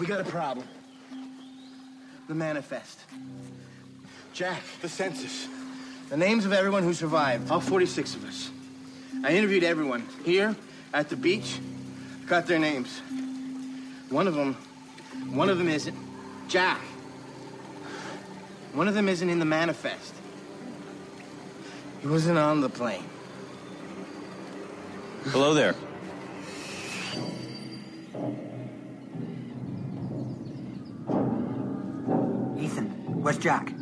We got a problem. The manifest. Jack. The census. The names of everyone who survived. All 46 of us. I interviewed everyone. Here, at the beach, got their names. One of them isn't. Jack. One of them isn't in the manifest. He wasn't on the plane. Hello there. Ethan, where's Jack?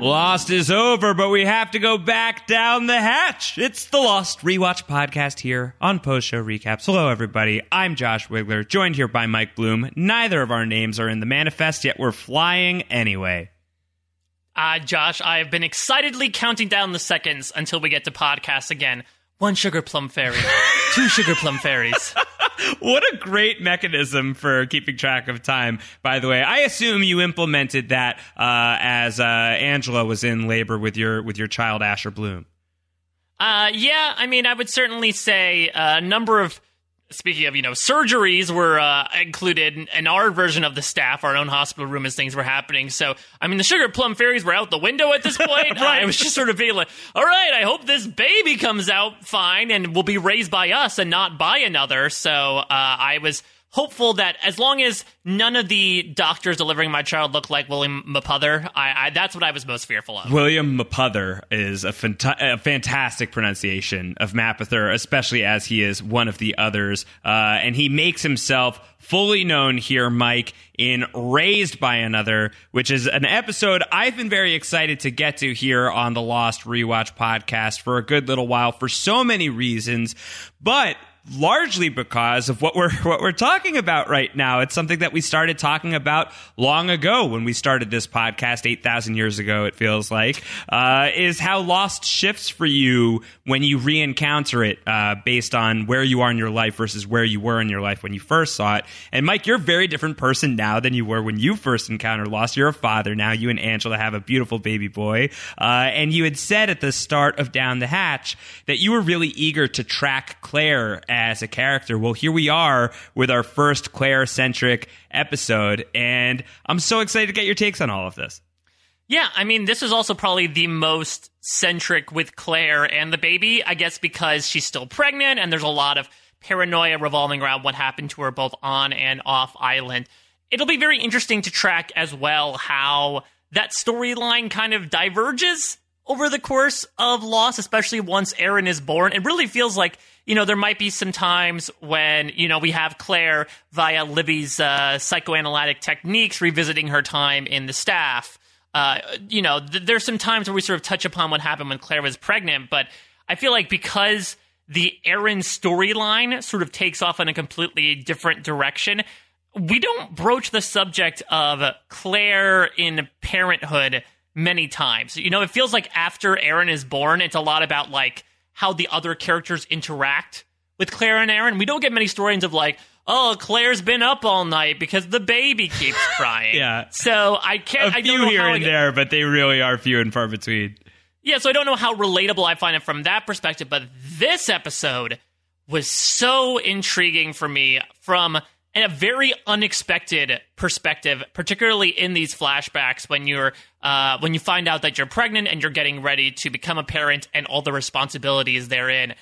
Lost is over, but we have to go back down the hatch. It's the Lost Rewatch Podcast here on Post Show Recaps. Hello, everybody. I'm Josh Wigler, joined here by Mike Bloom. Neither of our names are in the manifest, yet we're flying anyway. Josh, I have been excitedly counting down the seconds until we get to podcasts again. One sugar plum fairy, two sugar plum fairies. What a great mechanism for keeping track of time, by the way. I assume you implemented that as Angela was in labor with your child, Asher Bloom. Yeah, I mean, I would certainly say a number of, speaking of, surgeries were included in our version of the staff, our own hospital room, as things were happening. So, I mean, the sugar plum fairies were out the window at this point. Right. I was just sort of being like, all right, I hope this baby comes out fine and will be raised by us and not by another. So I was hopeful that as long as none of the doctors delivering my child looked like William Mapother, that's what I was most fearful of. William Mapother is a fantastic pronunciation of Mapother, especially as he is one of the others. And he makes himself fully known here, Mike, in Raised by Another, which is an episode I've been very excited to get to here on the Lost Rewatch Podcast for a good little while for so many reasons. But largely because of what we're talking about right now. It's something that we started talking about long ago when we started this podcast, 8,000 years ago, it feels like, is how Lost shifts for you when you re-encounter it based on where you are in your life versus where you were in your life when you first saw it. And Mike, you're a very different person now than you were when you first encountered Lost. You're a father now. You and Angela have a beautiful baby boy. And you had said at the start of Down the Hatch that you were really eager to track Claire as a character. Well, here we are with our first Claire-centric episode, and I'm so excited to get your takes on all of this. Yeah, I mean, this is also probably the most centric with Claire and the baby, I guess because she's still pregnant, and there's a lot of paranoia revolving around what happened to her both on and off island. It'll be very interesting to track as well how that storyline kind of diverges over the course of Lost, especially once Aaron is born. It really feels like, there might be some times when, we have Claire via Libby's psychoanalytic techniques revisiting her time in the staff. There's some times where we sort of touch upon what happened when Claire was pregnant, but I feel like because the Aaron storyline sort of takes off in a completely different direction, we don't broach the subject of Claire in parenthood many times. It feels like after Aaron is born, it's a lot about, like, how the other characters interact with Claire and Aaron. We don't get many stories of, like, oh, Claire's been up all night because the baby keeps crying. Yeah. So I can't... A few here and there, but they really are few and far between. Yeah, so I don't know how relatable I find it from that perspective, but this episode was so intriguing for me from a very unexpected perspective, particularly in these flashbacks when you're when you find out that you're pregnant and you're getting ready to become a parent and all the responsibilities therein.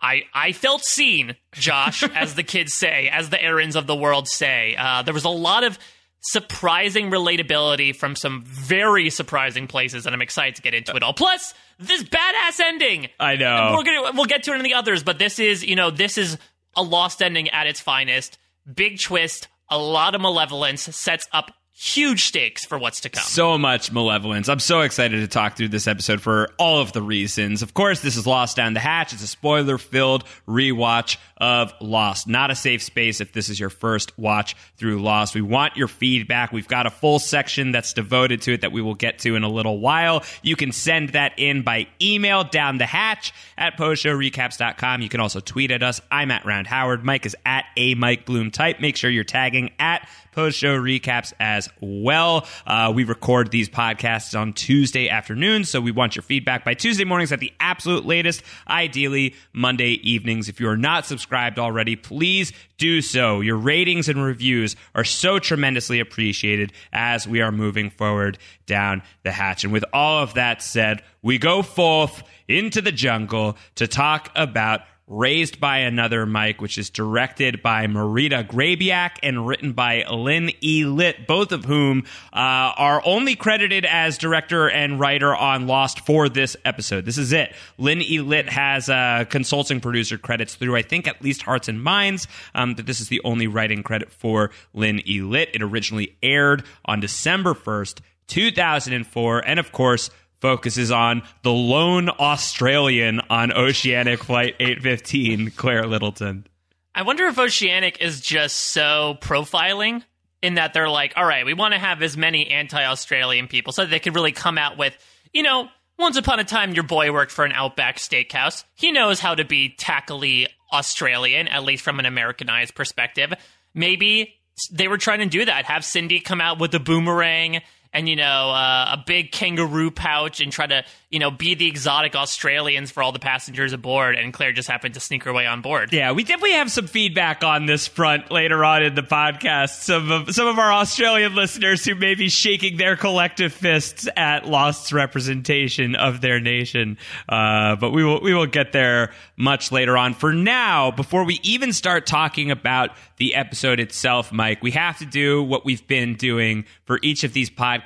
I felt seen, Josh, as the kids say, as the Aarons of the world say. There was a lot of surprising relatability from some very surprising places, and I'm excited to get into it all. Plus, this badass ending. I know. We'll get to it in the others, but this is a Lost ending at its finest. Big twist, a lot of malevolence, sets up huge stakes for what's to come. So much malevolence. I'm so excited to talk through this episode for all of the reasons. Of course, this is Lost Down the Hatch. It's a spoiler-filled rewatch of Lost. Not a safe space if this is your first watch through Lost. We want your feedback. We've got a full section that's devoted to it that we will get to in a little while. You can send that in by email, downthehatch@postshowrecaps.com. You can also tweet at us. I'm at Round Howard. Mike is at a Mike Bloom type. Make sure you're tagging at Post Show Recaps as well. We record these podcasts on Tuesday afternoons, so we want your feedback by Tuesday mornings at the absolute latest, ideally Monday evenings. If you are not subscribed already, please do so. Your ratings and reviews are so tremendously appreciated as we are moving forward down the hatch. And with all of that said, we go forth into the jungle to talk about Raised by Another Mike, which is directed by Marita Grabiak and written by Lynn E. Litt, both of whom are only credited as director and writer on Lost for this episode. This is it. Lynn E. Litt has consulting producer credits through, I think, at least Hearts and Minds, but this is the only writing credit for Lynn E. Litt. It originally aired on December 1st, 2004, and of course, focuses on the lone Australian on Oceanic Flight 815, Claire Littleton. I wonder if Oceanic is just so profiling in that they're like, all right, we want to have as many anti-Australian people so that they could really come out with, you know, once upon a time your boy worked for an Outback Steakhouse. He knows how to be tackily Australian, at least from an Americanized perspective. Maybe they were trying to do that, have Cindy come out with a boomerang and, you know, a big kangaroo pouch and try to, you know, be the exotic Australians for all the passengers aboard. And Claire just happened to sneak her way on board. Yeah, we definitely have some feedback on this front later on in the podcast. Some of our Australian listeners who may be shaking their collective fists at Lost's representation of their nation. But we will get there much later on. For now, before we even start talking about the episode itself, Mike, we have to do what we've been doing for each of these podcasts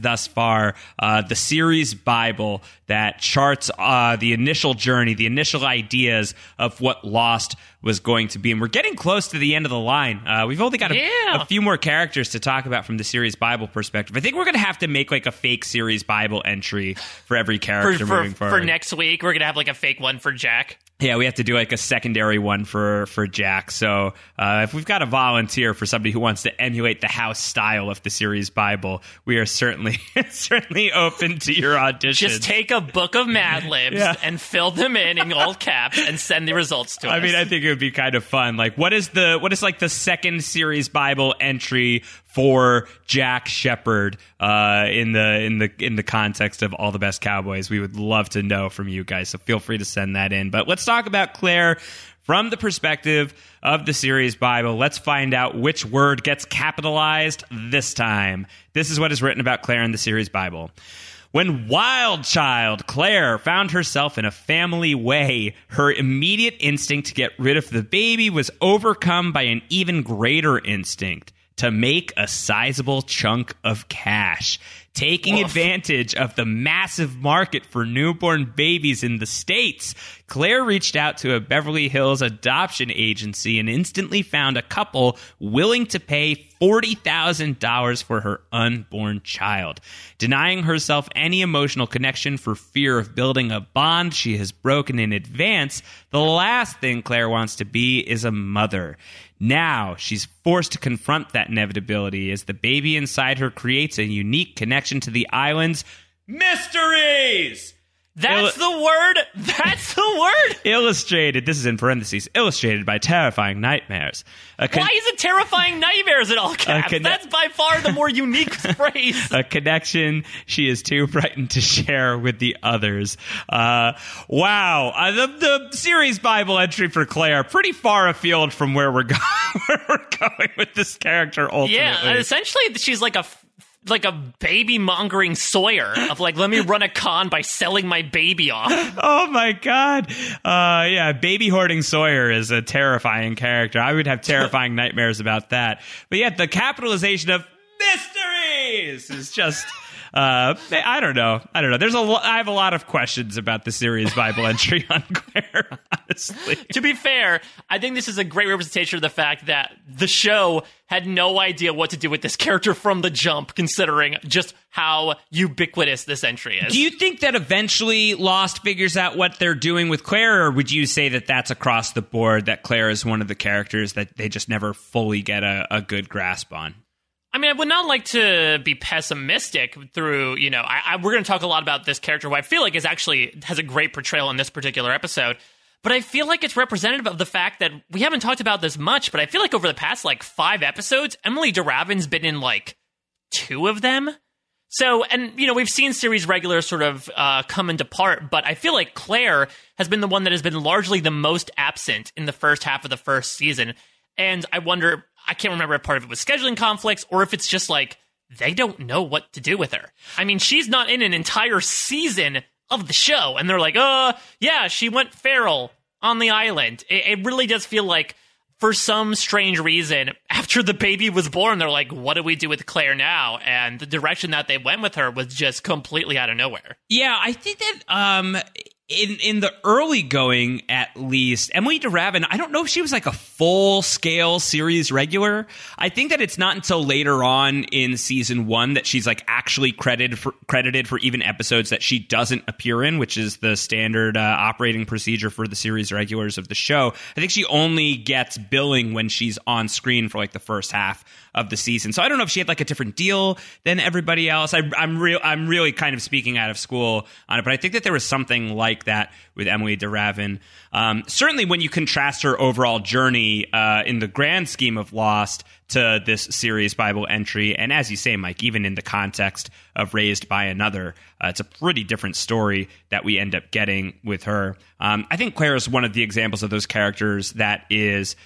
thus far, the series Bible that charts the initial journey, the initial ideas of what Lost was going to be. And we're getting close to the end of the line. We've only got a few more characters to talk about from the series Bible perspective. I think we're going to have to make like a fake series Bible entry for every character moving forward. For next week, we're going to have like a fake one for Jack. Yeah, we have to do like a secondary one for Jack. So if we've got a volunteer for somebody who wants to emulate the house style of the series Bible, we are certainly open to your audition. Just take a book of Mad Libs and fill them in all caps and send the results to us. I mean, I think it would be kind of fun. Like, what is like the second series Bible entry for Jack Shepard in the context of All the Best Cowboys? We would love to know from you guys, so feel free to send that in. But let's talk about Claire from the perspective of the series Bible. Let's find out which word gets capitalized this time. This is what is written about Claire in the series Bible. When wild child Claire found herself in a family way, her immediate instinct to get rid of the baby was overcome by an even greater instinct to make a sizable chunk of cash. Taking advantage of the massive market for newborn babies in the States, Claire reached out to a Beverly Hills adoption agency and instantly found a couple willing to pay $40,000 for her unborn child. Denying herself any emotional connection for fear of building a bond she has broken in advance, the last thing Claire wants to be is a mother. Now she's forced to confront that inevitability as the baby inside her creates a unique connection to the island's mysteries. That's the word. Illustrated. This is in parentheses. Illustrated by terrifying nightmares. Why is it terrifying nightmares in all caps? That's by far the more unique phrase. A connection she is too frightened to share with the others. Wow. The series Bible entry for Claire, pretty far afield from where we're going with this character ultimately. Yeah, essentially she's like a baby mongering Sawyer of like, let me run a con by selling my baby off. Oh my God. Yeah. Baby hoarding Sawyer is a terrifying character. I would have terrifying nightmares about that. But yet the capitalization of mysteries is just I don't know. I don't know. I have a lot of questions about the series Bible entry on Claire, honestly. To be fair, I think this is a great representation of the fact that the show had no idea what to do with this character from the jump, considering just how ubiquitous this entry is. Do you think that eventually Lost figures out what they're doing with Claire, or would you say that that's across the board, that Claire is one of the characters that they just never fully get a good grasp on? I mean, I would not like to be pessimistic through, you know, we're going to talk a lot about this character, who I feel like is actually has a great portrayal in this particular episode. But I feel like it's representative of the fact that we haven't talked about this much, but I feel like over the past, like, 5 episodes, Emily DeRavin's been in, like, 2 of them. So, and, you know, we've seen Series Regular sort of come and depart, but I feel like Claire has been the one that has been largely the most absent in the first half of the first season. And I wonder, I can't remember if part of it was scheduling conflicts or if it's just, like, they don't know what to do with her. I mean, she's not in an entire season of the show, and they're like, yeah, she went feral on the island. It really does feel like, for some strange reason, after the baby was born, they're like, what do we do with Claire now? And the direction that they went with her was just completely out of nowhere. Yeah, I think that in the early going, at least, Emily DeRavin, I don't know if she was like a full-scale series regular. I think that it's not until later on in season 1 that she's like actually credited for even episodes that she doesn't appear in, which is the standard operating procedure for the series regulars of the show. I think she only gets billing when she's on screen for like the first half of the season. So I don't know if she had like a different deal than everybody else. I'm really kind of speaking out of school on it, but I think that there was something like that with Emily DeRavin. Certainly when you contrast her overall journey in the grand scheme of Lost to this series Bible entry, and as you say, Mike, even in the context of Raised by Another, it's a pretty different story that we end up getting with her. I think Claire is one of the examples of those characters that is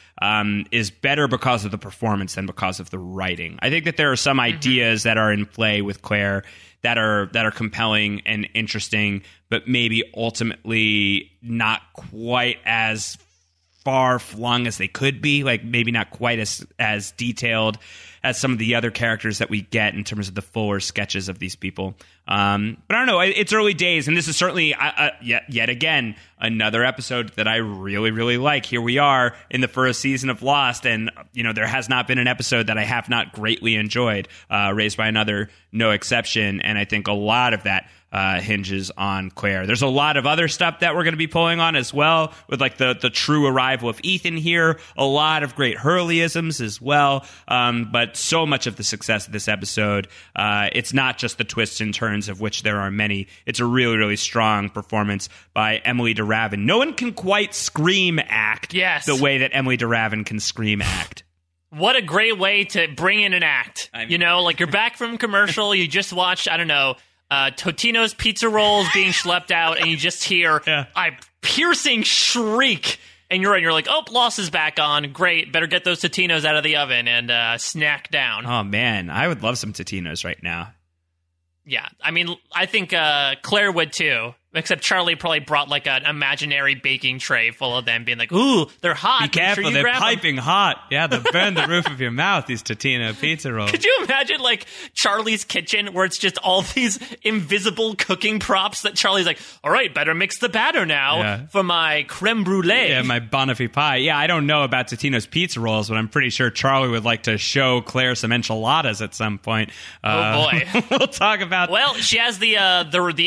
better because of the performance than because of the writing. I think that there are some ideas that are in play with Claire that are compelling and interesting, but maybe ultimately not quite as far flung as they could be, like maybe not quite as detailed as some of the other characters that we get in terms of the fuller sketches of these people. But I don't know, it's early days, and this is certainly yet again another episode that I really, really like. Here we are in the first season of Lost, and you know there has not been an episode that I have not greatly enjoyed. Raised by Another, no exception, and I think a lot of that hinges on Claire. There's a lot of other stuff that we're going to be pulling on as well, with like the true arrival of Ethan here, a lot of great Hurleyisms as well, but so much of the success of this episode, it's not just the twists and turns, of which there are many. It's a really, really strong performance by Emily DeRavin. No one can quite scream act the way that Emily DeRavin can scream act. What a great way to bring in an act. I mean, you know, like you're back from commercial, you just watched, I don't know, Totino's pizza rolls being schlepped out, and you just hear a piercing shriek, and you're like, oh, Lost is back on. Great, better get those Totino's out of the oven and snack down. Oh man, I would love some Totino's right now. Yeah, I mean, I think Claire would too. Except Charlie probably brought like an imaginary baking tray full of them, being like, ooh, they're hot. Be careful, they're piping hot. Yeah, they'll burn the roof of your mouth, these Totino pizza rolls. Could you imagine like Charlie's kitchen where it's just all these invisible cooking props that Charlie's like, all right, better mix the batter now for my creme brulee. Yeah, my bonnifie pie. Yeah, I don't know about Totino's pizza rolls, but I'm pretty sure Charlie would like to show Claire some enchiladas at some point. Oh, boy. We'll talk about that. Well, she has the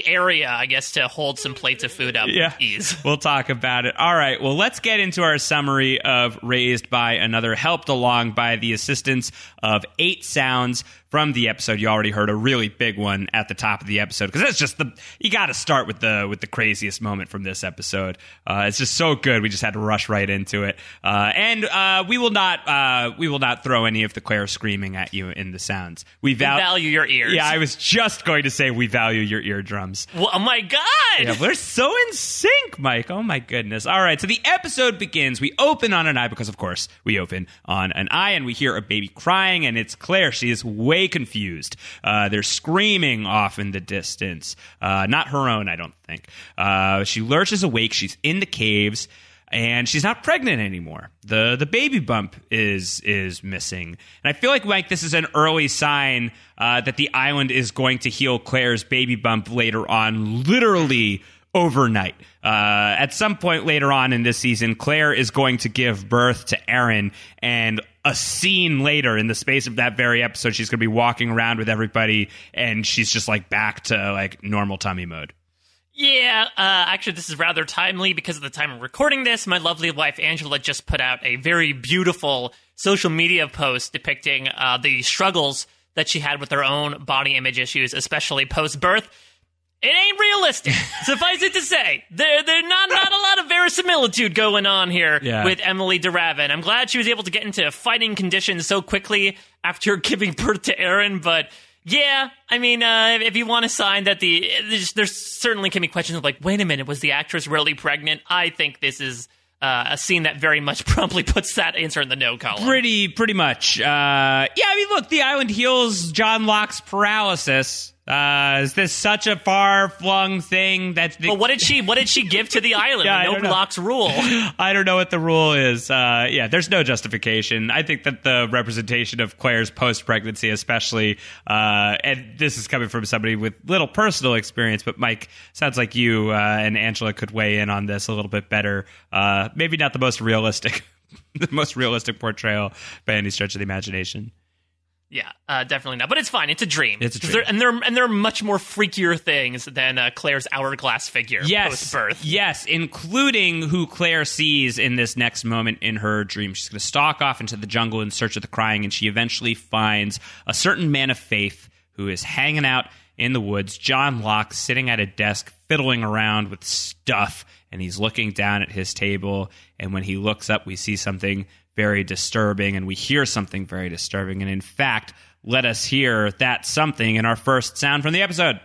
area, I guess, to hold some plates of food up with ease. We'll talk about it. All right, well, let's get into our summary of Raised by Another, helped along by the assistance of 8 sounds from the episode. You already heard a really big one at the top of the episode, because that's just you got to start with the craziest moment from this episode. It's just so good. We just had to rush right into it, and we will not throw any of the Claire screaming at you in the sounds. We value your ears. Yeah, I was just going to say we value your eardrums. Well, oh my god! Yeah, we're so in sync, Mike. Oh my goodness! All right, so the episode begins. We open on an eye because, of course, we open on an eye, and we hear a baby crying, and it's Claire. She is way confused. They're screaming off in the distance. Not her own, I don't think. She lurches awake. She's in the caves. and she's not pregnant anymore. The baby bump is missing. And I feel like, Mike, this is an early sign that the island is going to heal Claire's baby bump later on, literally overnight. At some point later on in this season, Claire is going to give birth to Aaron, and a scene later in the space of that very episode, she's going to be walking around with everybody, and she's just like back to like normal tummy mode. Yeah, actually, this is rather timely because at the time of recording this, my lovely wife Angela just put out a very beautiful social media post depicting the struggles that she had with her own body image issues, especially post-birth. It ain't realistic. Suffice it to say, there's not a lot of verisimilitude going on here with Emily DeRavin. I'm glad she was able to get into fighting condition so quickly after giving birth to Aaron, but yeah, I mean, if you want a sign that there certainly can be questions of like, wait a minute, was the actress really pregnant? I think this is a scene that very much promptly puts that answer in the no column. Pretty much. Yeah, I mean, look, the island heals John Locke's paralysis. Is this such a far-flung thing that... But what did she give to the island? Yeah, no Locke's rule. I don't know what the rule is. Yeah, there's no justification. I think that the representation of Claire's post-pregnancy, especially, and this is coming from somebody with little personal experience, but Mike, sounds like you and Angela could weigh in on this a little bit better. Maybe not the most realistic, the most realistic portrayal by any stretch of the imagination. Yeah, definitely not. But it's fine. It's a dream. It's a dream. There are much more freakier things than Claire's hourglass figure post-birth. Yes, including who Claire sees in this next moment in her dream. She's going to stalk off into the jungle in search of the crying, and she eventually finds a certain man of faith who is hanging out in the woods, John Locke, sitting at a desk, fiddling around with stuff, and he's looking down at his table, and when he looks up, we see something very disturbing, and we hear something very disturbing. And in fact, let us hear that something in our first sound from the episode.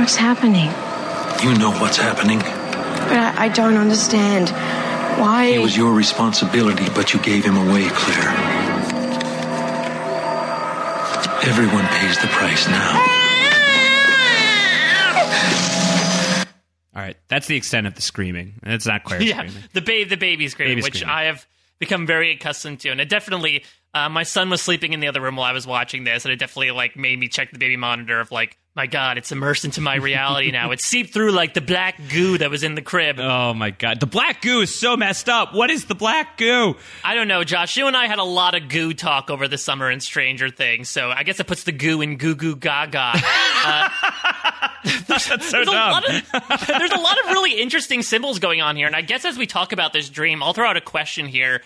What's happening? You know what's happening. But I don't understand. Why? It was your responsibility, but you gave him away, Claire. Everyone pays the price now. All right, that's the extent of the screaming. And it's not Claire screaming. Yeah, the baby screaming, which I have become very accustomed to. And it definitely, my son was sleeping in the other room while I was watching this, and it definitely like made me check the baby monitor of like, my God, it's immersed into my reality now. It seeped through like the black goo that was in the crib. Oh my God, the black goo is so messed up. What is the black goo? I don't know, Josh. You and I had a lot of goo talk over the summer in Stranger Things, so I guess it puts the goo in goo goo gaga. That's so dumb. There's a lot of really interesting symbols going on here, and I guess as we talk about this dream, I'll throw out a question here.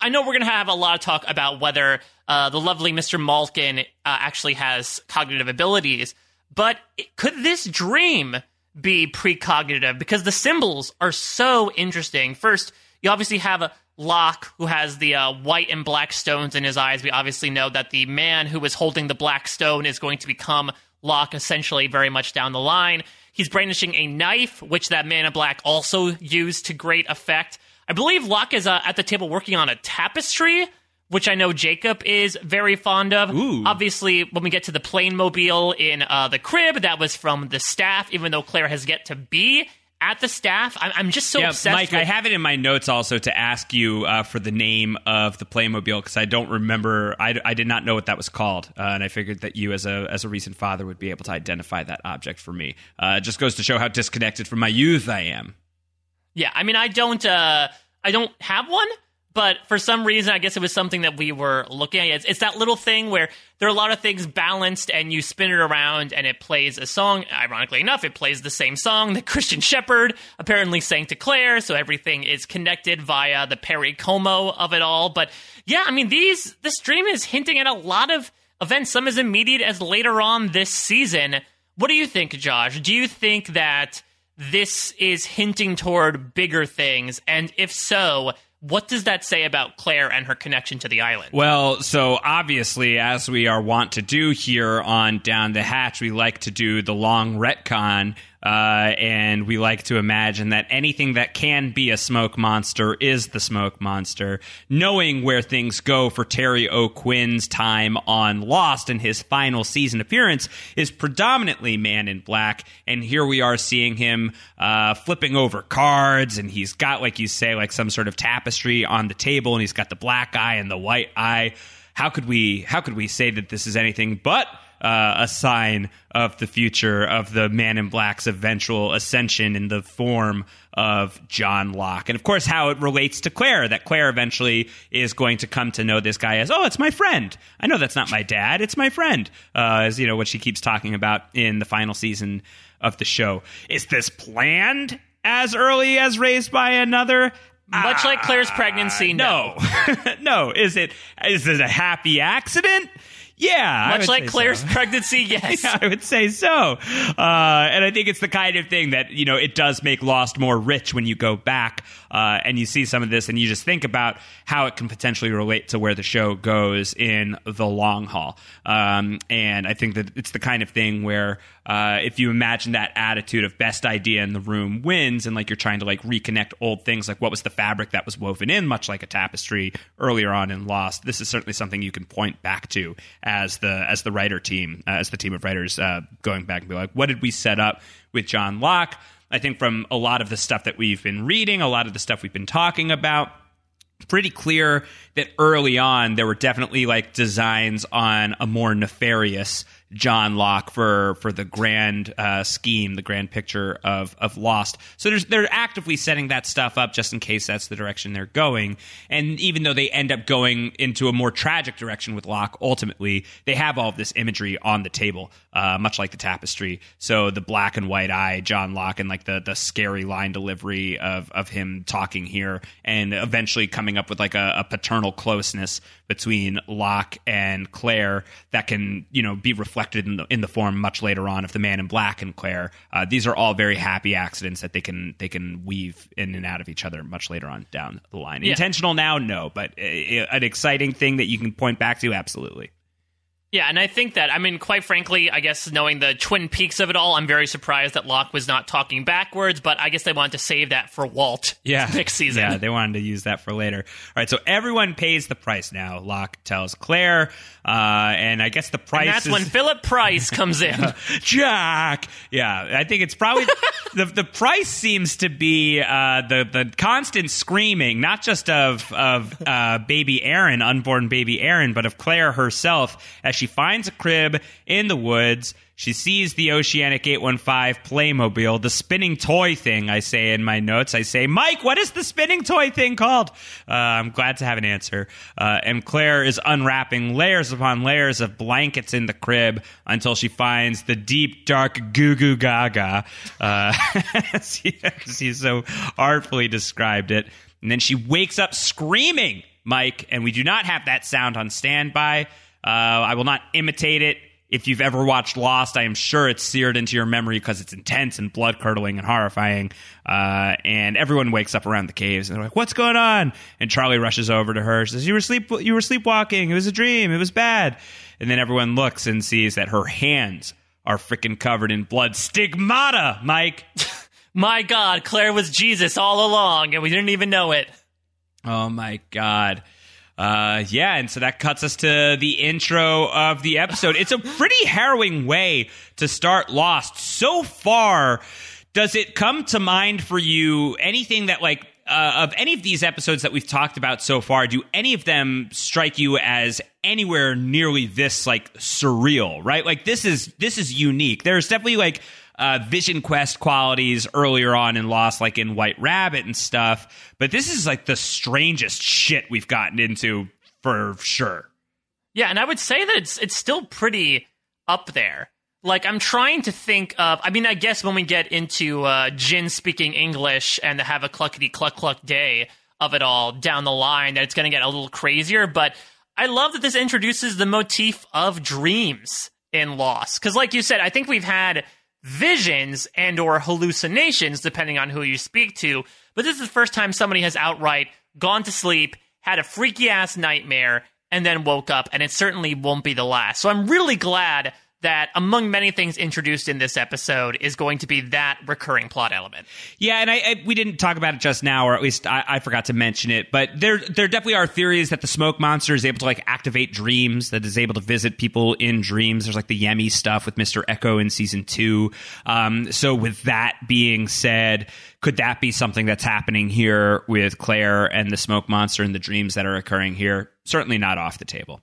I know we're going to have a lot of talk about whether the lovely Mr. Malkin actually has cognitive abilities, but could this dream be precognitive? Because the symbols are so interesting. First, you obviously have Locke, who has the white and black stones in his eyes. We obviously know that the man who is holding the black stone is going to become Locke essentially very much down the line. He's brandishing a knife, which that man in black also used to great effect. I believe Locke is at the table working on a tapestry, which I know Jacob is very fond of. Ooh. Obviously, when we get to the plane mobile in the crib, that was from the staff, even though Claire has yet to be at the staff. I'm just so obsessed. Mike, I have it in my notes also to ask you for the name of the Playmobil, because I don't remember. I did not know what that was called, and I figured that you, as a recent father, would be able to identify that object for me. It just goes to show how disconnected from my youth I am. Yeah, I mean, I don't have one, but for some reason, I guess it was something that we were looking at. It's that little thing where there are a lot of things balanced, and you spin it around, and it plays a song. Ironically enough, it plays the same song that Christian Shepherd apparently sang to Claire, so everything is connected via the Perry Como of it all. But yeah, I mean, this dream is hinting at a lot of events, some as immediate as later on this season. What do you think, Josh? Do you think that this is hinting toward bigger things? And if so, what does that say about Claire and her connection to the island? Well, so obviously, as we are wont to do here on Down the Hatch, we like to do the long retcon And we like to imagine that anything that can be a smoke monster is the smoke monster. Knowing where things go for Terry O'Quinn's time on Lost and his final season appearance is predominantly Man in Black. And here we are seeing him flipping over cards, and he's got, like you say, like some sort of tapestry on the table, and he's got the black eye and the white eye. How could we say that this is anything but a sign of the future of the Man in Black's eventual ascension in the form of John Locke? And, of course, how it relates to Claire, that Claire eventually is going to come to know this guy as, oh, it's my friend. I know that's not my dad. It's my friend, is, you know, what she keeps talking about in the final season of the show. Is this planned as early as Raised by Another? Much like Claire's pregnancy, no. No. Is it a happy accident? Yeah. Much like Claire's pregnancy, yes. Yeah, I would say so. And I think it's the kind of thing that, you know, it does make Lost more rich when you go back and you see some of this and you just think about how it can potentially relate to where the show goes in the long haul. And I think that it's the kind of thing where if you imagine that attitude of best idea in the room wins, and like you're trying to like reconnect old things, like what was the fabric that was woven in, much like a tapestry earlier on in Lost, this is certainly something you can point back to as the writer team, as the team of writers going back and be like, what did we set up with John Locke? I think from a lot of the stuff that we've been reading, a lot of the stuff we've been talking about, pretty clear that early on there were definitely like designs on a more nefarious John Locke for the grand scheme, the grand picture of Lost. So they're actively setting that stuff up just in case that's the direction they're going. And even though they end up going into a more tragic direction with Locke, ultimately they have all of this imagery on the table, much like the tapestry. So the black and white eye, John Locke, and like the scary line delivery of him talking here, and eventually coming up with like a paternal closeness between Locke and Claire that can, you know, be reflected in the form much later on of the Man in Black and Claire. These are all very happy accidents that they can weave in and out of each other much later on down the line. Yeah. Intentional now? No, but an exciting thing that you can point back to? Absolutely. Yeah, and I think that, I mean, quite frankly, I guess knowing the Twin Peaks of it all, I'm very surprised that Locke was not talking backwards, but I guess they wanted to save that for Walt next season. Yeah, they wanted to use that for later. All right, so everyone pays the price now, Locke tells Claire, and I guess the price is... And that's when Philip Price comes in. Jack! Yeah, I think it's probably... the price seems to be the constant screaming, not just of baby Aaron, unborn baby Aaron, but of Claire herself as she finds a crib in the woods. She sees the Oceanic 815 Playmobil, the spinning toy thing, I say in my notes. I say, Mike, what is the spinning toy thing called? I'm glad to have an answer. And Claire is unwrapping layers upon layers of blankets in the crib until she finds the deep, dark goo-goo gaga. She so artfully described it. And then she wakes up screaming, Mike, and we do not have that sound on standby. I will not imitate it. If you've ever watched Lost, I am sure it's seared into your memory because it's intense and blood-curdling and horrifying. And everyone wakes up around the caves and they're like, what's going on? And Charlie rushes over to her. She says, you were sleepwalking. It was a dream. It was bad. And then everyone looks and sees that her hands are freaking covered in blood. Stigmata, Mike. My God, Claire was Jesus all along, and we didn't even know it. Oh, my God. Yeah, and so that cuts us to the intro of the episode. It's a pretty harrowing way to start Lost. So far, does it come to mind for you anything that, like, of any of these episodes that we've talked about so far, do any of them strike you as anywhere nearly this, like, surreal, right? Like, this is unique. There's definitely, like... Vision Quest qualities earlier on in Lost, like in White Rabbit and stuff. But this is like the strangest shit we've gotten into for sure. Yeah, and I would say that it's still pretty up there. Like, I'm trying to think of... I mean, I guess when we get into Jin speaking English and the have a cluckety-cluck-cluck day of it all down the line, that it's going to get a little crazier. But I love that this introduces the motif of dreams in Lost. Because like you said, I think we've had... visions and or hallucinations, depending on who you speak to. But this is the first time somebody has outright gone to sleep, had a freaky ass nightmare, and then woke up. And it certainly won't be the last. So I'm really glad that among many things introduced in this episode is going to be that recurring plot element. Yeah, and we didn't talk about it just now, or at least I forgot to mention it, but there definitely are theories that the smoke monster is able to like activate dreams, that is able to visit people in dreams. There's like the Yemi stuff with Mr. Echo in season 2. So with that being said, could that be something that's happening here with Claire and the smoke monster and the dreams that are occurring here? Certainly not off the table.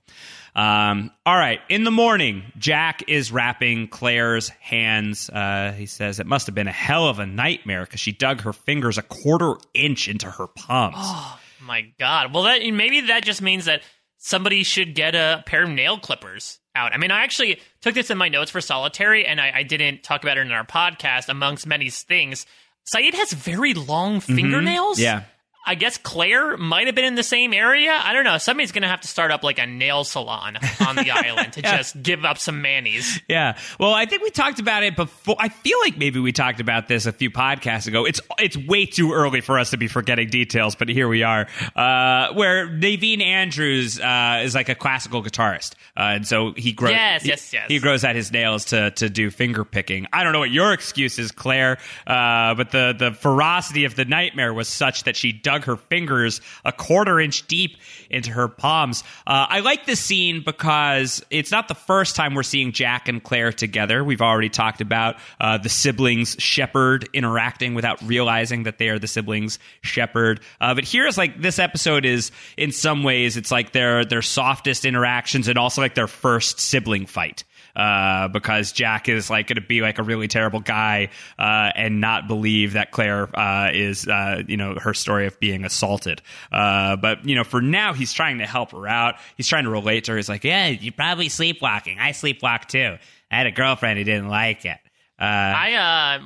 All right. In the morning, Jack is wrapping Claire's hands. He says it must have been a hell of a nightmare because she dug her fingers a quarter inch into her palms. Oh, my God. Well, maybe that just means that somebody should get a pair of nail clippers out. I mean, I actually took this in my notes for Solitary, and I didn't talk about it in our podcast, amongst many things. Saeed has very long fingernails. Mm-hmm. Yeah. I guess Claire might have been in the same area. I don't know. Somebody's going to have to start up like a nail salon on the island to just give up some manis. Yeah. Well, I think we talked about it before. I feel like maybe we talked about this a few podcasts ago. It's way too early for us to be forgetting details, but here we are. Where Naveen Andrews is like a classical guitarist. And so he grows. Yes. He grows out his nails to do finger picking. I don't know what your excuse is, Claire, but the ferocity of the nightmare was such that she dug her fingers a quarter inch deep into her palms. I like this scene because it's not the first time we're seeing Jack and Claire together. We've already talked about the siblings Shepard interacting without realizing that they are the siblings Shepard. But here's like this episode is in some ways it's like their softest interactions and also like their first sibling fight. Because Jack is like going to be like a really terrible guy and not believe that Claire is, her story of being assaulted. But, for now, he's trying to help her out. He's trying to relate to her. He's like, yeah, you're probably sleepwalking. I sleepwalk, too. I had a girlfriend who didn't like it. I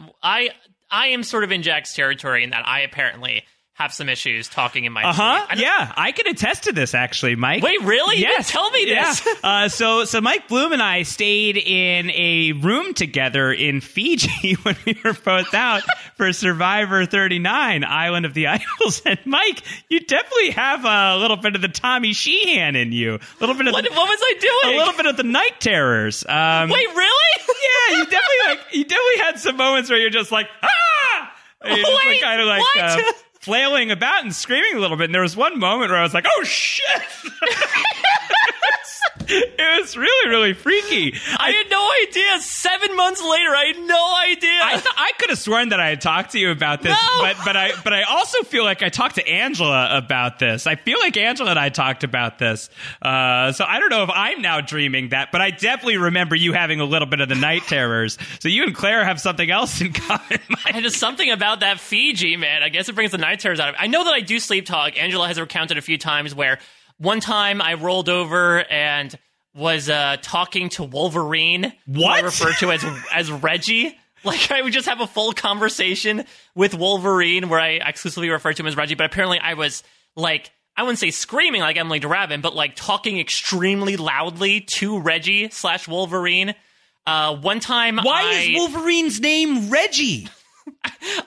am sort of in Jack's territory in that I apparently have some issues talking in my sleep. Yeah, I can attest to this, actually, Mike. Wait, really? Yes. Tell me this. Yeah. So Mike Bloom and I stayed in a room together in Fiji when we were both out for Survivor 39, Island of the Idols. And, Mike, you definitely have a little bit of the Tommy Sheehan in you. A little bit of what was I doing? A little bit of the night terrors. Wait, really? Yeah, you definitely had some moments where you're just like, ah! You're just like, kind of like, what? Flailing about and screaming a little bit. And there was one moment where I was like, oh, shit. It was really, really freaky. I had no idea. 7 months later, I had no idea. I could have sworn that I had talked to you about this, no. but I also feel like I talked to Angela about this. I feel like Angela and I talked about this. So I don't know if I'm now dreaming that, but I definitely remember you having a little bit of the night terrors. So you and Claire have something else in common. Mike. And there's something about that Fiji, man. I guess it brings the night terrors out of it. I know that I do sleep talk. Angela has recounted a few times where one time I rolled over and was talking to Wolverine, what I refer to as Reggie. Like, I would just have a full conversation with Wolverine where I exclusively refer to him as Reggie. But apparently I was, like, I wouldn't say screaming like Emily DeRavin, but, like, talking extremely loudly to Reggie/Wolverine. One time Why is Wolverine's name Reggie?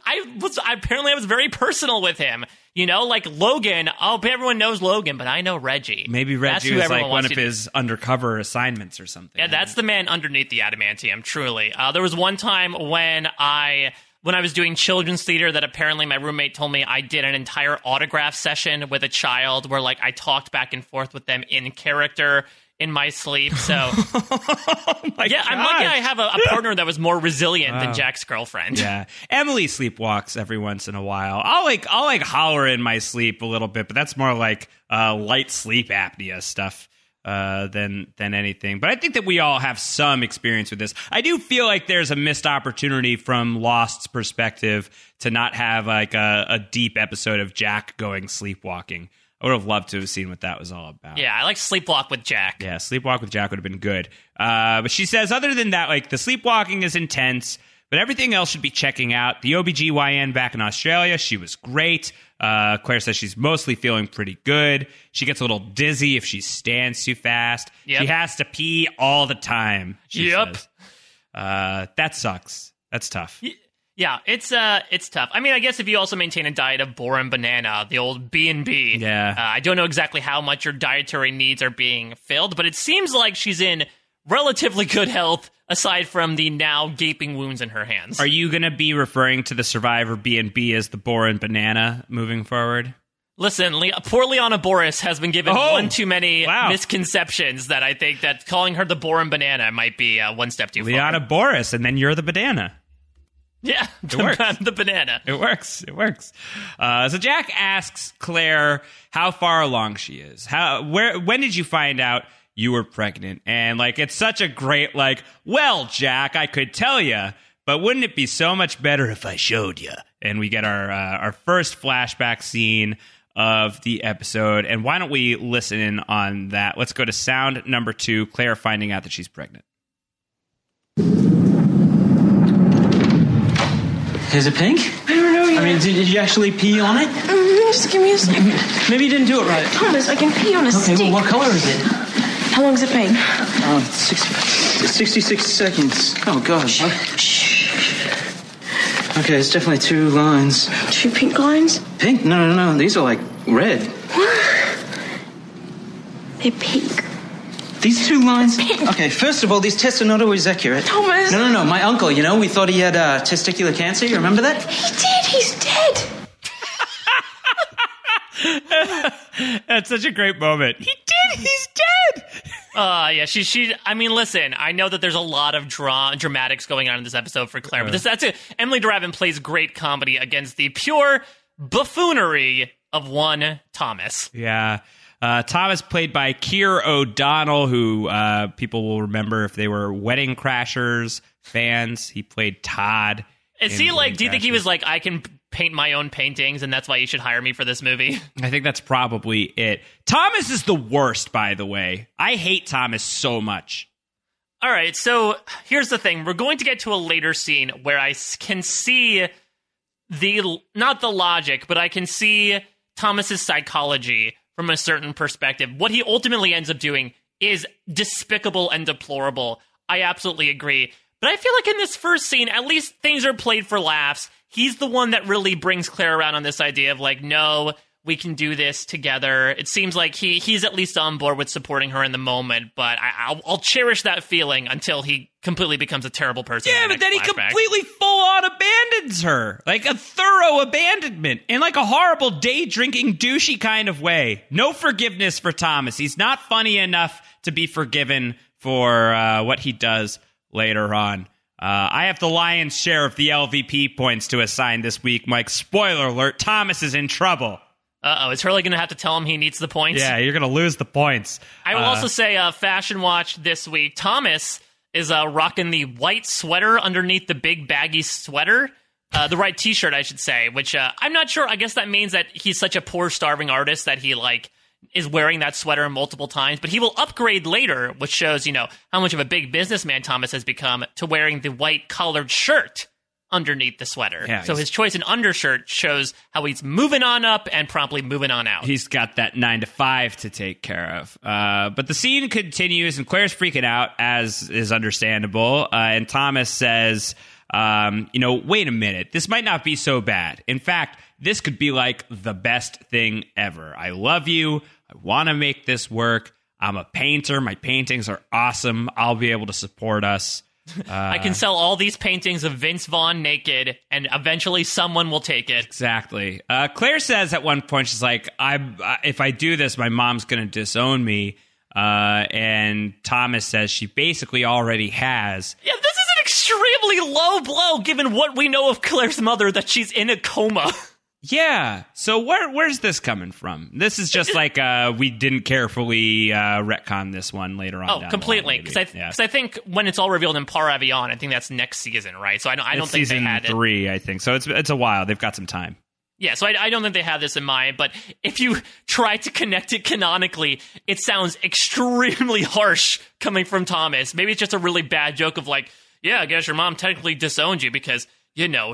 I was very personal with him. You know, like Logan, everyone knows Logan, but I know Reggie. Maybe Reggie was like one of his undercover assignments or something. Yeah, that's the man underneath the adamantium, truly. There was one time when I was doing children's theater that apparently my roommate told me I did an entire autograph session with a child where like I talked back and forth with them in character in my sleep. So Oh my gosh. I'm lucky I have a partner that was more resilient than Jack's girlfriend. Yeah. Emily sleepwalks every once in a while. I'll holler in my sleep a little bit, but that's more like light sleep apnea stuff than anything. But I think that we all have some experience with this. I do feel like there's a missed opportunity from Lost's perspective to not have like a deep episode of Jack going sleepwalking. I would have loved to have seen what that was all about. Yeah, I like Sleepwalk with Jack. Yeah, Sleepwalk with Jack would have been good. But she says, other than that, like, the sleepwalking is intense, but everything else should be checking out. The OBGYN back in Australia, she was great. Claire says she's mostly feeling pretty good. She gets a little dizzy if she stands too fast. Yep. She has to pee all the time, she says. That sucks. That's tough. Yeah, it's tough. I mean, I guess if you also maintain a diet of boron banana, the old B&B, I don't know exactly how much your dietary needs are being filled, but it seems like she's in relatively good health aside from the now gaping wounds in her hands. Are you going to be referring to the Survivor B&B as the Boar and Banana moving forward? Listen, poor Liana Boris has been given one too many misconceptions that I think that calling her the Boar and Banana might be one step too far. Liana Boris, and then you're the banana. Yeah, the banana. It works. So Jack asks Claire how far along she is. When did you find out you were pregnant? And it's such a great well, Jack, I could tell you, but wouldn't it be so much better if I showed you? And we get our first flashback scene of the episode. And why don't we listen in on that? Let's go to sound number 2, Claire finding out that she's pregnant. Is it pink? I don't know yet. I mean, did you actually pee on it? Just give me a second. Maybe you didn't do it right. I promise I can pee on a stick. Okay, well, what color is it? How long has it been? 66 seconds. Oh, gosh. Okay, it's definitely 2 lines. 2 pink lines? Pink? No. These are, red. What? They're pink. These 2 lines? Okay, first of all, these tests are not always accurate. Thomas! No, my uncle, we thought he had testicular cancer. You remember that? He did! He's dead! That's such a great moment. He did! He's dead! Yeah, she. I mean, listen, I know that there's a lot of dramatics going on in this episode for Claire, but that's it. Emily DeRavin plays great comedy against the pure buffoonery of one Thomas. Yeah. Thomas, played by Keir O'Donnell, who people will remember if they were Wedding Crashers fans. He played Todd. Is he do you think he was I can paint my own paintings, and that's why you should hire me for this movie? I think that's probably it. Thomas is the worst, by the way. I hate Thomas so much. All right, so here's the thing. We're going to get to a later scene where I can see not the logic, but I can see Thomas's psychology from a certain perspective. What he ultimately ends up doing is despicable and deplorable. I absolutely agree. But I feel like in this first scene, at least things are played for laughs. He's the one that really brings Claire around on this idea of no, we can do this together. It seems like he's at least on board with supporting her in the moment, but I'll cherish that feeling until he completely becomes a terrible person. Yeah, but then he completely full-on abandons her. A thorough abandonment in a horrible day-drinking, douchey kind of way. No forgiveness for Thomas. He's not funny enough to be forgiven for what he does later on. I have the lion's share of the LVP points to assign this week, Mike. Spoiler alert, Thomas is in trouble. Uh-oh, is Hurley going to have to tell him he needs the points? Yeah, you're going to lose the points. I will also say, Fashion Watch this week, Thomas is rocking the white sweater underneath the big baggy sweater. The right t-shirt, I should say, which I'm not sure. I guess that means that he's such a poor, starving artist that he, is wearing that sweater multiple times, but he will upgrade later, which shows, how much of a big businessman Thomas has become, to wearing the white collared shirt underneath the sweater. Yeah, so his choice in undershirt shows how he's moving on up and promptly moving on out. He's got that 9-to-5 to take care of. But the scene continues, and Claire's freaking out, as is understandable. And Thomas says, wait a minute, this might not be so bad. In fact, this could be the best thing ever. I love you. I want to make this work. I'm a painter. My paintings are awesome. I'll be able to support us. I can sell all these paintings of Vince Vaughn naked, and eventually someone will take it. Exactly. Claire says at one point, she's like, if I do this, my mom's going to disown me. And Thomas says she basically already has. Yeah, this is an extremely low blow, given what we know of Claire's mother, that she's in a coma. Yeah. So where's this coming from? This is just we didn't carefully retcon this one later on. Oh, completely. Because I think when it's all revealed in Par Avion, I think that's next season, right? So I don't think they had it. Season 3, I think. So it's a while. They've got some time. Yeah, so I don't think they have this in mind, but if you try to connect it canonically, it sounds extremely harsh coming from Thomas. Maybe it's just a really bad joke of I guess your mom technically disowned you because...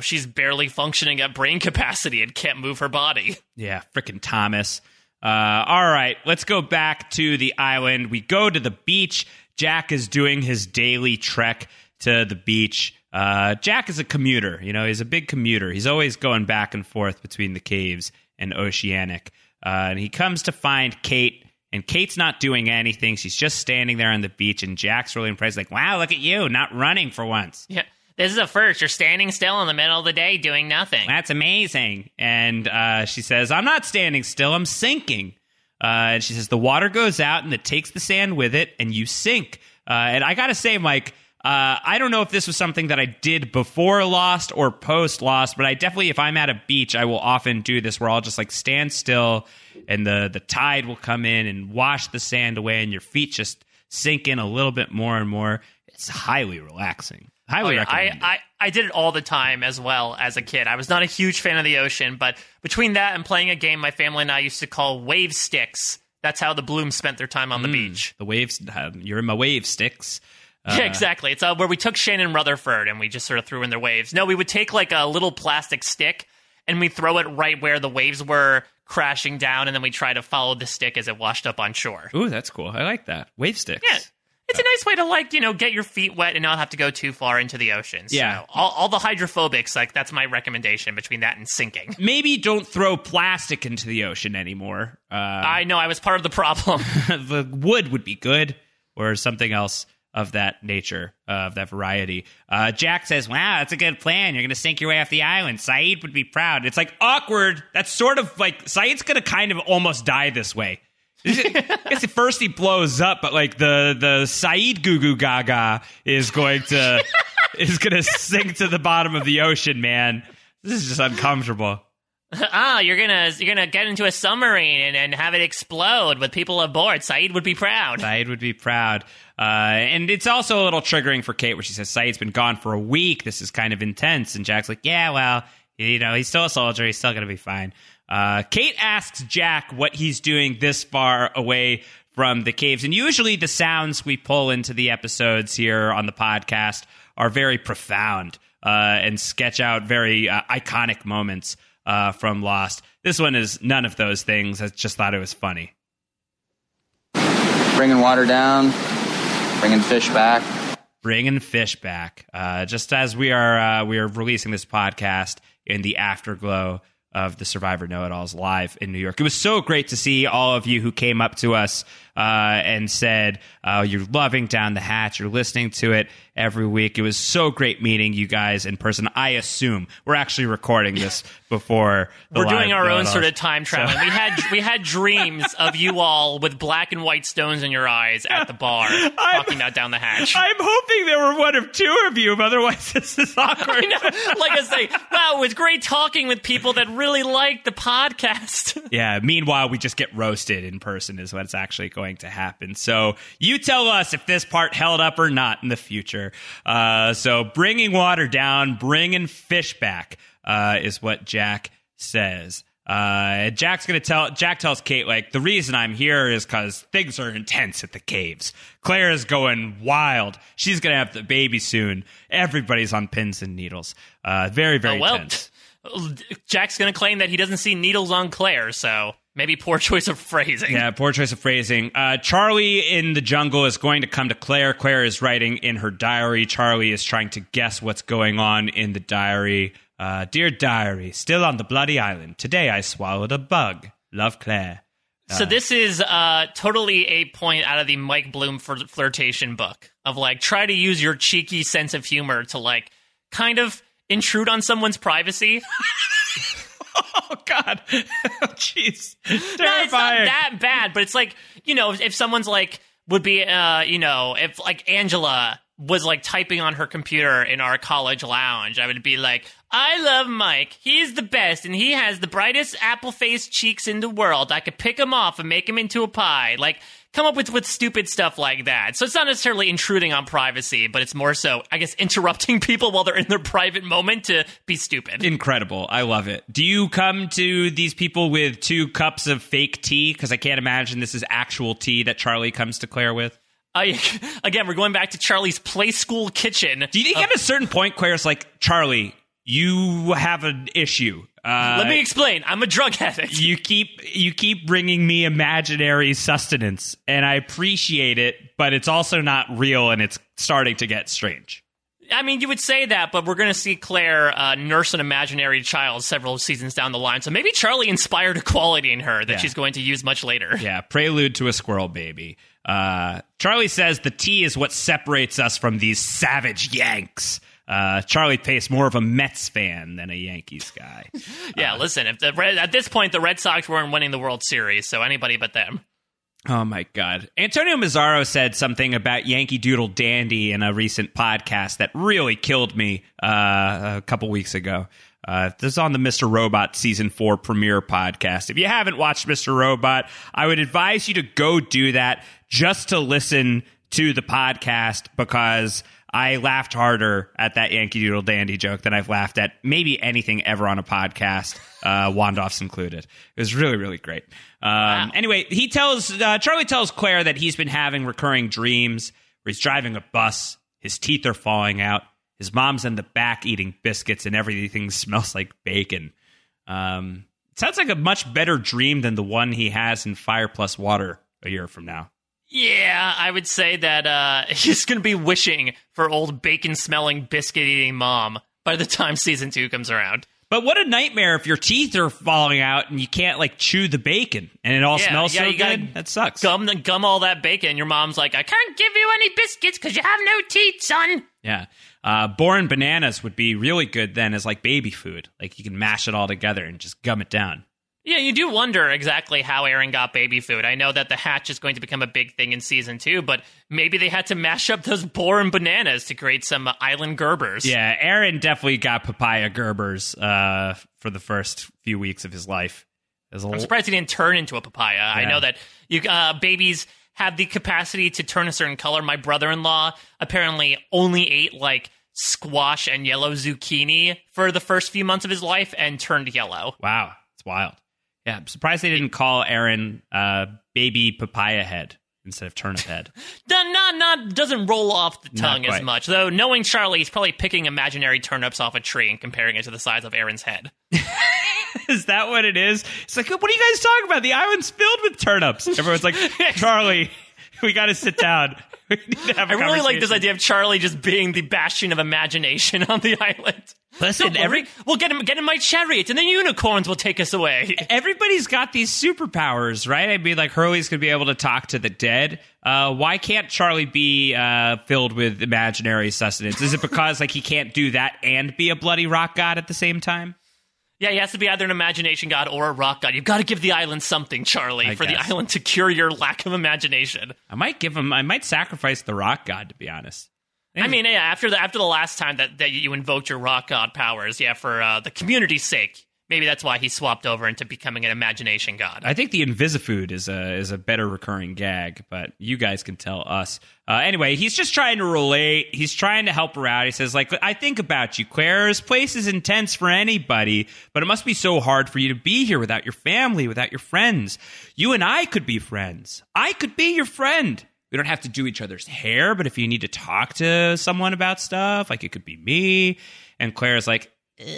she's barely functioning at brain capacity and can't move her body. Yeah, frickin' Thomas. All right, let's go back to the island. We go to the beach. Jack is doing his daily trek to the beach. Jack is a commuter. He's a big commuter. He's always going back and forth between the caves and Oceanic. And he comes to find Kate And Kate's not doing anything. She's just standing there on the beach, and Jack's really impressed. Like, wow, look at you, not running for once. Yeah, this is a first. You're standing still in the middle of the day doing nothing. That's amazing. And she says, I'm not standing still, I'm sinking. And she says, the water goes out, and it takes the sand with it, and you sink. And I got to say, Mike, I don't know if this was something that I did before Lost or post Lost, but I definitely, if I'm at a beach, I will often do this where I'll just like stand still, and the tide will come in and wash the sand away, and your feet just sink in a little bit more and more. It's highly relaxing. Highly recommended. I did it all the time as well as a kid. I was not a huge fan of the ocean, but between that and playing a game my family and I used to call wave sticks, that's how the Blooms spent their time on the beach. The waves, you're in my wave sticks. Yeah, exactly. It's where we took Shannon Rutherford and we just sort of threw in their waves. No, we would take like a little plastic stick and we throw it right where the waves were crashing down, and then we try to follow the stick as it washed up on shore. Ooh, that's cool. I like that. Wave sticks. Yeah. It's a nice way to, like, you know, get your feet wet and not have to go too far into the ocean. So yeah. All the hydrophobics, like, that's my recommendation between that and sinking. Maybe don't throw plastic into the ocean anymore. I know. I was part of the problem. The wood would be good, or something else of that nature, of that variety. Jack says, wow, that's a good plan. You're going to sink your way off the island. Saeed would be proud. It's, like, awkward. That's sort of, like, Saeed's going to kind of almost die this way. I guess at first he blows up, but like the Saeed Goo Goo Gaga is going to sink to the bottom of the ocean, man. This is just uncomfortable. Ah, you're gonna get into a submarine and have it explode with people aboard. Saeed would be proud. Saeed would be proud. And it's also a little triggering for Kate, where she says Saeed's been gone for a week. This is kind of intense. And Jack's like, yeah, well, you know, he's still a soldier. He's still gonna be fine. Kate asks Jack what he's doing this far away from the caves. And usually the sounds we pull into the episodes here on the podcast are very profound and sketch out very iconic moments from Lost. This one is none of those things. I just thought it was funny. Bringing water down, bringing fish back. Bringing fish back. Just as we are releasing this podcast in the afterglow of the Survivor Know-It-Alls live in New York. It was so great to see all of you who came up to us and said, you're loving Down the Hatch, you're listening to it every week. It was so great meeting you guys in person. I assume we're actually recording this before the we're doing our own sort of time traveling. So. We had dreams of you all with black and white stones in your eyes at the bar talking about Down the Hatch. I'm hoping there were one of two of you, otherwise this is awkward. Like I say, wow, it was great talking with people that really liked the podcast. Yeah, meanwhile we just get roasted in person is what's actually going to happen. So you tell us if this part held up or not in the future. So bringing water down, bringing fish back is what Jack says. Jack tells Kate, like, the reason I'm here is because things are intense at the caves. Claire is going wild. She's going to have the baby soon. Everybody's on pins and needles. Very, very tense. Jack's going to claim that he doesn't see needles on Claire, so... Maybe poor choice of phrasing. Yeah, poor choice of phrasing. Charlie in the jungle is going to come to Claire. Claire is writing in her diary. Charlie is trying to guess what's going on in the diary. Dear diary, still on the bloody island. Today I swallowed a bug. Love, Claire. So this is totally a point out of the Mike Bloom flirtation book of, like, try to use your cheeky sense of humor to, like, kind of intrude on someone's privacy. Oh, God. Jeez. Oh, terrifying. No, it's not that bad, but it's like, you know, if someone's like, would be, you know, if like Angela was like typing on her computer in our college lounge, I would be like, I love Mike. He's the best, and he has the brightest apple-faced cheeks in the world. I could pick him off and make him into a pie. Like, come up with stupid stuff like that. So it's not necessarily intruding on privacy, but it's more so, I guess, interrupting people while they're in their private moment to be stupid. Incredible. I love it. Do you come to these people with 2 cups of fake tea? Because I can't imagine this is actual tea that Charlie comes to Claire with. Again, we're going back to Charlie's play school kitchen. Do you think at a certain point, Claire's like, Charlie, you have an issue. Let me explain. I'm a drug addict. You keep bringing me imaginary sustenance, and I appreciate it, but it's also not real, and it's starting to get strange. I mean, you would say that, but we're going to see Claire nurse an imaginary child several seasons down the line. So maybe Charlie inspired a quality in her that she's going to use much later. Yeah, prelude to a squirrel baby. Charlie says the tea is what separates us from these savage Yanks. Charlie Pace, more of a Mets fan than a Yankees guy. Yeah, listen, if at this point, the Red Sox weren't winning the World Series, so anybody but them. Oh, my God. Antonio Mazzaro said something about Yankee Doodle Dandy in a recent podcast that really killed me a couple weeks ago. This is on the Mr. Robot Season 4 premiere podcast. If you haven't watched Mr. Robot, I would advise you to go do that just to listen to the podcast, because I laughed harder at that Yankee Doodle Dandy joke than I've laughed at maybe anything ever on a podcast, Wandoff's included. It was really, really great. Wow. Anyway, Charlie tells Claire that he's been having recurring dreams where he's driving a bus, his teeth are falling out, his mom's in the back eating biscuits, and everything smells like bacon. It sounds like a much better dream than the one he has in Fire Plus Water a year from now. Yeah, I would say that he's going to be wishing for old bacon-smelling, biscuit-eating mom by the time season 2 comes around. But what a nightmare if your teeth are falling out and you can't, like, chew the bacon and it all smells so good. That sucks. Gum all that bacon. Your mom's like, I can't give you any biscuits because you have no teeth, son. Yeah. Boring bananas would be really good then as, like, baby food. Like, you can mash it all together and just gum it down. Yeah, you do wonder exactly how Aaron got baby food. I know that the hatch is going to become a big thing in season 2, but maybe they had to mash up those boring bananas to create some island Gerbers. Yeah, Aaron definitely got papaya Gerbers for the first few weeks of his life. I'm surprised he didn't turn into a papaya. Yeah. I know that babies have the capacity to turn a certain color. My brother-in-law apparently only ate, like, squash and yellow zucchini for the first few months of his life and turned yellow. Wow, it's wild. Yeah, I'm surprised they didn't call Aaron baby papaya head instead of turnip head. Not doesn't roll off the tongue as much, though. Knowing Charlie, he's probably picking imaginary turnips off a tree and comparing it to the size of Aaron's head. Is that what it is? It's like, what are you guys talking about? The island's filled with turnips. Everyone's like, Charlie, we got to sit down. We need to have a conversation. I really like this idea of Charlie just being the bastion of imagination on the island. Listen, we'll get in my chariot, and then unicorns will take us away. Everybody's got these superpowers, right? I mean, like, Hurley's going to be able to talk to the dead. Why can't Charlie be filled with imaginary sustenance? Is it because, like, he can't do that and be a bloody rock god at the same time? Yeah, he has to be either an imagination god or a rock god. You've got to give the island something, Charlie, I guess. The island to cure your lack of imagination. I might sacrifice the rock god, to be honest. Anyway. I mean, yeah, after the last time that you invoked your rock god powers, yeah, for the community's sake, maybe that's why he swapped over into becoming an imagination god. I think the Invisifood is a better recurring gag, but you guys can tell us. Anyway, he's just trying to relate. He's trying to help her out. He says, like, I think about you, Claire. This place is intense for anybody, but it must be so hard for you to be here without your family, without your friends. You and I could be friends. I could be your friend. We don't have to do each other's hair, but if you need to talk to someone about stuff, like, it could be me. And Claire's like, pass.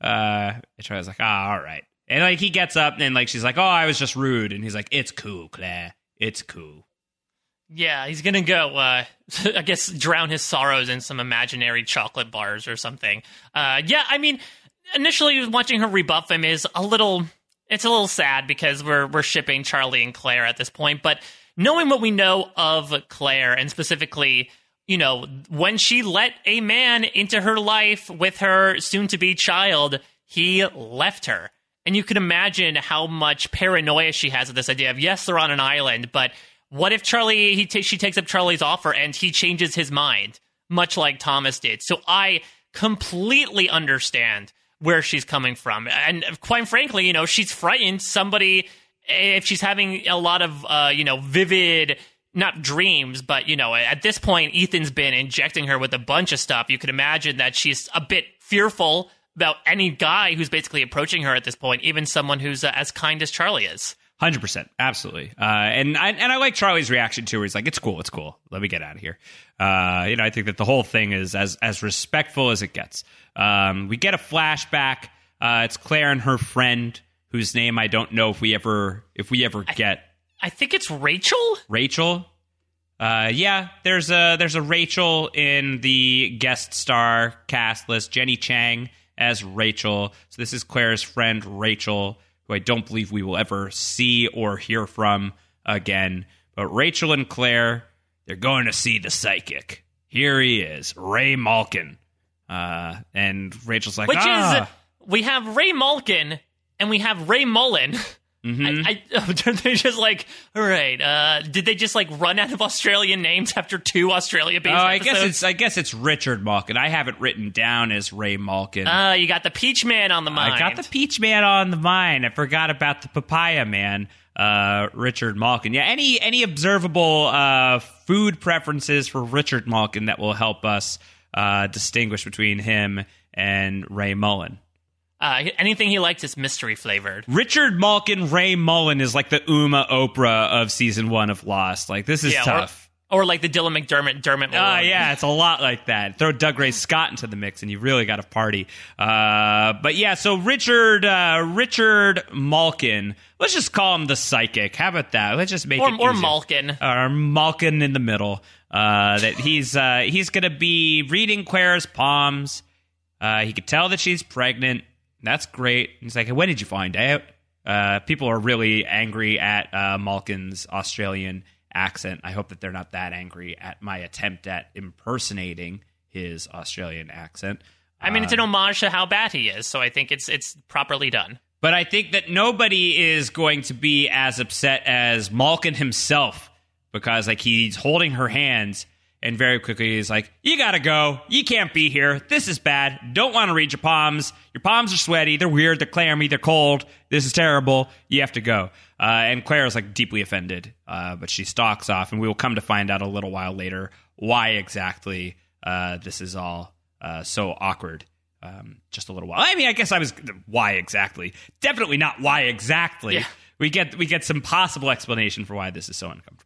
And Charlie's like, all right. And, like, he gets up and, like, she's like, oh, I was just rude. And he's like, it's cool, Claire. It's cool. Yeah, he's going to go, I guess, drown his sorrows in some imaginary chocolate bars or something. Yeah, I mean, initially watching her rebuff him is a little... It's a little sad because we're shipping Charlie and Claire at this point, but knowing what we know of Claire, and specifically, you know, when she let a man into her life with her soon-to-be child, he left her. And you can imagine how much paranoia she has of this idea of, yes, they're on an island, but what if Charlie, she takes up Charlie's offer and he changes his mind, much like Thomas did. So I completely understand where she's coming from. And quite frankly, you know, she's frightened. Somebody, if she's having a lot of, you know, vivid, not dreams, but, you know, at this point, Ethan's been injecting her with a bunch of stuff. You could imagine that she's a bit fearful about any guy who's basically approaching her at this point, even someone who's as kind as Charlie is. 100%. Absolutely. And I like Charlie's reaction too, where he's like, it's cool. It's cool. Let me get out of here. You know, I think that the whole thing is as respectful as it gets. We get a flashback. It's Claire and her friend whose name I don't know if we ever get. I think it's Rachel. Yeah, there's a Rachel in the guest star cast list, Jenny Chang as Rachel. So this is Claire's friend Rachel, who I don't believe we will ever see or hear from again. But Rachel and Claire, they're going to see the psychic. Here he is, Ray Malkin. And Rachel's like, Which is, we have Ray Malkin and we have Ray Mullen. Mm-hmm. They're just like, all right. Did they just like run out of Australian names after two Australia-based episodes? I guess it's Richard Malkin. I have it written down as Ray Malkin. You got the Peach Man on the mind. I got the Peach Man on the mind. I forgot about the Papaya Man. Richard Malkin. Yeah. Any observable food preferences for Richard Malkin that will help us distinguish between him and Ray Mullen? Anything he likes is mystery flavored. Richard Malkin, Ray Mullen is like the Uma Oprah of season one of Lost. Like, this is tough. Or like the Dylan McDermott. It's a lot like that. Throw Doug Ray Scott into the mix and you really got a party. But yeah, so Richard Malkin. Let's just call him the psychic. How about that? Let's just make it easier. Or Malkin. Or Malkin in the middle. That he's going to be reading Claire's palms. He could tell that she's pregnant. That's great. He's like, when did you find out? People are really angry at Malkin's Australian accent. I hope that they're not that angry at my attempt at impersonating his Australian accent. I mean, it's an homage to how bad he is, so I think it's properly done. But I think that nobody is going to be as upset as Malkin himself, because like he's holding her hands. And very quickly, he's like, you got to go. You can't be here. This is bad. Don't want to read your palms. Your palms are sweaty. They're weird. They're clammy. They're cold. This is terrible. You have to go. And Claire is like deeply offended, but she stalks off. And we will come to find out a little while later why exactly this is all so awkward. Just a little while. I mean, I guess I was why exactly. Definitely not why exactly. Yeah. We get some possible explanation for why this is so uncomfortable.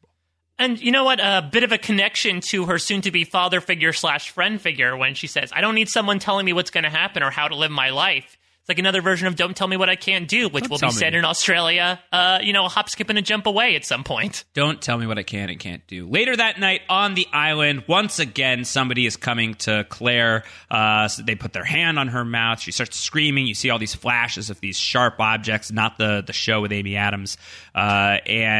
And you know what? A bit of a connection to her soon-to-be father figure / friend figure when she says, I don't need someone telling me what's going to happen or how to live my life. It's like another version of don't tell me what I can't do, which will be said in Australia, a hop, skip, and a jump away at some point. Don't tell me what I can and can't do. Later that night on the island, once again, somebody is coming to Claire. So they put their hand on her mouth. She starts screaming. You see all these flashes of these sharp objects, not the show with Amy Adams. We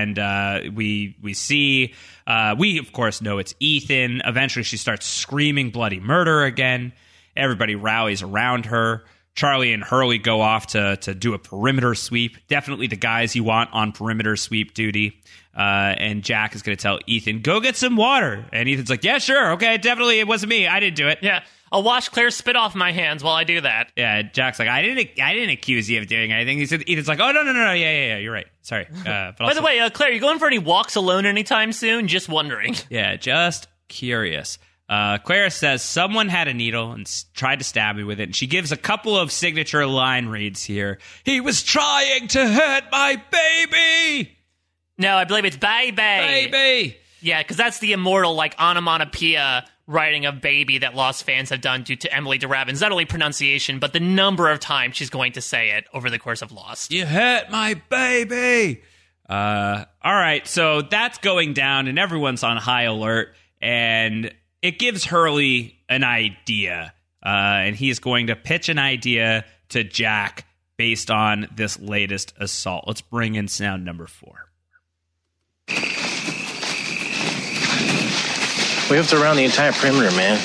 of course know it's Ethan. Eventually she starts screaming bloody murder again. Everybody rallies around her. Charlie and Hurley go off to do a perimeter sweep. Definitely the guys you want on perimeter sweep duty. And Jack is going to tell Ethan, go get some water. And Ethan's like, yeah, sure. Okay, definitely it wasn't me. I didn't do it. Yeah, I'll wash Claire's spit off my hands while I do that. Yeah, Jack's like, I didn't accuse you of doing anything. He said, Ethan's like, oh, no. Yeah, you're right. Sorry. But by the way, Claire, you going for any walks alone anytime soon? Just wondering. Yeah, just curious. Claire says someone had a needle and tried to stab me with it, and she gives a couple of signature line reads here. He was trying to hurt my baby. No, I believe it's baby. Yeah, because that's the immortal onomatopoeia writing of baby that Lost fans have done due to Emily DeRavin's not only pronunciation but the number of times she's going to say it over the course of Lost. You hurt my baby. All right, so that's going down, and everyone's on high alert, and it gives Hurley an idea, and he's going to pitch an idea to Jack based on this latest assault. Let's bring in sound number 4. We have to round the entire perimeter, man.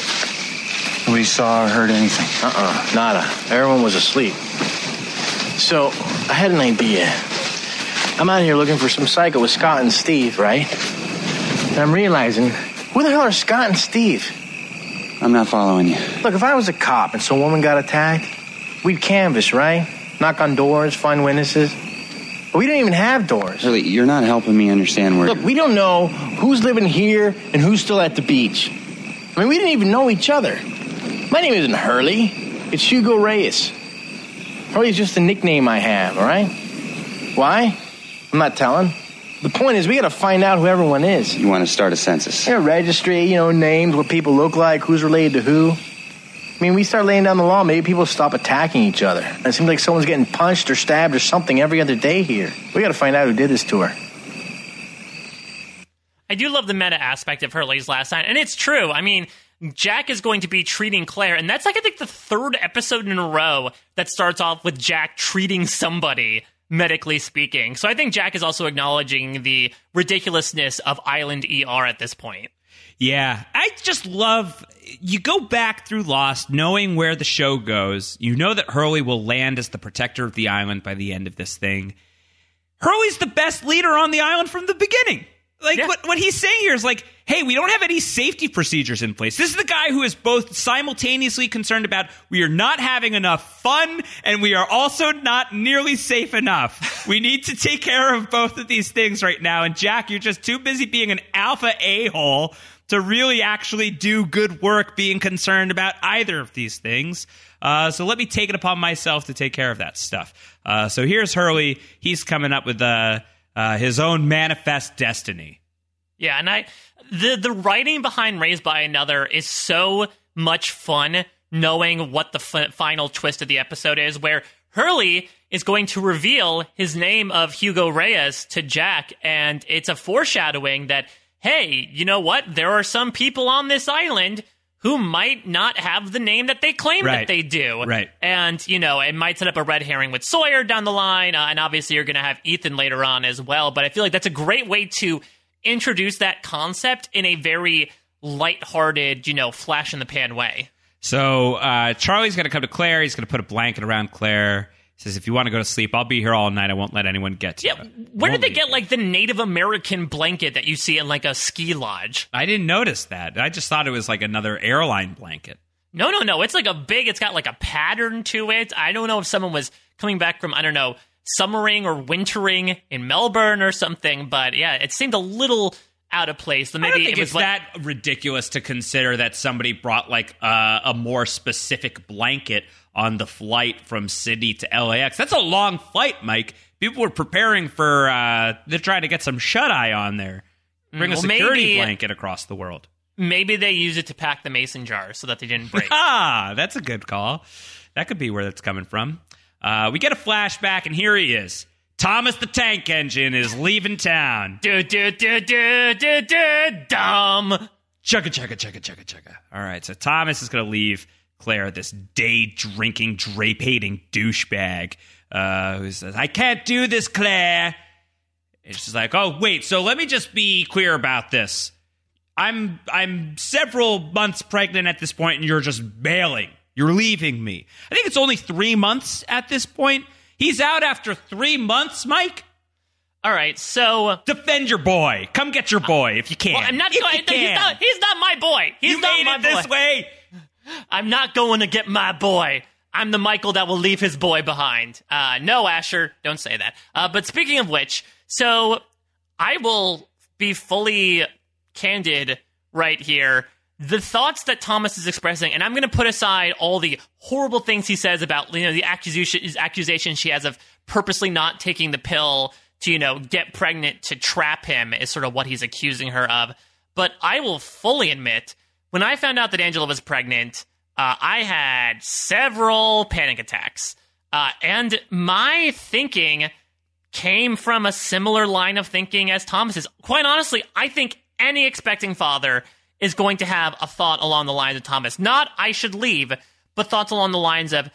Nobody saw or heard anything. Nada. Everyone was asleep. So I had an idea. I'm out here looking for some psycho with Scott and Steve, right? And I'm realizing... who the hell are Scott and Steve? I'm not following you. Look, if I was a cop and some woman got attacked, we'd canvass, right? Knock on doors, find witnesses. But we don't even have doors. Really, you're not helping me understand where... Look, we don't know who's living here and who's still at the beach. I mean, we didn't even know each other. My name isn't Hurley. It's Hugo Reyes. Hurley's just a nickname I have, all right? Why? I'm not telling. The point is, we got to find out who everyone is. You want to start a census? Yeah, registry, names, what people look like, who's related to who. I mean, we start laying down the law, maybe people stop attacking each other. It seems like someone's getting punched or stabbed or something every other day here. We got to find out who did this to her. I do love the meta aspect of Hurley's last night, and it's true. I mean, Jack is going to be treating Claire, and that's, like, I think the third episode in a row that starts off with Jack treating somebody, medically speaking. So I think Jack is also acknowledging the ridiculousness of Island ER at this point. Yeah, I just love, you go back through Lost, knowing where the show goes. You know that Hurley will land as the protector of the island by the end of this thing. Hurley's the best leader on the island from the beginning. Like, yeah. what he's saying here is like, hey, we don't have any safety procedures in place. This is the guy who is both simultaneously concerned about we are not having enough fun and we are also not nearly safe enough. We need to take care of both of these things right now. And Jack, you're just too busy being an alpha a-hole to really actually do good work being concerned about either of these things. So let me take it upon myself to take care of that stuff. So here's Hurley. He's coming up with his own manifest destiny. Yeah, and the writing behind Raised by Another is so much fun, knowing what the final twist of the episode is, where Hurley is going to reveal his name of Hugo Reyes to Jack, and it's a foreshadowing that, hey, you know what? There are some people on this island who might not have the name that they claim that they do. Right. And, you know, it might set up a red herring with Sawyer down the line, and obviously you're going to have Ethan later on as well, but I feel like that's a great way to introduce that concept in a very lighthearted, you know, flash-in-the-pan way. So Charlie's going to come to Claire. He's going to put a blanket around Claire. He says, if you want to go to sleep, I'll be here all night. I won't let anyone get to you. Where did they get, like, the Native American blanket that you see in, like, a ski lodge? I didn't notice that. I just thought it was, like, another airline blanket. No. It's, like, a big, it's got, like, a pattern to it. I don't know if someone was coming back from, I don't know, summering or wintering in Melbourne or something, but yeah, it seemed a little out of place. Maybe I don't think it's that ridiculous to consider that somebody brought like a more specific blanket on the flight from Sydney to LAX. That's a long flight, Mike. People were preparing for they're trying to get some shut eye on there. Bring a security blanket across the world. Maybe they use it to pack the mason jar so that they didn't break. Ah, that's a good call. That could be where that's coming from. We get a flashback, and here he is. Thomas the Tank Engine is leaving town. Dumb. Chugga. All right, so Thomas is going to leave Claire, this day-drinking, drape-hating douchebag who says, I can't do this, Claire. And she's like, oh, wait, so let me just be clear about this. I'm several months pregnant at this point, and you're just bailing. You're leaving me. I think it's only 3 months at this point. He's out after 3 months, Mike. All right, so defend your boy. Come get your boy if you can. Well, I'm not going. He's not my boy. He's you not made my it boy. This way. I'm not going to get my boy. I'm the Michael that will leave his boy behind. No, Asher, don't say that. But speaking of which, so I will be fully candid right here. The thoughts that Thomas is expressing, and I'm going to put aside all the horrible things he says about, you know, the accusation she has of purposely not taking the pill to, you know, get pregnant to trap him is sort of what he's accusing her of. But I will fully admit, when I found out that Angela was pregnant, I had several panic attacks. And my thinking came from a similar line of thinking as Thomas's. Quite honestly, I think any expecting father is going to have a thought along the lines of Thomas. Not, I should leave, but thoughts along the lines of,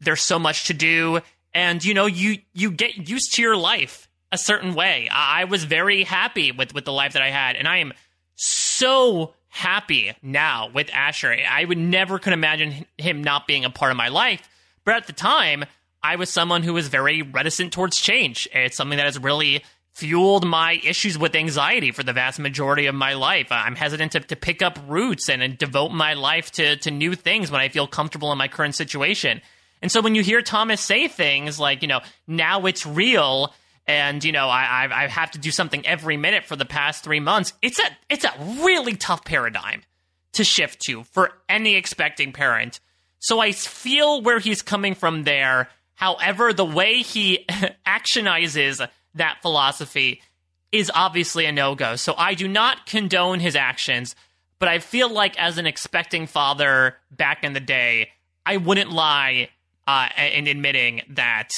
there's so much to do, and, you know, you get used to your life a certain way. I was very happy with the life that I had, and I am so happy now with Asher. I would never could imagine him not being a part of my life, but at the time, I was someone who was very reticent towards change. It's something that has really fueled my issues with anxiety for the vast majority of my life. I'm hesitant to pick up roots and devote my life to new things when I feel comfortable in my current situation. And so when you hear Thomas say things like, you know, now it's real, and, you know, I have to do something every minute for the past 3 months, it's a really tough paradigm to shift to for any expecting parent. So I feel where he's coming from there. However, the way he actionizes that philosophy is obviously a no-go. So I do not condone his actions, but I feel like as an expecting father back in the day, I wouldn't lie in admitting that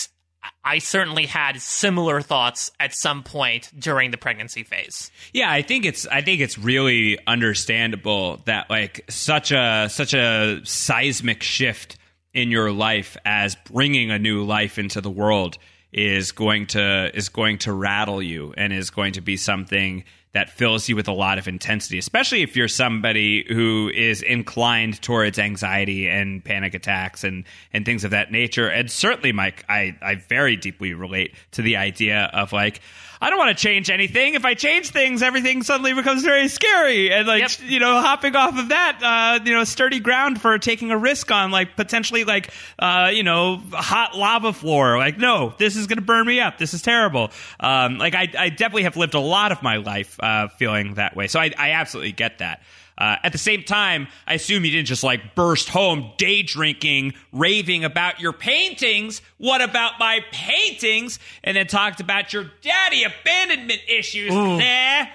I certainly had similar thoughts at some point during the pregnancy phase. Yeah, I think it's really understandable that like such a seismic shift in your life as bringing a new life into the world is going to rattle you and is going to be something that fills you with a lot of intensity, especially if you're somebody who is inclined towards anxiety and panic attacks and things of that nature. And certainly, Mike, I very deeply relate to the idea of like, I don't want to change anything. If I change things, everything suddenly becomes very scary. And like, yep. You know, hopping off of that, sturdy ground for taking a risk on like potentially like, hot lava floor. Like, no, this is going to burn me up. This is terrible. I definitely have lived a lot of my life feeling that way. So I absolutely get that. At the same time, I assume you didn't just like burst home, day drinking, raving about your paintings. What about my paintings? And then talked about your daddy abandonment issues. Ooh. There.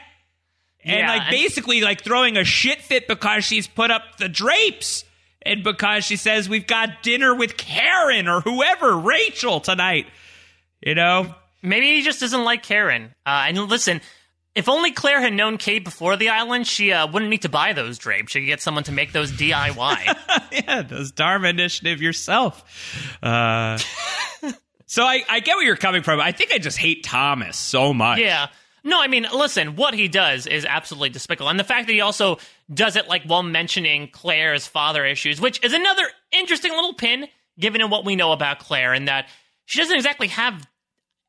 And yeah, like basically like throwing a shit fit because she's put up the drapes and because she says we've got dinner with Karen or whoever, Rachel tonight, you know? Maybe he just doesn't like Karen. And listen, if only Claire had known Kate before the island, she wouldn't need to buy those drapes. She could get someone to make those DIY. Yeah, those Dharma Initiative yourself. So I get where you're coming from. I think I just hate Thomas so much. Yeah. No, I mean, listen, what he does is absolutely despicable. And the fact that he also does it like while mentioning Claire's father issues, which is another interesting little pin, given what we know about Claire, and that she doesn't exactly have,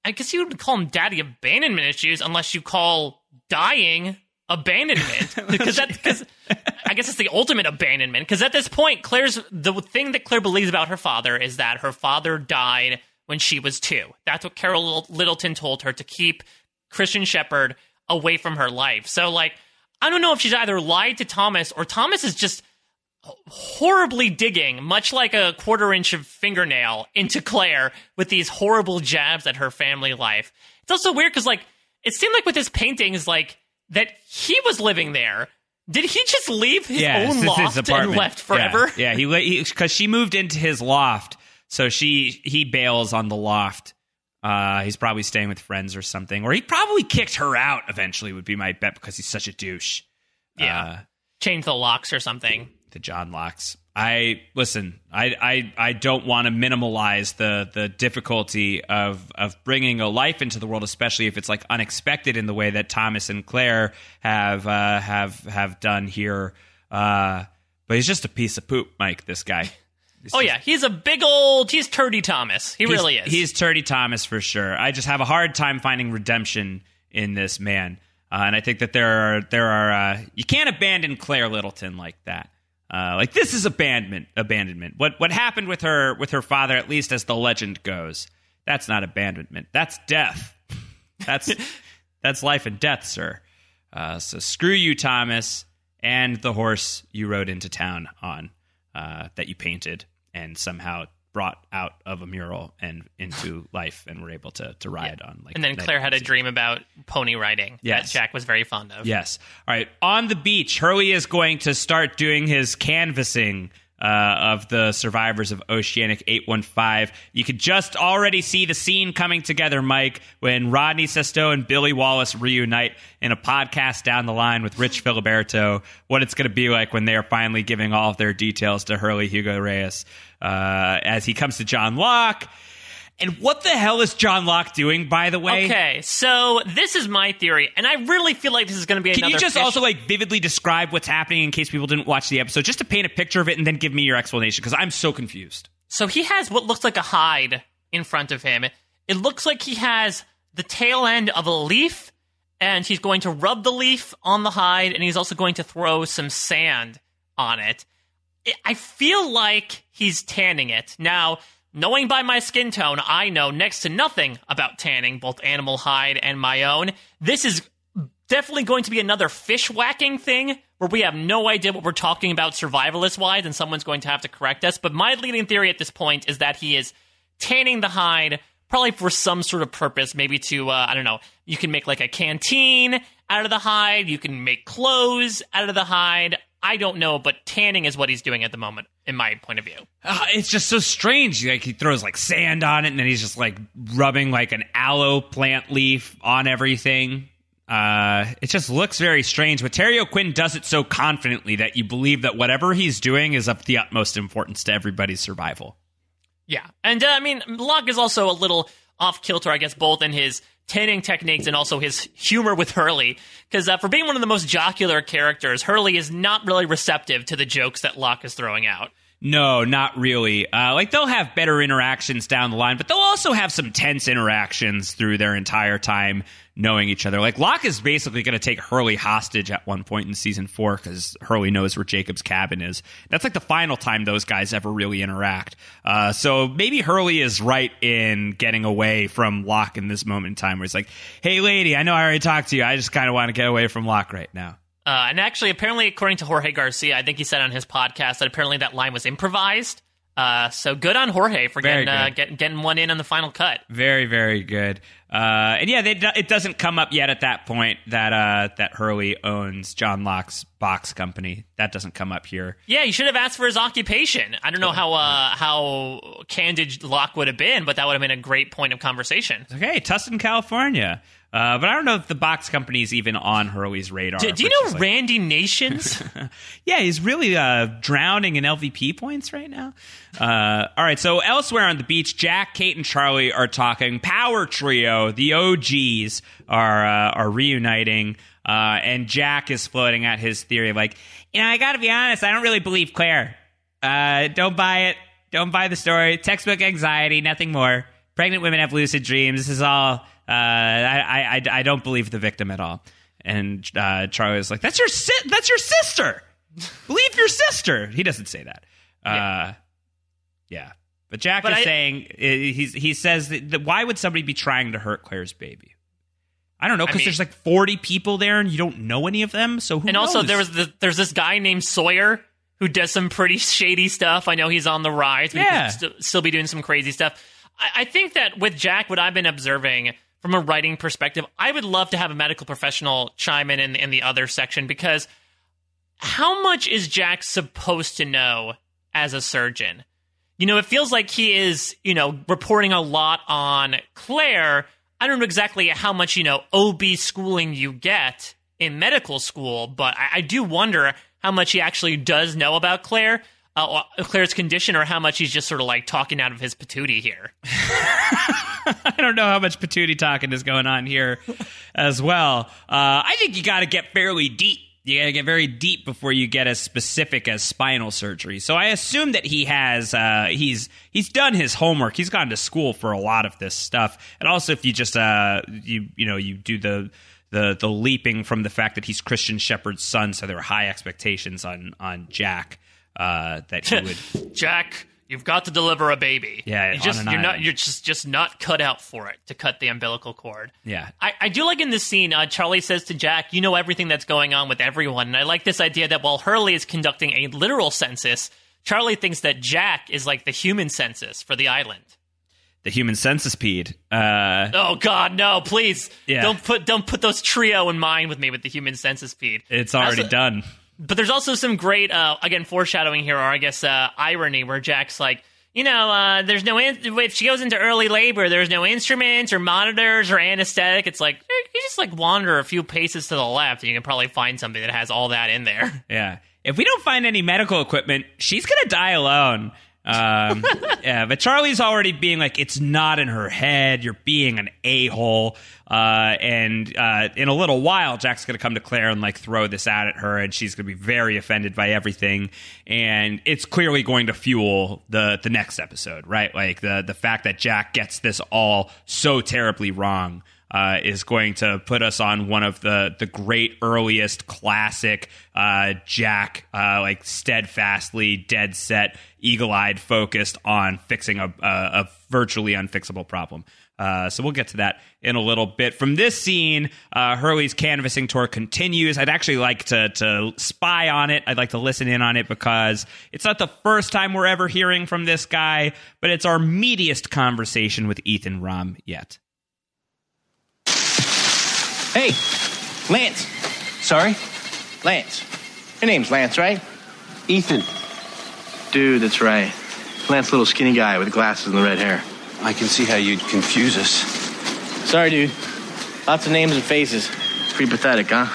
I guess you would call them daddy abandonment issues unless you call dying abandonment. Because I guess it's the ultimate abandonment. Because at this point, the thing that Claire believes about her father is that her father died when she was 2. That's what Carol Littleton told her to keep Christian Shepard away from her life. So, like, I don't know if she's either lied to Thomas or Thomas is just horribly digging, much like a 1/4 inch of fingernail, into Claire with these horrible jabs at her family life. It's also weird because, like, it seemed like with his paintings, like, that he was living there. Did he just leave his own loft and left forever? Yeah, he because she moved into his loft, so he bails on the loft. He's probably staying with friends or something, or he probably kicked her out eventually, would be my bet, because he's such a douche. Yeah, change the locks or something. The John Locke's. I don't want to minimalize the difficulty of bringing a life into the world, especially if it's like unexpected in the way that Thomas and Claire have done here. But he's just a piece of poop, Mike. This guy. He's a big old. He's Turdy Thomas. He really is. He's Turdy Thomas for sure. I just have a hard time finding redemption in this man, and I think that there are you can't abandon Claire Littleton like that. Like, this is abandonment. What happened with her father, at least as the legend goes, that's not abandonment. That's death. That's life and death, sir. So screw you, Thomas, and the horse you rode into town on, that you painted and somehow brought out of a mural and into life and were able to ride on. Like, and then Claire had a dream about pony riding that Jack was very fond of. Yes. All right. On the beach, Hurley is going to start doing his canvassing of the survivors of Oceanic 815. You could just already see the scene coming together, Mike, when Rodney Sesto and Billy Wallace reunite in a podcast down the line with Rich Filiberto, what it's going to be like when they are finally giving all of their details to Hurley Hugo Reyes as he comes to John Locke. And what the hell is John Locke doing, by the way? Okay, so this is my theory, and I really feel like this is going to be another. Can you just also, like, vividly describe what's happening in case people didn't watch the episode, just to paint a picture of it and then give me your explanation, because I'm so confused. So he has what looks like a hide in front of him. It looks like he has the tail end of a leaf, and he's going to rub the leaf on the hide, and he's also going to throw some sand on it. I feel like he's tanning it. Now, knowing by my skin tone, I know next to nothing about tanning, both animal hide and my own. This is definitely going to be another fish whacking thing where we have no idea what we're talking about survivalist-wise, and someone's going to have to correct us. But my leading theory at this point is that he is tanning the hide probably for some sort of purpose, maybe to, I don't know, you can make like a canteen out of the hide, you can make clothes out of the hide. I don't know, but tanning is what he's doing at the moment, in my point of view. It's just so strange. Like, he throws, like, sand on it, and then he's just, like, rubbing, like, an aloe plant leaf on everything. It just looks very strange. But Terry O'Quinn does it so confidently that you believe that whatever he's doing is of the utmost importance to everybody's survival. Yeah. And, I mean, Locke is also a little off-kilter, I guess, both in his tanning techniques and also his humor with Hurley, because for being one of the most jocular characters, Hurley is not really receptive to the jokes that Locke is throwing out. No, not really. Like, they'll have better interactions down the line, but they'll also have some tense interactions through their entire time knowing each other. Like, Locke is basically going to take Hurley hostage at one point in season 4 because Hurley knows where Jacob's cabin is. That's, like, the final time those guys ever really interact. So maybe Hurley is right in getting away from Locke in this moment in time where he's like, hey, lady, I know I already talked to you. I just kind of want to get away from Locke right now. And actually, apparently, according to Jorge Garcia, I think he said on his podcast that apparently that line was improvised. So good on Jorge for getting one in on the final cut. Very, very good. And yeah, it doesn't come up yet at that point that that Hurley owns John Locke's box company. That doesn't come up here. Yeah, you should have asked for his occupation. I don't know how candid Locke would have been, but that would have been a great point of conversation. Okay, Tustin, California. But I don't know if the box company is even on Hurley's radar. Do you know Randy Nations? Yeah, he's really drowning in LVP points right now. All right, so elsewhere on the beach, Jack, Kate, and Charlie are talking. Power Trio, the OGs, are reuniting. And Jack is floating out his theory like, you know, I got to be honest, I don't really believe Claire. Don't buy it. Don't buy the story. Textbook anxiety, nothing more. Pregnant women have lucid dreams. This is all... I don't believe the victim at all. And Charlie is like, that's your sister. Believe your sister. He doesn't say that. Yeah. But Jack is saying he says that why would somebody be trying to hurt Claire's baby? I don't know, because there's like 40 people there and you don't know any of them. So who knows? Also there's this guy named Sawyer who does some pretty shady stuff. I know he's on the rise. Yeah. He could still be doing some crazy stuff. I think that with Jack, what I've been observing from a writing perspective, I would love to have a medical professional chime in the other section, because how much is Jack supposed to know as a surgeon? You know, it feels like he is, you know, reporting a lot on Claire. I don't know exactly how much, you know, OB schooling you get in medical school, but I do wonder how much he actually does know about Claire. Claire's condition, or how much he's just sort of like talking out of his patootie here. I don't know how much patootie talking is going on here as well. I think you got to get fairly deep. You got to get very deep before you get as specific as spinal surgery. So I assume that he has he's done his homework. He's gone to school for a lot of this stuff. And also, if you just you do the leaping from the fact that he's Christian Shepherd's son, so there are high expectations on Jack. That he would Jack, you've got to deliver a baby. Yeah, you're just not cut out for it to cut the umbilical cord. Yeah, I do like in this scene. Charlie says to Jack, "You know everything that's going on with everyone." And I like this idea that while Hurley is conducting a literal census, Charlie thinks that Jack is like the human census for the island. The human centipede. Oh God, no! Please, don't put those trio in mind with me with the human centipede. It's already done. But there's also some great, again, foreshadowing here, or I guess irony, where Jack's like, you know, there's no if she goes into early labor, there's no instruments or monitors or anesthetic. It's like, you just like wander a few paces to the left, and you can probably find something that has all that in there. Yeah. If we don't find any medical equipment, she's going to die alone. Yeah, but Charlie's already being like, it's not in her head. You're being an a-hole. And in a little while, Jack's going to come to Claire and like throw this out at her, and she's going to be very offended by everything. And it's clearly going to fuel the next episode, right? Like the fact that Jack gets this all so terribly wrong is going to put us on one of the great earliest classic Jack, like steadfastly dead set, eagle-eyed, focused on fixing a virtually unfixable problem. So we'll get to that in a little bit. From this scene, Hurley's canvassing tour continues. I'd actually like to spy on it. I'd like to listen in on it, because it's not the first time we're ever hearing from this guy, but it's our meatiest conversation with Ethan Rom yet. Hey, Lance. Sorry, Lance. Your name's Lance, right? Ethan. Dude, that's right. Lance, little skinny guy with glasses and the red hair. I can see how you'd confuse us. Sorry, dude. Lots of names and faces. It's pretty pathetic, huh?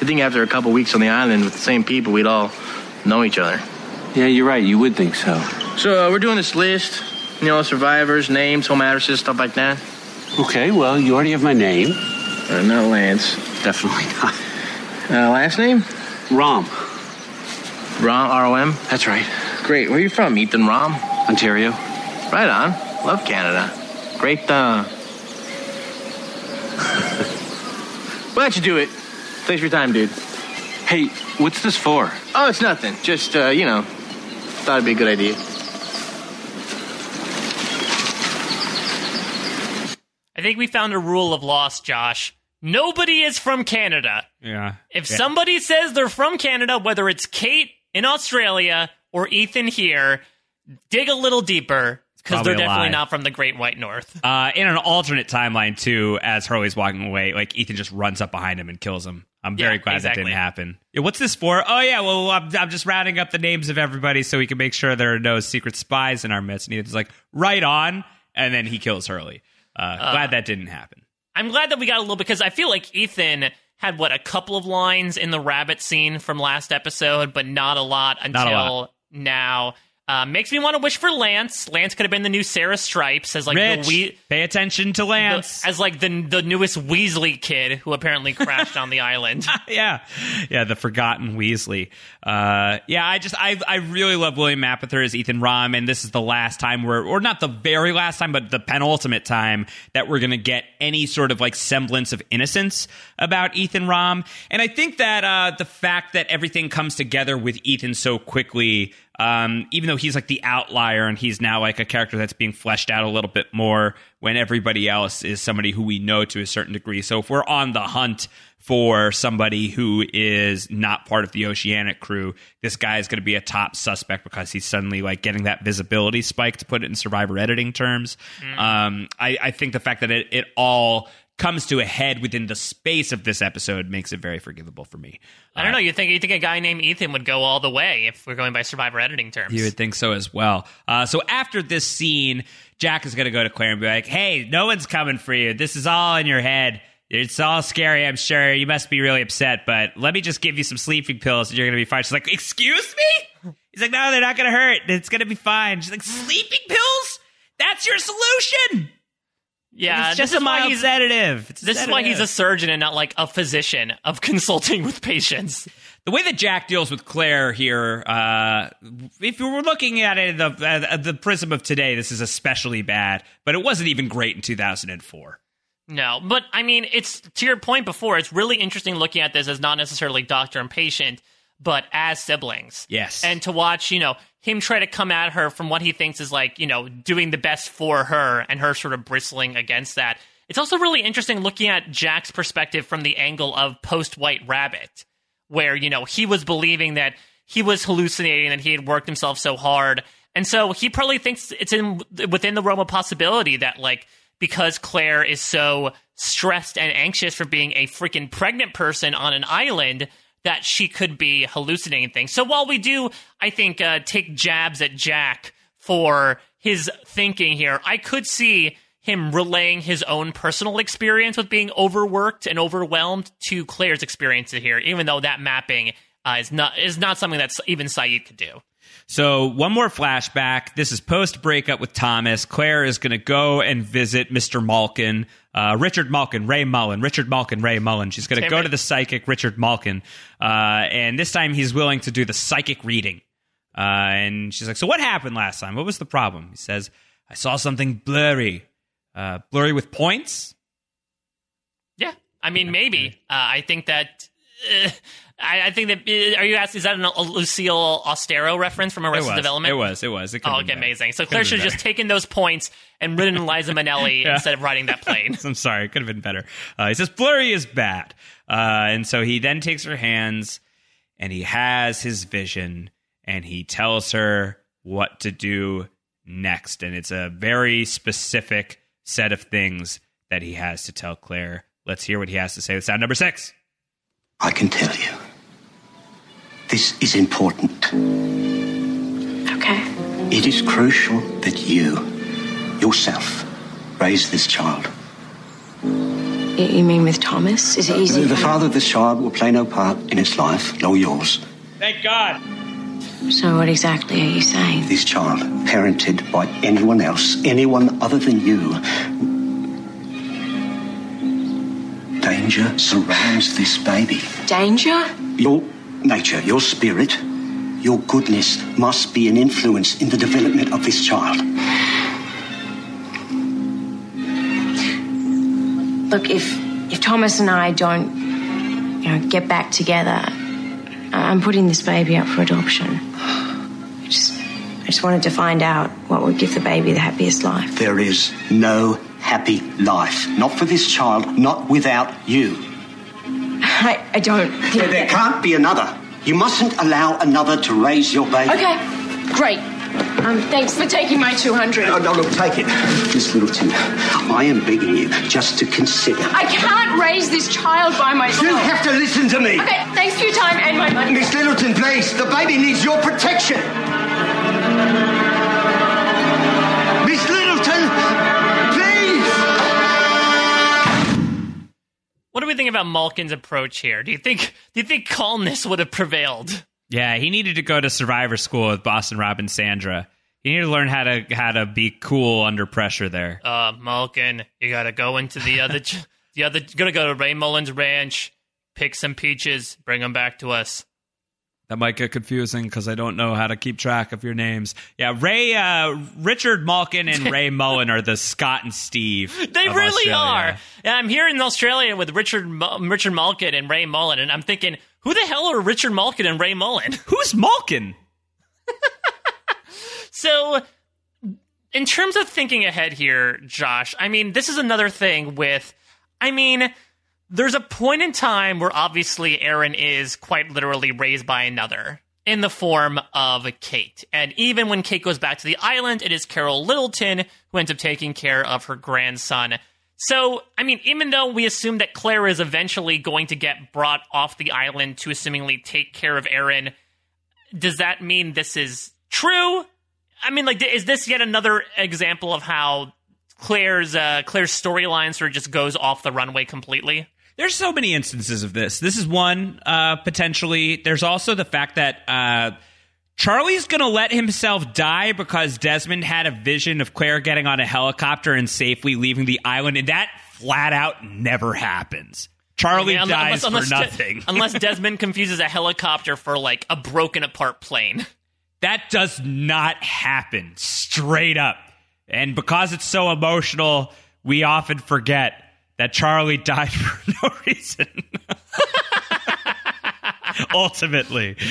You'd think after a couple weeks on the island with the same people, we'd all know each other. Yeah, you're right. You would think so. So we're doing this list. You know, survivors, names, home addresses, stuff like that. Okay, well, you already have my name. Not Lance. Definitely not. Last name? Rom. Rom, R-O-M? That's right. Great. Where are you from, Ethan Rom? Ontario. Right on. Love Canada. Great, Well, that should do it. Thanks for your time, dude. Hey, what's this for? Oh, it's nothing. Just, you know, thought it'd be a good idea. I think we found a rule of Lost, Josh. Nobody is from Canada. Yeah. If somebody says they're from Canada, whether it's Kate in Australia or Ethan here, dig a little deeper. Because they're definitely not from the Great White North. In an alternate timeline, too, as Hurley's walking away, like Ethan just runs up behind him and kills him. I'm very glad that didn't happen. Yeah, what's this for? Oh, yeah, well, I'm just rounding up the names of everybody so we can make sure there are no secret spies in our midst. And Ethan's like, right on, and then he kills Hurley. Glad that didn't happen. I'm glad that we got a little, because I feel like Ethan had, a couple of lines in the rabbit scene from last episode, but not a lot until now. Makes me want to wish for Lance. Lance could have been the new Sarah Stripes as pay attention to Lance as the newest Weasley kid who apparently crashed on the island. Yeah, the forgotten Weasley. I really love William Mapother as Ethan Rom, and this is the last time or not the very last time, but the penultimate time that we're gonna get any sort of semblance of innocence about Ethan Rom. And I think that the fact that everything comes together with Ethan so quickly. Even though he's the outlier and he's now a character that's being fleshed out a little bit more when everybody else is somebody who we know to a certain degree. So if we're on the hunt for somebody who is not part of the Oceanic crew, this guy is going to be a top suspect because he's suddenly getting that visibility spike, to put it in Survivor editing terms. Mm. I think the fact that it all comes to a head within the space of this episode makes it very forgivable for me. I don't know. You think a guy named Ethan would go all the way if we're going by Survivor editing terms. You would think so as well. So after this scene, Jack is going to go to Claire and be like, hey, no one's coming for you. This is all in your head. It's all scary, I'm sure. You must be really upset, but let me just give you some sleeping pills and you're going to be fine. She's like, excuse me? He's like, no, they're not going to hurt. It's going to be fine. She's like, sleeping pills? That's your solution? Yeah, it's just why he's additive. This is why he's a surgeon and not a physician of consulting with patients. The way that Jack deals with Claire here, if you were looking at it the prism of today, this is especially bad, but it wasn't even great in 2004. No, but I mean, it's to your point before, it's really interesting looking at this as not necessarily doctor and patient, but as siblings. Yes. And to watch, him try to come at her from what he thinks is doing the best for her and her sort of bristling against that. It's also really interesting looking at Jack's perspective from the angle of post-White Rabbit, where, he was believing that he was hallucinating, that he had worked himself so hard. And so he probably thinks it's within the realm of possibility that, because Claire is so stressed and anxious for being a freaking pregnant person on an island, that she could be hallucinating things. So while we do, I think, take jabs at Jack for his thinking here, I could see him relaying his own personal experience with being overworked and overwhelmed to Claire's experience here, even though that mapping is not something that even Saeed could do. So one more flashback. This is post-breakup with Thomas. Claire is going to go and visit Mr. Malkin, Richard Malkin, Ray Mullen. She's going to go to the psychic Richard Malkin. And this time he's willing to do the psychic reading. And she's like, so what happened last time? What was the problem? He says, I saw something blurry. Blurry with points? Yeah, I mean, maybe. I think that... I think that, are you asking, is that a Lucille Austero reference from Arrested Development? It was. It okay, amazing. So Claire should have just taken those points and ridden Liza Minnelli instead of riding that plane. I'm sorry, it could have been better. He says, blurry is bad. And so he then takes her hands and he has his vision and he tells her what to do next. And it's a very specific set of things that he has to tell Claire. Let's hear what he has to say with sound number 6. I can tell you. This is important. Okay. It is crucial that you, yourself, raise this child. You mean with Thomas? Is it easy? The father of this child will play no part in its life, nor yours. Thank God. So what exactly are you saying? This child, parented by anyone else, anyone other than you. Danger surrounds this baby. Danger? Your nature, your spirit, your goodness must be an influence in the development of this child. Look, if Thomas and I don't, get back together, I'm putting this baby up for adoption. I just wanted to find out what would give the baby the happiest life. There is no happy life. Not for this child, not without you. I don't think there can't be another. You mustn't allow another to raise your baby. Okay, great. Thanks for taking my 200. No, look, take it. Miss Littleton, I am begging you just to consider. I can't raise this child by myself. You have to listen to me. Okay, thanks for your time and my money. Miss Littleton, please, the baby needs your protection. Miss Littleton, please. What do we think about Malkin's approach here? Do you think calmness would have prevailed? Yeah, he needed to go to Survivor School with Boston Rob and Sandra. He needed to learn how to be cool under pressure there. Malkin, you gotta go into the other, gonna go to Ray Mullen's ranch, pick some peaches, bring them back to us. That might get confusing because I don't know how to keep track of your names. Yeah, Richard Malkin and Ray Mullen are the Scott and Steve. They really Australia. Are. And I'm here in Australia with Richard Malkin and Ray Mullen, and I'm thinking, who the hell are Richard Malkin and Ray Mullen? Who's Malkin? So, in terms of thinking ahead here, Josh, I mean, this is another thing with, there's a point in time where obviously Aaron is quite literally raised by another in the form of Kate. And even when Kate goes back to the island, it is Carol Littleton who ends up taking care of her grandson. So, even though we assume that Claire is eventually going to get brought off the island to assumingly take care of Aaron, does that mean this is true? Is this yet another example of how Claire's storyline sort of just goes off the runway completely? There's so many instances of this. This is one, potentially. There's also the fact that Charlie's going to let himself die because Desmond had a vision of Claire getting on a helicopter and safely leaving the island, and that flat out never happens. Charlie dies for nothing. Unless Desmond confuses a helicopter for, a broken-apart plane. That does not happen, straight up. And because it's so emotional, we often forget that Charlie died for no reason. Ultimately. So,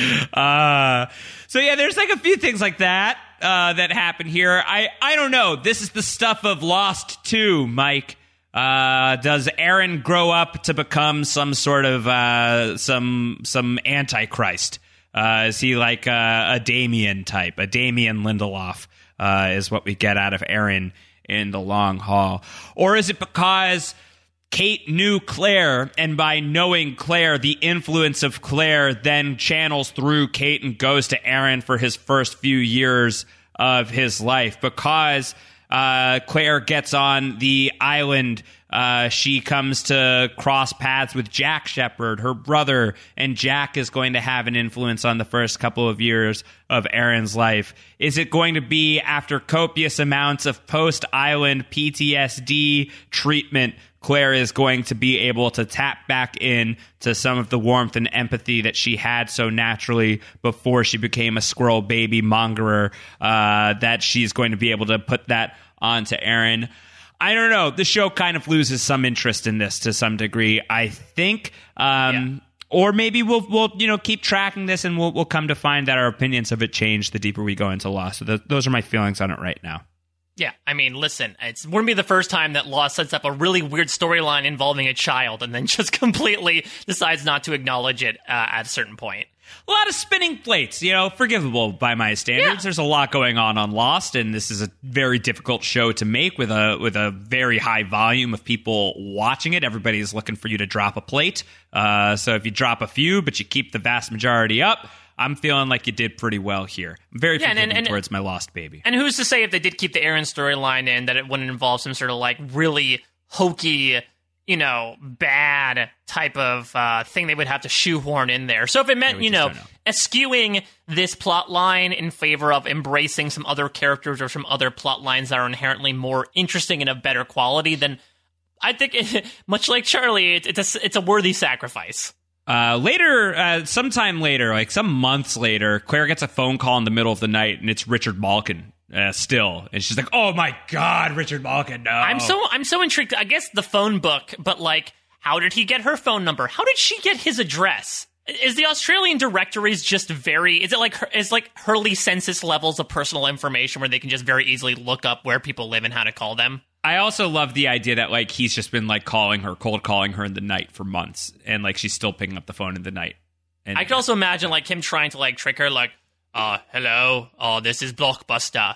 yeah, there's a few things like that that happen here. I don't know. This is the stuff of Lost 2, Mike. Does Aaron grow up to become some sort of some antichrist? Is he like a Damien type, a Damien Lindelof? Is what we get out of Aaron in the long haul. Or is it because Kate knew Claire, and by knowing Claire, the influence of Claire then channels through Kate and goes to Aaron for his first few years of his life? Because Claire gets on the island, she comes to cross paths with Jack Shepard, her brother, and Jack is going to have an influence on the first couple of years of Aaron's life. Is it going to be after copious amounts of post-island PTSD treatment, Claire is going to be able to tap back in to some of the warmth and empathy that she had so naturally before she became a squirrel baby mongerer, that she's going to be able to put that onto Aaron? I don't know. The show kind of loses some interest in this to some degree, I think. Or maybe we'll keep tracking this, and we'll come to find that our opinions of it change the deeper we go into Lost. So those are my feelings on it right now. Yeah, listen, it wouldn't be the first time that Lost sets up a really weird storyline involving a child and then just completely decides not to acknowledge it at a certain point. A lot of spinning plates, forgivable by my standards. Yeah. There's a lot going on Lost, and this is a very difficult show to make with a very high volume of people watching it. Everybody's looking for you to drop a plate. So if you drop a few, but you keep the vast majority up, I'm feeling like you did pretty well here. I'm very forgiving towards my lost baby. And who's to say if they did keep the Aaron storyline in that it wouldn't involve some sort of like really hokey, you know, bad type of thing they would have to shoehorn in there. So if it meant, eschewing this plot line in favor of embracing some other characters or some other plot lines that are inherently more interesting and of better quality, then I think, much like Charlie, it's a worthy sacrifice. Sometime later, like some months later, Claire gets a phone call in the middle of the night, and it's Richard Malkin still, and she's like, "Oh my God, Richard Malkin! No, I'm so intrigued. I guess the phone book, but like, how did he get her phone number? How did she get his address? Is the Australian directories just very? Is it like Hurley census levels of personal information where they can just very easily look up where people live and how to call them?" I also love the idea that, like, he's just been, like, cold calling her in the night for months. And, like, she's still picking up the phone in the night. And I could also imagine, like, him trying to, like, trick her, like, hello, this is Blockbuster.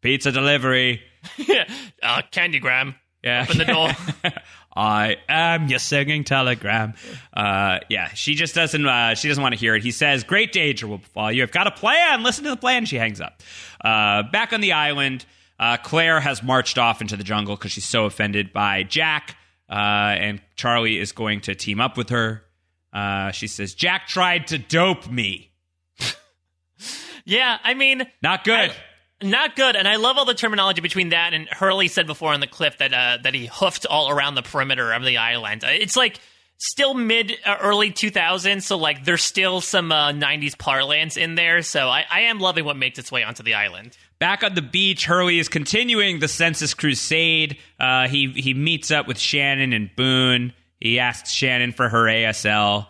Pizza delivery. Candygram. Yeah. Open the door. I am your singing telegram. She just doesn't. She doesn't want to hear it. He says, "Great danger will befall you. I've got a plan. Listen to the plan." She hangs up. Back on the island. Claire has marched off into the jungle because she's so offended by Jack, and Charlie is going to team up with her. She says, "Jack tried to dope me." Yeah, I mean... Not good. Not good, and I love all the terminology between that and Hurley said before on the cliff that he hoofed all around the perimeter of the island. It's like... still early 2000s, so like there's still some 90s parlance in there, so I am loving what makes its way onto the island. Back on the beach, Hurley is continuing the census crusade. He meets up with Shannon and Boone. He asks Shannon for her ASL.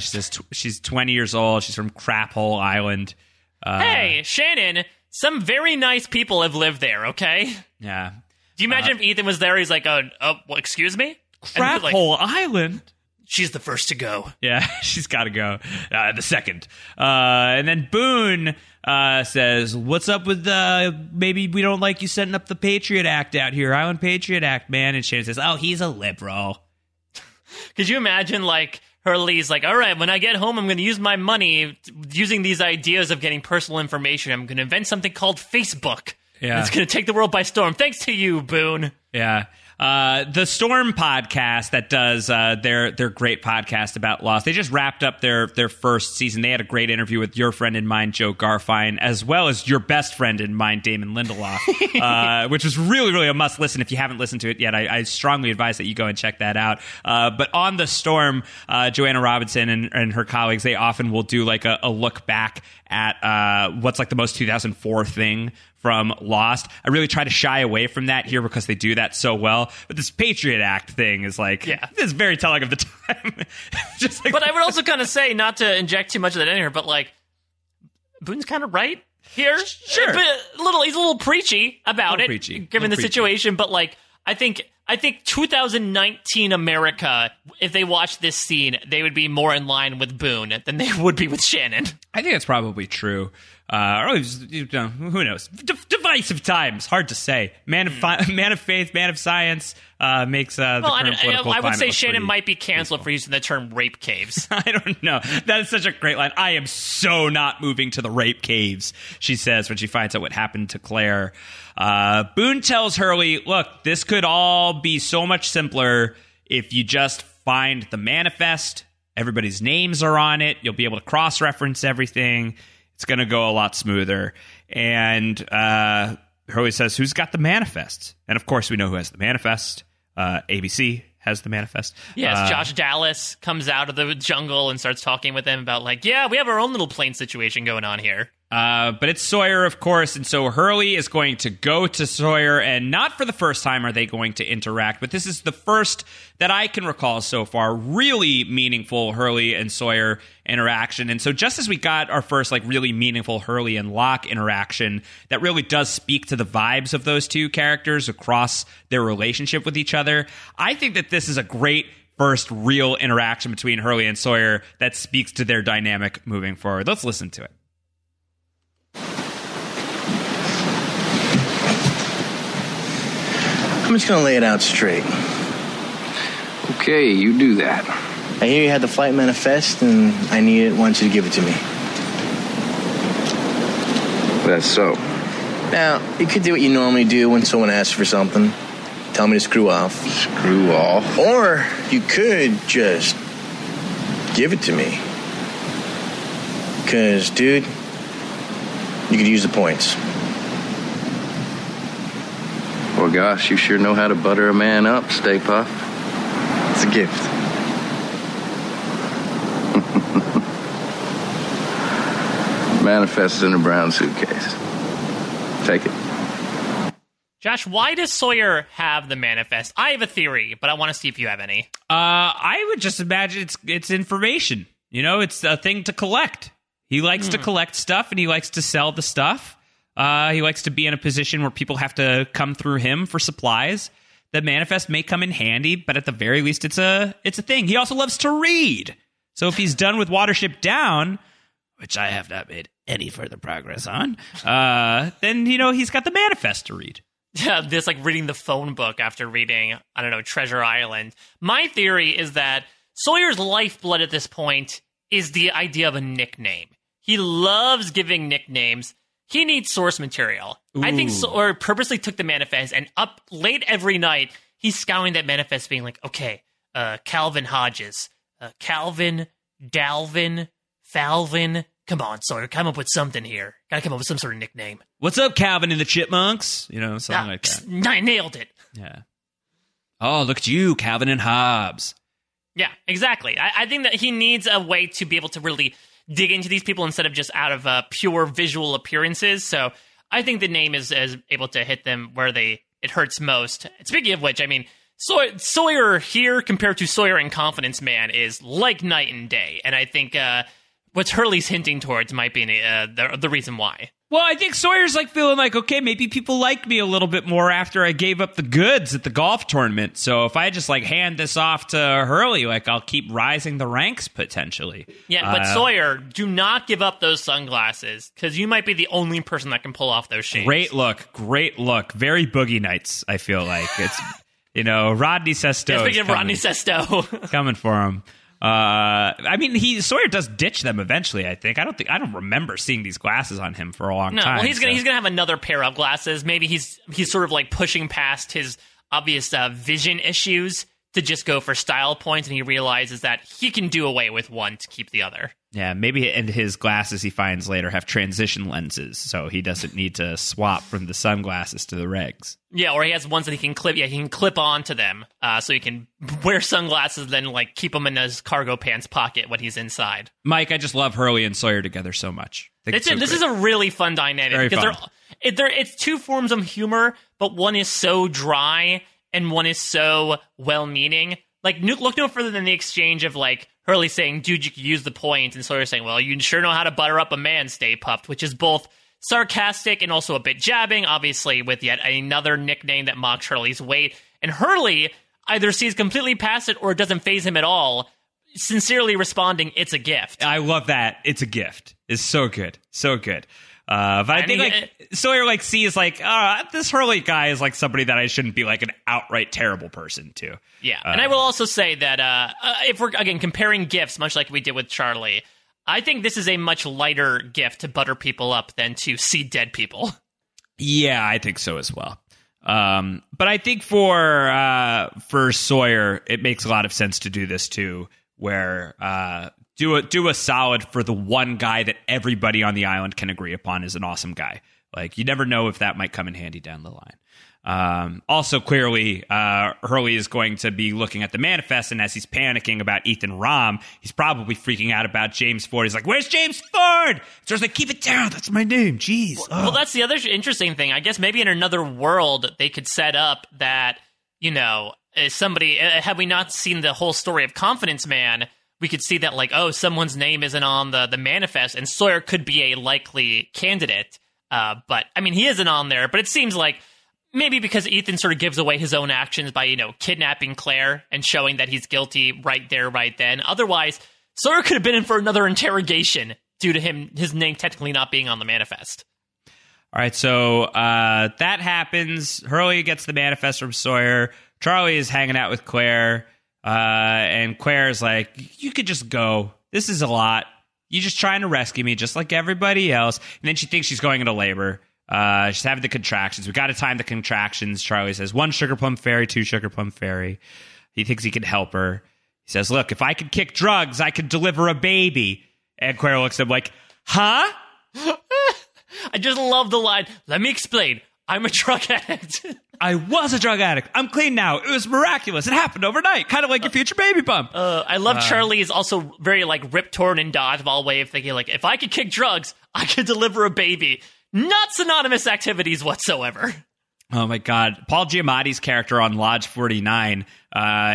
She says she's 20 years old. She's from Crap Hole Island. Hey, Shannon, some very nice people have lived there, okay? Yeah. Do you imagine if Ethan was there, he's like, well, excuse me? Crap Hole Island. She's the first to go. Yeah, she's got to go. The second. And then Boone says, "What's up with maybe we don't like you setting up the Patriot Act out here, Island Patriot Act, man." And Shannon says, "Oh, he's a liberal." Could you imagine, like, Hurley's like, "All right, when I get home, I'm going to use my money using these ideas of getting personal information. I'm going to invent something called Facebook. Yeah. It's going to take the world by storm. Thanks to you, Boone." Yeah. The Storm podcast that does their great podcast about Lost. They just wrapped up their first season. They had a great interview with your friend and mine, Joe Garfine, as well as your best friend and mine, Damon Lindelof, which was really, really a must listen. If you haven't listened to it yet, I strongly advise that you go and check that out. But on The Storm, Joanna Robinson and her colleagues, they often will do like a look back at what's like the most 2004 thing from Lost. I really try to shy away from that here because they do that so well. But this Patriot Act thing is like, It's very telling of the time. Just like, but I would also kind of say, not to inject too much of that in here, but like, Boone's kind of right here. Sure. But he's a little preachy about given the situation. But like, I think 2019 America, if they watched this scene, they would be more in line with Boone than they would be with Shannon. I think that's probably true. Who knows? Divisive times, hard to say. Man of faith, man of science makes the current political climate. I would say Shannon might be canceled for using the term rape caves. I don't know. That is such a great line. "I am so not moving to the rape caves," she says when she finds out what happened to Claire. Boone tells Hurley, "Look, this could all be so much simpler if you just find the manifest. Everybody's names are on it. You'll be able to cross-reference everything. It's going to go a lot smoother." And Hurley says, "Who's got the manifest?" And, of course, we know who has the manifest. ABC has the manifest. Yes, Josh Dallas comes out of the jungle and starts talking with him about, like, yeah, we have our own little plane situation going on here. But it's Sawyer, of course, and so Hurley is going to go to Sawyer, and not for the first time are they going to interact, but this is the first that I can recall so far really meaningful Hurley and Sawyer interaction. And so just as we got our first like really meaningful Hurley and Locke interaction that really does speak to the vibes of those two characters across their relationship with each other, I think that this is a great first real interaction between Hurley and Sawyer that speaks to their dynamic moving forward. Let's listen to it. I'm just going to lay it out straight. Okay, you do that. I knew you had the flight manifest, and I needed it, wanted you to give it to me. That's so. Now, you could do what you normally do when someone asks for something. Tell me to screw off. Screw off? Or you could just give it to me. Because, dude, you could use the points. Well, gosh, you sure know how to butter a man up, Stay Puft. It's a gift. Manifests in a brown suitcase. Take it. Josh, why does Sawyer have the manifest? I have a theory, but I want to see if you have any. I would just imagine it's information. You know, it's a thing to collect. He likes to collect stuff, and he likes to sell the stuff. He likes to be in a position where people have to come through him for supplies. The manifest may come in handy, but at the very least, it's a thing. He also loves to read. So if he's done with Watership Down, which I have not made any further progress on, then, you know, he's got the manifest to read. Yeah, this, like, reading the phone book after reading, I don't know, Treasure Island. My theory is that Sawyer's lifeblood at this point is the idea of a nickname. He loves giving nicknames. He needs source material. Ooh. I think Sawyer purposely took the manifest, and up late every night, he's scouring that manifest, being like, okay, Calvin Hodges, Calvin, Dalvin, Falvin. Come on, Sawyer, come up with something here. Gotta come up with some sort of nickname. What's up, Calvin and the Chipmunks? You know, something like that. I nailed it. Yeah. Oh, look at you, Calvin and Hobbes. Yeah, exactly. I think that he needs a way to be able to really dig into these people instead of just out of pure visual appearances. So I think the name is able to hit them where it hurts most. Speaking of which, I mean, Sawyer here compared to Sawyer in Confidence Man is like night and day. And I think what Hurley's hinting towards might be the reason why. Well, I think Sawyer's like feeling like, okay, maybe people like me a little bit more after I gave up the goods at the golf tournament. So if I just like hand this off to Hurley, like I'll keep rising the ranks potentially. Yeah, but Sawyer, do not give up those sunglasses because you might be the only person that can pull off those shades. Great look. Very Boogie Nights, I feel like. It's, you know, Rodney Sesto. Yeah, speaking of Rodney Sesto. Coming for him. I mean, Sawyer does ditch them eventually. I think I don't remember seeing these glasses on him for a long time. Well, he's gonna have another pair of glasses. Maybe he's sort of like pushing past his obvious vision issues to just go for style points, and he realizes that he can do away with one to keep the other. Yeah, maybe. And his glasses he finds later have transition lenses, so he doesn't need to swap from the sunglasses to the regs. Yeah, or he has ones that he can clip. Yeah, he can clip onto them, so he can wear sunglasses, then like keep them in his cargo pants pocket when he's inside. Mike, I just love Hurley and Sawyer together so much. This is a really fun dynamic because it's two forms of humor, but one is so dry and one is so well-meaning. Like, look no further than the exchange of like Hurley saying, dude, you could use the point, and Sawyer saying, well, you sure know how to butter up a man, Stay Puft, which is both sarcastic and also a bit jabbing, obviously, with yet another nickname that mocks Hurley's weight. And Hurley either sees completely past it or it doesn't faze him at all, sincerely responding, it's a gift. I love that. It's a gift. It's so good. So good. But I think Sawyer sees this Hurley guy is like somebody that I shouldn't be like an outright terrible person to. Yeah, and I will also say that if we're again comparing gifts, much like we did with Charlie, I think this is a much lighter gift to butter people up than to see dead people. Yeah, I think so as well. But I think for Sawyer, it makes a lot of sense to do this too, where. Do a solid for the one guy that everybody on the island can agree upon is an awesome guy. Like, you never know if that might come in handy down the line. Also, clearly, Hurley is going to be looking at the manifest, and as he's panicking about Ethan Rom, he's probably freaking out about James Ford. He's like, where's James Ford? So I was like, keep it down. That's my name. Jeez. Well, that's the other interesting thing. I guess maybe in another world, they could set up that, you know, somebody, had we not seen the whole story of Confidence Man, we could see that, like, oh, someone's name isn't on the manifest, and Sawyer could be a likely candidate. But, I mean, he isn't on there, but it seems like maybe because Ethan sort of gives away his own actions by, you know, kidnapping Claire and showing that he's guilty right there, right then. Otherwise, Sawyer could have been in for another interrogation due to his name technically not being on the manifest. All right, so that happens. Hurley gets the manifest from Sawyer. Charlie is hanging out with Claire. And Claire's like, you could just go. This is a lot. You're just trying to rescue me, just like everybody else. And then she thinks she's going into labor. She's having the contractions. We got to time the contractions. Charlie says, one sugar plum fairy, two sugar plum fairy. He thinks he can help her. He says, look, if I could kick drugs, I could deliver a baby. And Claire looks at him like, huh? I just love the line. Let me explain. I'm a drug addict. I was a drug addict. I'm clean now. It was miraculous. It happened overnight. Kind of like your future baby bump. I love Charlie is also very like rip torn and dodgeball way of thinking like, if I could kick drugs, I could deliver a baby. Not synonymous activities whatsoever. Oh my God. Paul Giamatti's character on Lodge 49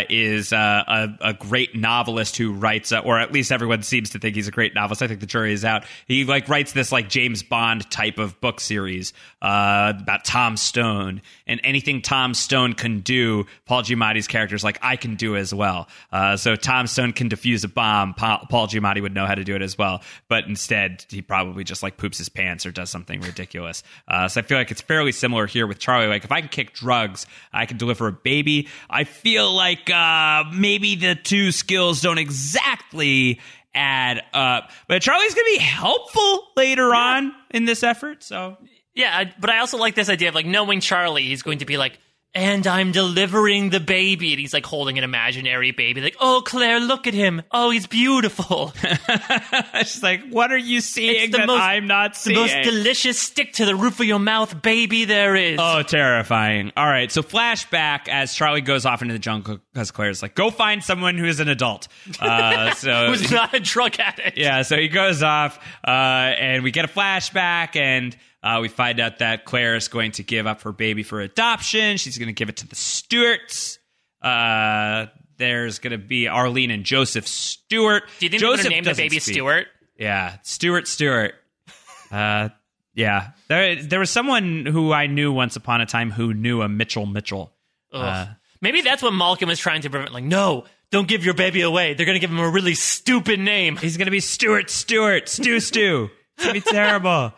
is a great novelist who writes, or at least everyone seems to think he's a great novelist. I think the jury is out. He like writes this like James Bond type of book series about Tom Stone, and anything Tom Stone can do, Paul Giamatti's character is like, I can do as well. So Tom Stone can defuse a bomb. Paul Giamatti would know how to do it as well. But instead, he probably just like poops his pants or does something ridiculous. So I feel like it's fairly similar here with Charlie. Like, if I can kick drugs, I can deliver a baby. I feel like maybe the two skills don't exactly add up. But Charlie's going to be helpful later on in this effort. So yeah, but I also like this idea of, like, knowing Charlie, he's going to be like, and I'm delivering the baby. And he's, like, holding an imaginary baby. Like, oh, Claire, look at him. Oh, he's beautiful. She's like, what are you seeing that I'm not seeing? It's the most delicious stick to the roof of your mouth baby there is. Oh, terrifying. All right, so flashback as Charlie goes off into the jungle because Claire's like, go find someone who is an adult. Who's not a drug addict. Yeah, so he goes off, and we get a flashback, and... we find out that Claire is going to give up her baby for adoption. She's going to give it to the Stewarts. There's going to be Arlene and Joseph Stewart. Do you think they're going to name the baby Stewart? Yeah, Stewart. Yeah. There was someone who I knew once upon a time who knew a Mitchell. Maybe that's what Malcolm was trying to prevent. Like, no, don't give your baby away. They're going to give him a really stupid name. He's going to be Stewart, Stu. It's going to be terrible.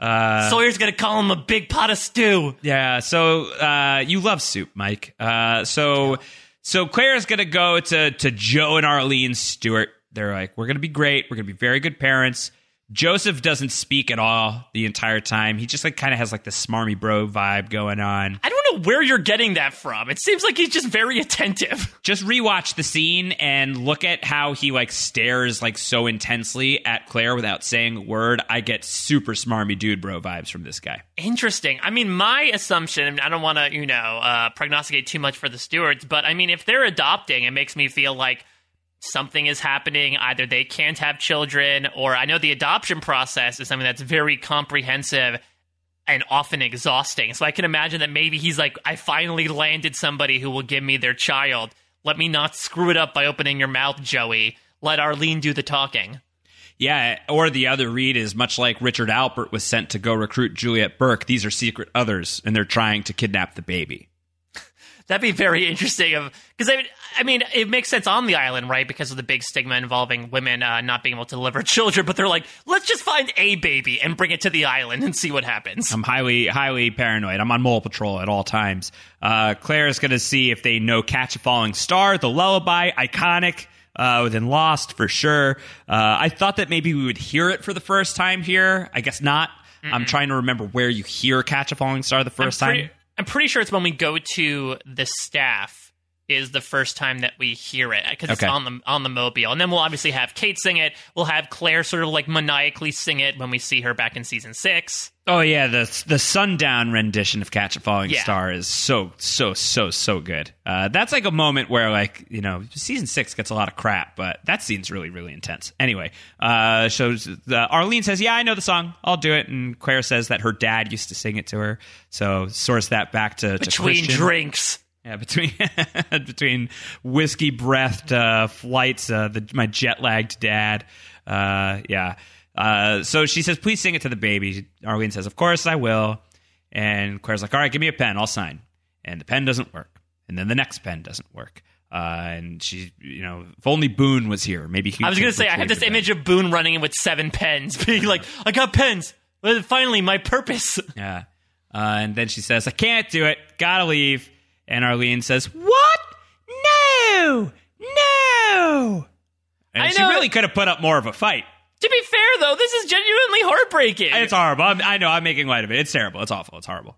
Sawyer's going to call him a big pot of stew. Yeah, so you love soup, Mike. So Claire's going to go to Joe and Arlene Stewart. They're like, we're going to be great. We're going to be very good parents. Joseph doesn't speak at all the entire time. He just like kind of has like this smarmy bro vibe going on. I don't know where you're getting that from. It seems like he's just very attentive. Just rewatch the scene and look at how he like stares like so intensely at Claire without saying a word. I get super smarmy dude bro vibes from this guy. Interesting. I mean, my assumption, I don't want to, prognosticate too much for the Stewarts, but I mean, if they're adopting, it makes me feel like something is happening. Either they can't have children, or I know the adoption process is something that's very comprehensive and often exhausting. So I can imagine that maybe he's like, I finally landed somebody who will give me their child. Let me not screw it up by opening your mouth, Joey. Let Arlene do the talking. Yeah, or the other read is much like Richard Alpert was sent to go recruit Juliet Burke. These are secret others, and they're trying to kidnap the baby. That'd be very interesting, because I mean, it makes sense on the island, right? Because of the big stigma involving women not being able to deliver children. But they're like, let's just find a baby and bring it to the island and see what happens. I'm highly paranoid. I'm on mole patrol at all times. Claire's going to see if they know Catch a Falling Star, the lullaby, iconic. Within Lost, for sure. I thought that maybe we would hear it for the first time here. I guess not. Mm-mm. I'm trying to remember where you hear Catch a Falling Star the first time. I'm pretty sure it's when we go to the staff is the first time that we hear it, because it's on the mobile. And then we'll obviously have Kate sing it. We'll have Claire sort of like maniacally sing it when we see her back in season 6. Oh, yeah. The sundown rendition of Catch a Falling Star is so good. That's like a moment where, like, season 6 gets a lot of crap, but that scene's really, really intense. Anyway, Arlene says, yeah, I know the song. I'll do it. And Claire says that her dad used to sing it to her. So source that back to Between drinks. Yeah, between whiskey-breathed flights, my jet-lagged dad. So she says, please sing it to the baby. Arlene says, of course I will. And Claire's like, all right, give me a pen. I'll sign. And the pen doesn't work. And then the next pen doesn't work. And she, if only Boone was here, maybe he... I was going to say, I have this image of Boone running in with 7 pens, being like, I got pens. Finally, my purpose. Yeah. And then she says, I can't do it. Gotta leave. And Arlene says, what? No, No! And I know. She really could have put up more of a fight. To be fair, though, this is genuinely heartbreaking. It's horrible. I know, I'm making light of it. It's terrible. It's awful. It's horrible.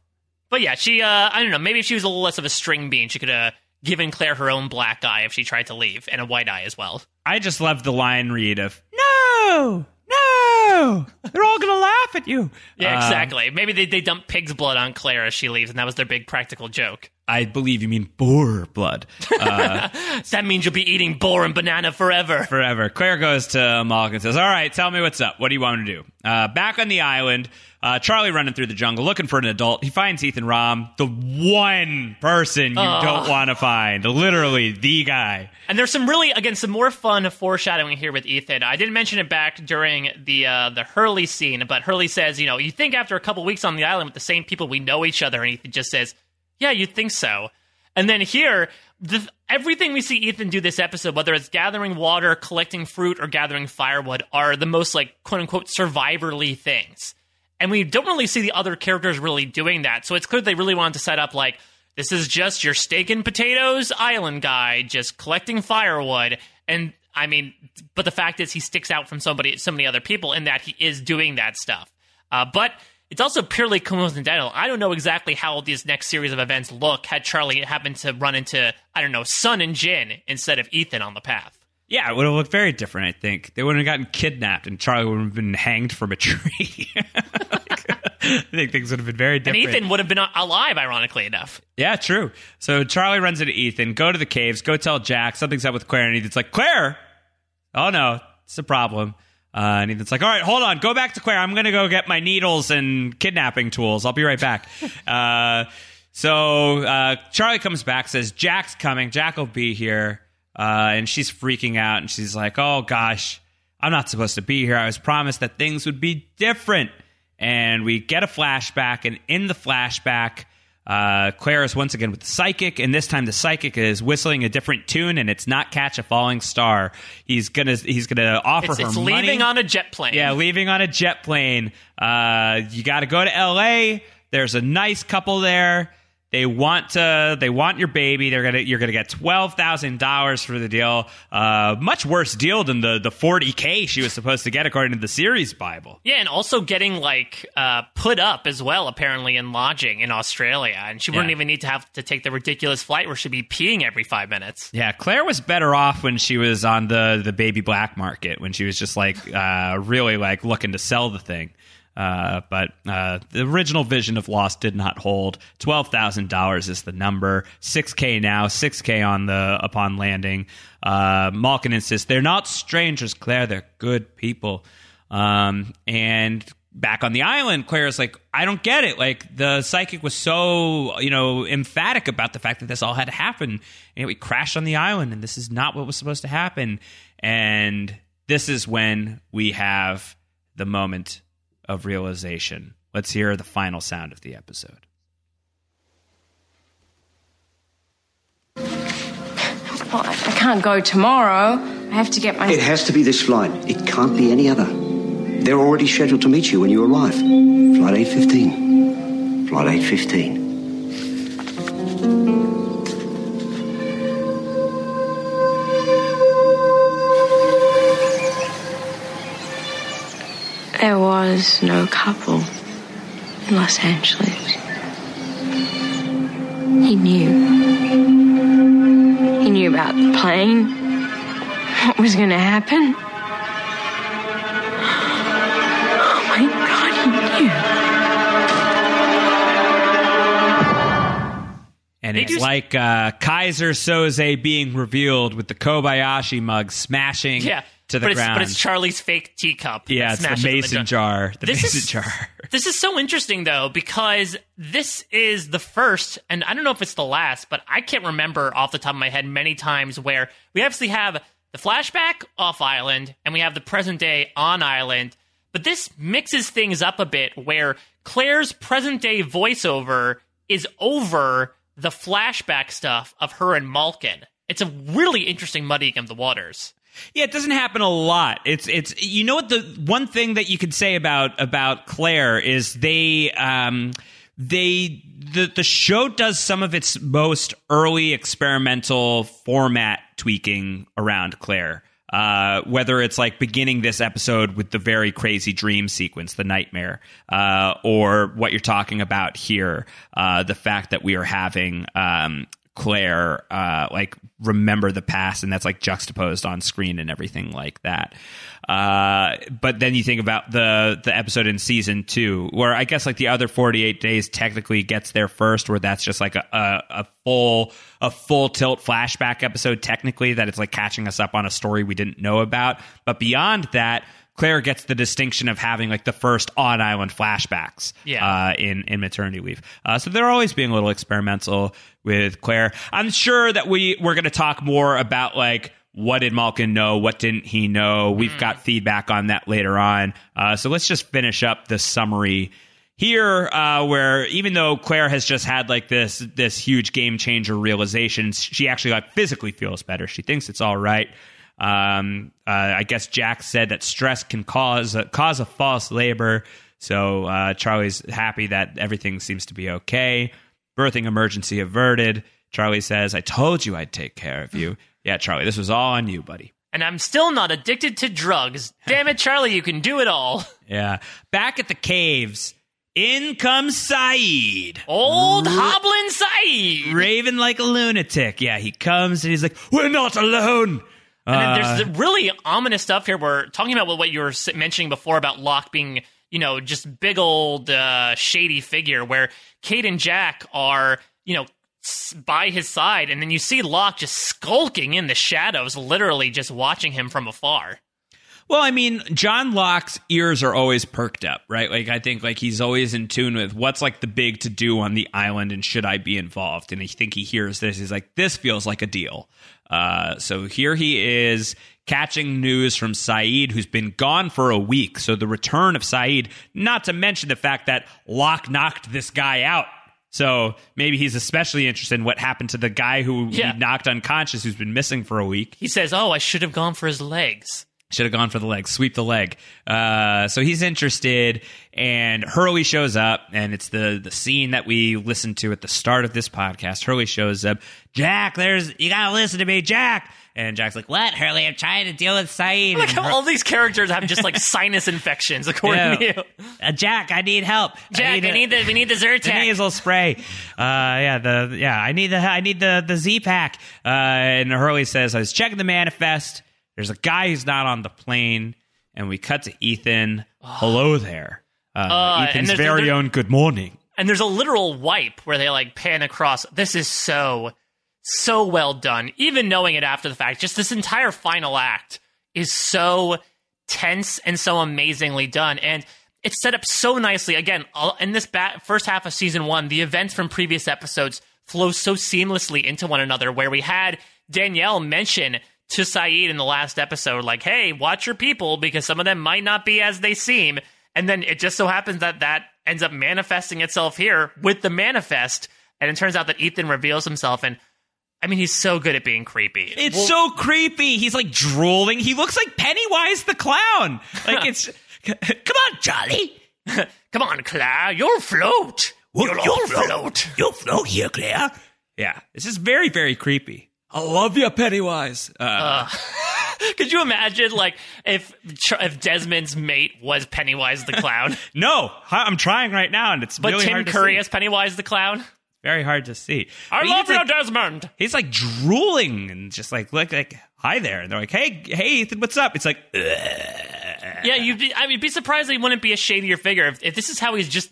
But yeah, she, I don't know, maybe if she was a little less of a string bean, she could have given Claire her own black eye if she tried to leave, and a white eye as well. I just love the line read of, no! No! They're all going to laugh at you. Yeah, exactly. Maybe they dumped pig's blood on Claire as she leaves, and that was their big practical joke. I believe you mean boar blood. That means you'll be eating boar and banana forever. Forever. Claire goes to Malkin and says, all right, tell me what's up. What do you want me to do? Back on the island, Charlie running through the jungle looking for an adult. He finds Ethan Rom, the one person you don't want to find. Literally the guy. And there's some really, again, some more fun foreshadowing here with Ethan. I didn't mention it back during the Hurley scene, but Hurley says, you know, you think after a couple weeks on the island with the same people, we know each other. And Ethan just says, yeah, you'd think so. And then here, everything we see Ethan do this episode, whether it's gathering water, collecting fruit, or gathering firewood, are the most, like, quote-unquote, survivor-y things. And we don't really see the other characters really doing that, so it's clear they really wanted to set up, like, this is just your steak and potatoes island guy just collecting firewood. And, I mean, but the fact is he sticks out from so many other people in that he is doing that stuff. But... it's also purely coincidental. I don't know exactly how this next series of events look had Charlie happened to run into, I don't know, Sun and Jin instead of Ethan on the path. Yeah, it would have looked very different, I think. They wouldn't have gotten kidnapped, and Charlie would have been hanged from a tree. Like, I think things would have been very different. And Ethan would have been alive, ironically enough. Yeah, true. So Charlie runs into Ethan, go to the caves, go tell Jack, something's up with Claire, and Ethan's like, Claire! Oh, no, it's a problem. And Ethan's like, all right, hold on, go back to Claire. I'm going to go get my needles and kidnapping tools. I'll be right back. So Charlie comes back, says, Jack's coming. Jack will be here. And she's freaking out. And she's like, oh, gosh, I'm not supposed to be here. I was promised that things would be different. And we get a flashback. And in the flashback, Claire is once again with the psychic, and this time the psychic is whistling a different tune, and it's not Catch a Falling Star. He's gonna offer her money. It's Leaving on a Jet Plane. Yeah, Leaving on a Jet Plane. You got to go to L.A. There's a nice couple there. They want your baby. You're gonna get $12,000 for the deal. Much worse deal than the 40K she was supposed to get according to the series Bible. Yeah, and also getting like put up as well apparently in lodging in Australia, and she wouldn't even need to have to take the ridiculous flight where she'd be peeing every 5 minutes. Yeah, Claire was better off when she was on the baby black market, when she was just like really like looking to sell the thing. But the original vision of Lost did not hold. $12,000 is the number. $6,000 now. $6,000 upon landing. Malkin insists they're not strangers, Claire. They're good people. And back on the island, Claire's like, I don't get it. Like the psychic was so emphatic about the fact that this all had to happen, and we crashed on the island, and this is not what was supposed to happen. And this is when we have the moment of realization. Let's hear the final sound of the episode. Well, I can't go tomorrow. I have to get my... It has to be this flight. It can't be any other. They're already scheduled to meet you when you arrive. Flight 815. Flight 815. There was no couple in Los Angeles. He knew. He knew about the plane, what was going to happen. Oh, my God, he knew. And it's like Kaiser Soze being revealed with the Kobayashi mug smashing... Yeah. But it's Charlie's fake teacup. Yeah, it's the mason jar. This is so interesting, though, because this is the first, and I don't know if it's the last, but I can't remember off the top of my head many times where we obviously have the flashback off-island, and we have the present day on-island, but this mixes things up a bit where Claire's present-day voiceover is over the flashback stuff of her and Malkin. It's a really interesting muddying of the waters. Yeah, it doesn't happen a lot. It's you know what, the one thing that you could say about Claire is they the show does some of its most early experimental format tweaking around Claire. Whether it's like beginning this episode with the very crazy dream sequence, the nightmare, or what you're talking about here, the fact that we are having Claire like remember the past, and that's like juxtaposed on screen and everything like that. But then you think about the episode in season 2, where I guess like the other 48 days technically gets there first, where that's just like a full tilt flashback episode technically, that it's like catching us up on a story we didn't know about. But beyond that, Claire gets the distinction of having like the first on-island flashbacks in maternity leave. So they're always being a little experimental with Claire. I'm sure that we're going to talk more about like, what did Malkin know? What didn't he know? We've got feedback on that later on. So let's just finish up the summary here, where even though Claire has just had like this huge game changer realization, she actually like physically feels better. She thinks it's all right. I guess Jack said that stress can cause a false labor. So Charlie's happy that everything seems to be okay. Birthing emergency averted. Charlie says, "I told you I'd take care of you." Yeah, Charlie, this was all on you, buddy. And I'm still not addicted to drugs. Damn it, Charlie, you can do it all. Yeah. Back at the caves, in comes Saeed. Old hobbling Saeed. Raving like a lunatic. Yeah, he comes and he's like, "We're not alone." And then there's the really ominous stuff here. We're talking about what you were mentioning before about Locke being, you know, just big old shady figure, where Kate and Jack are, you know, by his side. And then you see Locke just skulking in the shadows, literally just watching him from afar. Well, I mean, John Locke's ears are always perked up, right? Like, I think like he's always in tune with what's like the big to do on the island, and should I be involved? And I think he hears this. He's like, this feels like a deal. So here he is catching news from Saeed, who's been gone for a week. So the return of Saeed, not to mention the fact that Locke knocked this guy out. So maybe he's especially interested in what happened to the guy who he knocked unconscious, who's been missing for a week. He says, "Oh, I should have gone for his legs." Should have gone for the leg, sweep the leg. So he's interested, and Hurley shows up, and it's the scene that we listened to at the start of this podcast. Hurley shows up. "Jack, you gotta listen to me, Jack." And Jack's like, "What, Hurley? I'm trying to deal with Saeed." Like how all these characters have just like sinus infections, according to you. "Jack, I need help. Jack, we need the Zyrtec, the nasal spray. I need the Z pack." And Hurley says, "I was checking the manifest. There's a guy who's not on the plane," and we cut to Ethan. "Hello there." Ethan's very own good morning. And there's a literal wipe where they like pan across. This is so well done. Even knowing it after the fact, just this entire final act is so tense and so amazingly done. And it's set up so nicely. Again, in this first half of season 1, the events from previous episodes flow so seamlessly into one another, where we had Danielle mention to Saeed in the last episode, like, "Hey, watch your people, because some of them might not be as they seem." And then it just so happens that ends up manifesting itself here with the manifest. And it turns out that Ethan reveals himself, and I mean, he's so good at being creepy. It's so creepy. He's like drooling. He looks like Pennywise the clown. Like come on, Charlie. Come on, Claire. You'll float. You'll float. You'll float here, Claire. Yeah. This is very, very creepy. "I love you, Pennywise." Could you imagine, like, if Desmond's mate was Pennywise the clown? No, I'm trying right now, and it's really hard to see. But Tim Curry as Pennywise the clown? Very hard to see. "I love you, Desmond." He's like drooling and just like, "Hi there," and they're like, "Hey, Ethan, what's up?" It's like, ugh. Yeah, you'd be surprised that he wouldn't be a shadier figure if this is how he's just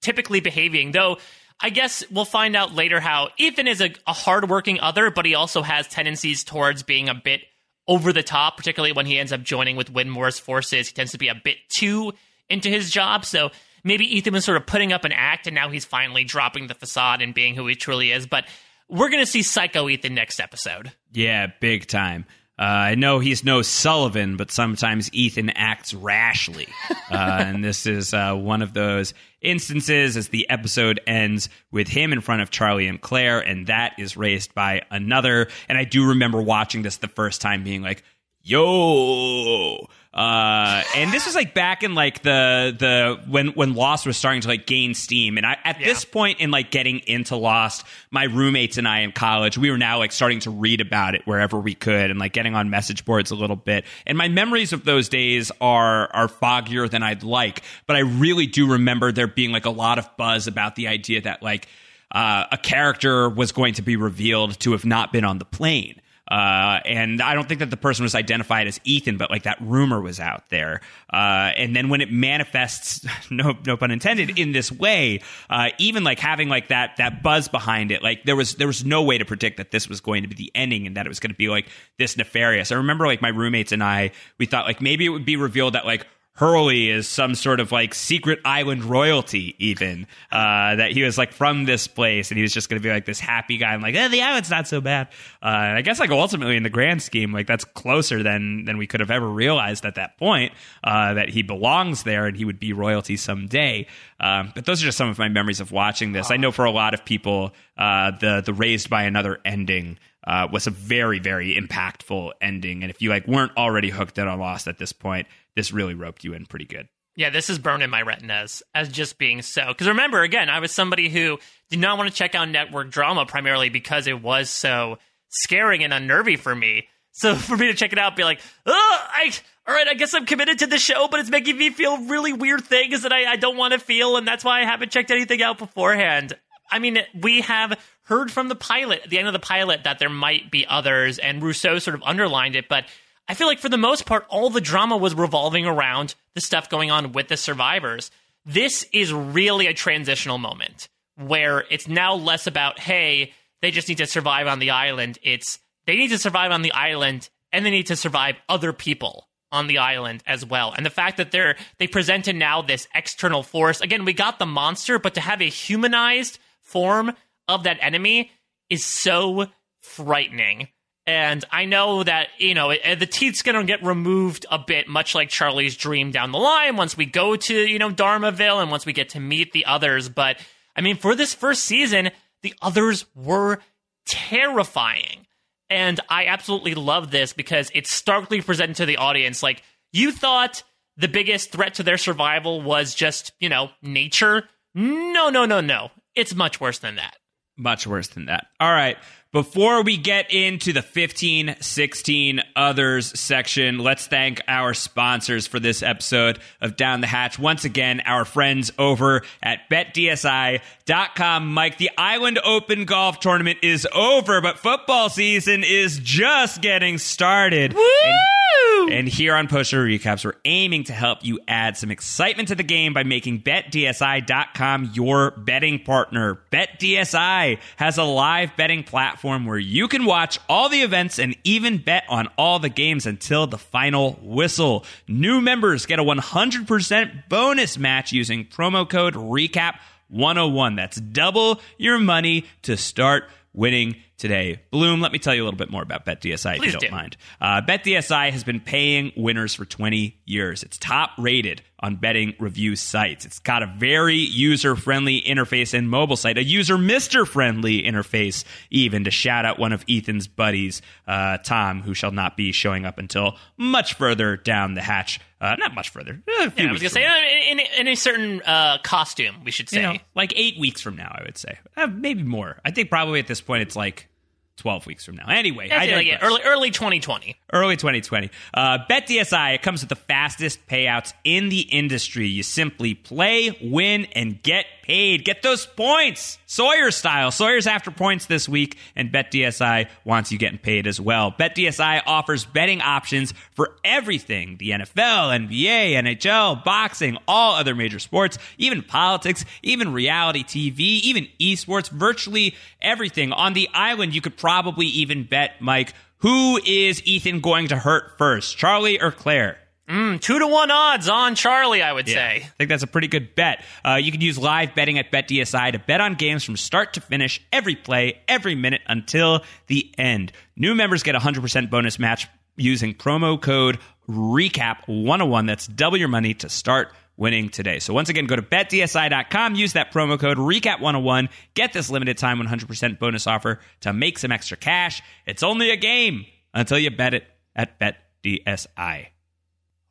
typically behaving, though. I guess we'll find out later how Ethan is a hardworking other, but he also has tendencies towards being a bit over the top, particularly when he ends up joining with Widmore's forces. He tends to be a bit too into his job. So maybe Ethan was sort of putting up an act, and now he's finally dropping the facade and being who he truly is. But we're going to see Psycho Ethan next episode. Yeah, big time. I know he's no Sullivan, but sometimes Ethan acts rashly. And this is one of those instances, as the episode ends with him in front of Charlie and Claire, and that is raised by another. And I do remember watching this the first time being like, yo. And this was like back in like the when Lost was starting to like gain steam, and I at this point in like getting into Lost, my roommates and I in college, we were now like starting to read about it wherever we could and like getting on message boards a little bit. And my memories of those days are foggier than I'd like, but I really do remember there being like a lot of buzz about the idea that like a character was going to be revealed to have not been on the plane. And I don't think that the person was identified as Ethan, but like that rumor was out there. And then when it manifests, no pun intended, in this way, even like having like that buzz behind it, like there was no way to predict that this was going to be the ending and that it was going to be like this nefarious. I remember like my roommates and I, we thought like maybe it would be revealed that like Hurley is some sort of like secret island royalty, even that he was like from this place and he was just going to be like this happy guy and like, eh, the island's not so bad. And I guess like ultimately in the grand scheme, like that's closer than we could have ever realized at that point, that he belongs there and he would be royalty someday. But those are just some of my memories of watching this. I know for a lot of people, the Raised by Another ending was a very, very impactful ending. And if you like weren't already hooked in on Lost at this point, this really roped you in pretty good. Yeah, this is burned in my retinas as just being so. Because remember, again, I was somebody who did not want to check out network drama primarily because it was so scaring and unnervy for me. So for me to check it out, be like, oh, all right, I guess I'm committed to the show, but it's making me feel really weird things that I don't want to feel, and that's why I haven't checked anything out beforehand. I mean, we have heard from the pilot, at the end of the pilot, that there might be others, and Rousseau sort of underlined it, but I feel like for the most part, all the drama was revolving around the stuff going on with the survivors. This is really a transitional moment where it's now less about, hey, they just need to survive on the island. It's they need to survive on the island and they need to survive other people on the island as well. And the fact that they presented now this external force. Again, we got the monster, but to have a humanized form of that enemy is so frightening. And I know that, you know, the teeth's going to get removed a bit, much like Charlie's dream down the line once we go to, you know, Dharmaville and once we get to meet the others. But, I mean, for this first season, the others were terrifying. And I absolutely love this because it's starkly presented to the audience. Like, you thought the biggest threat to their survival was just, you know, nature? No. It's much worse than that. Much worse than that. All right. Before we get into the 15-16 others section, let's thank our sponsors for this episode of Down the Hatch. Once again, our friends over at BetDSI.com. Mike, the Island Open Golf Tournament is over, but football season is just getting started. Woo! And here on Post Show Recaps, we're aiming to help you add some excitement to the game by making BetDSI.com your betting partner. BetDSI has a live betting platform where you can watch all the events and even bet on all the games until the final whistle. New members get a 100% bonus match using promo code RECAP101. That's double your money to start winning today. Bloom, let me tell you a little bit more about BetDSI, if you don't mind. BetDSI has been paying winners for 20 years. It's top-rated on betting review sites. It's got a very user-friendly interface and mobile site, a user-mister-friendly interface, even, to shout out one of Ethan's buddies, Tom, who shall not be showing up until much further down the hatch. Not much further. I was going to say, in a certain costume, we should say. You know, like 8 weeks from now, I would say. Maybe more. I think probably at this point it's like 12 weeks from now. Anyway, early 2020. Early 2020. BetDSI, it comes with the fastest payouts in the industry. You simply play, win, and get paid. Get those points, Sawyer style. Sawyer's after points this week, and BetDSI wants you getting paid as well. BetDSI offers betting options for everything. The NFL, NBA, NHL, boxing, all other major sports, even politics, even reality TV, even esports, virtually everything. On the island, you could probably even bet, Mike, who is Ethan going to hurt first, Charlie or Claire? 2-1 odds on Charlie, I would say. I think that's a pretty good bet. You can use live betting at BetDSI to bet on games from start to finish, every play, every minute until the end. New members get 100% bonus match using promo code RECAP101. That's double your money to start winning today. So once again, go to BetDSI.com, use that promo code RECAP101, get this limited time 100% bonus offer to make some extra cash. It's only a game until you bet it at BetDSI. BetDSI.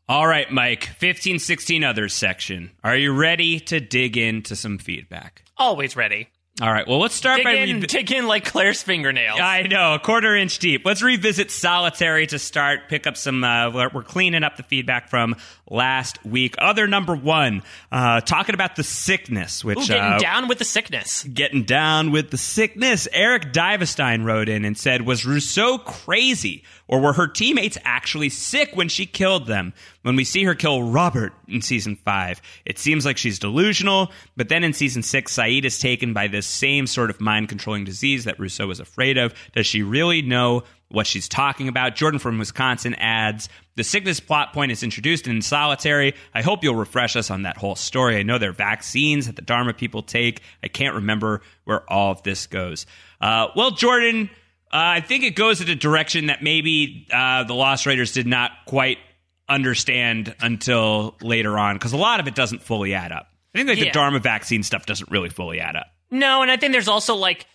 All right, Mike, 15-16 others section. Are you ready to dig into some feedback? Always ready. All right, well, let's start dig in like Claire's fingernails. I know, a quarter inch deep. Let's revisit Solitary to start, pick up some, we're cleaning up the feedback from last week. Other number one, talking about the sickness. Which, getting down with the sickness. Getting down with the sickness. Eric Divestein wrote in and said, was Rousseau crazy, or were her teammates actually sick when she killed them? When we see her kill Robert in Season 5, it seems like she's delusional, but then in Season 6, Saeed is taken by this same sort of mind-controlling disease that Rousseau was afraid of. Does she really know what she's talking about? Jordan from Wisconsin adds, the sickness plot point is introduced in Solitary. I hope you'll refresh us on that whole story. I know there are vaccines that the Dharma people take. I can't remember where all of this goes. Well, Jordan, I think it goes in a direction that maybe the Lost Writers did not quite understand until later on, because a lot of it doesn't fully add up. I think the Dharma vaccine stuff doesn't really fully add up. No, and I think there's also like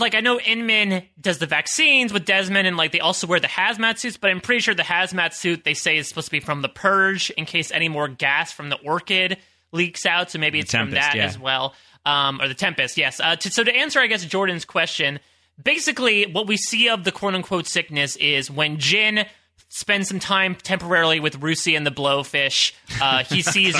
I know Inman does the vaccines with Desmond, and like they also wear the hazmat suits, but I'm pretty sure the hazmat suit they say is supposed to be from the Purge in case any more gas from the Orchid leaks out, so maybe it's Tempest, from that as well. Or the Tempest, yes. So to answer, I guess, Jordan's question, basically what we see of the quote-unquote sickness is when Jin spend some time temporarily with Rusey and the Blowfish. He sees,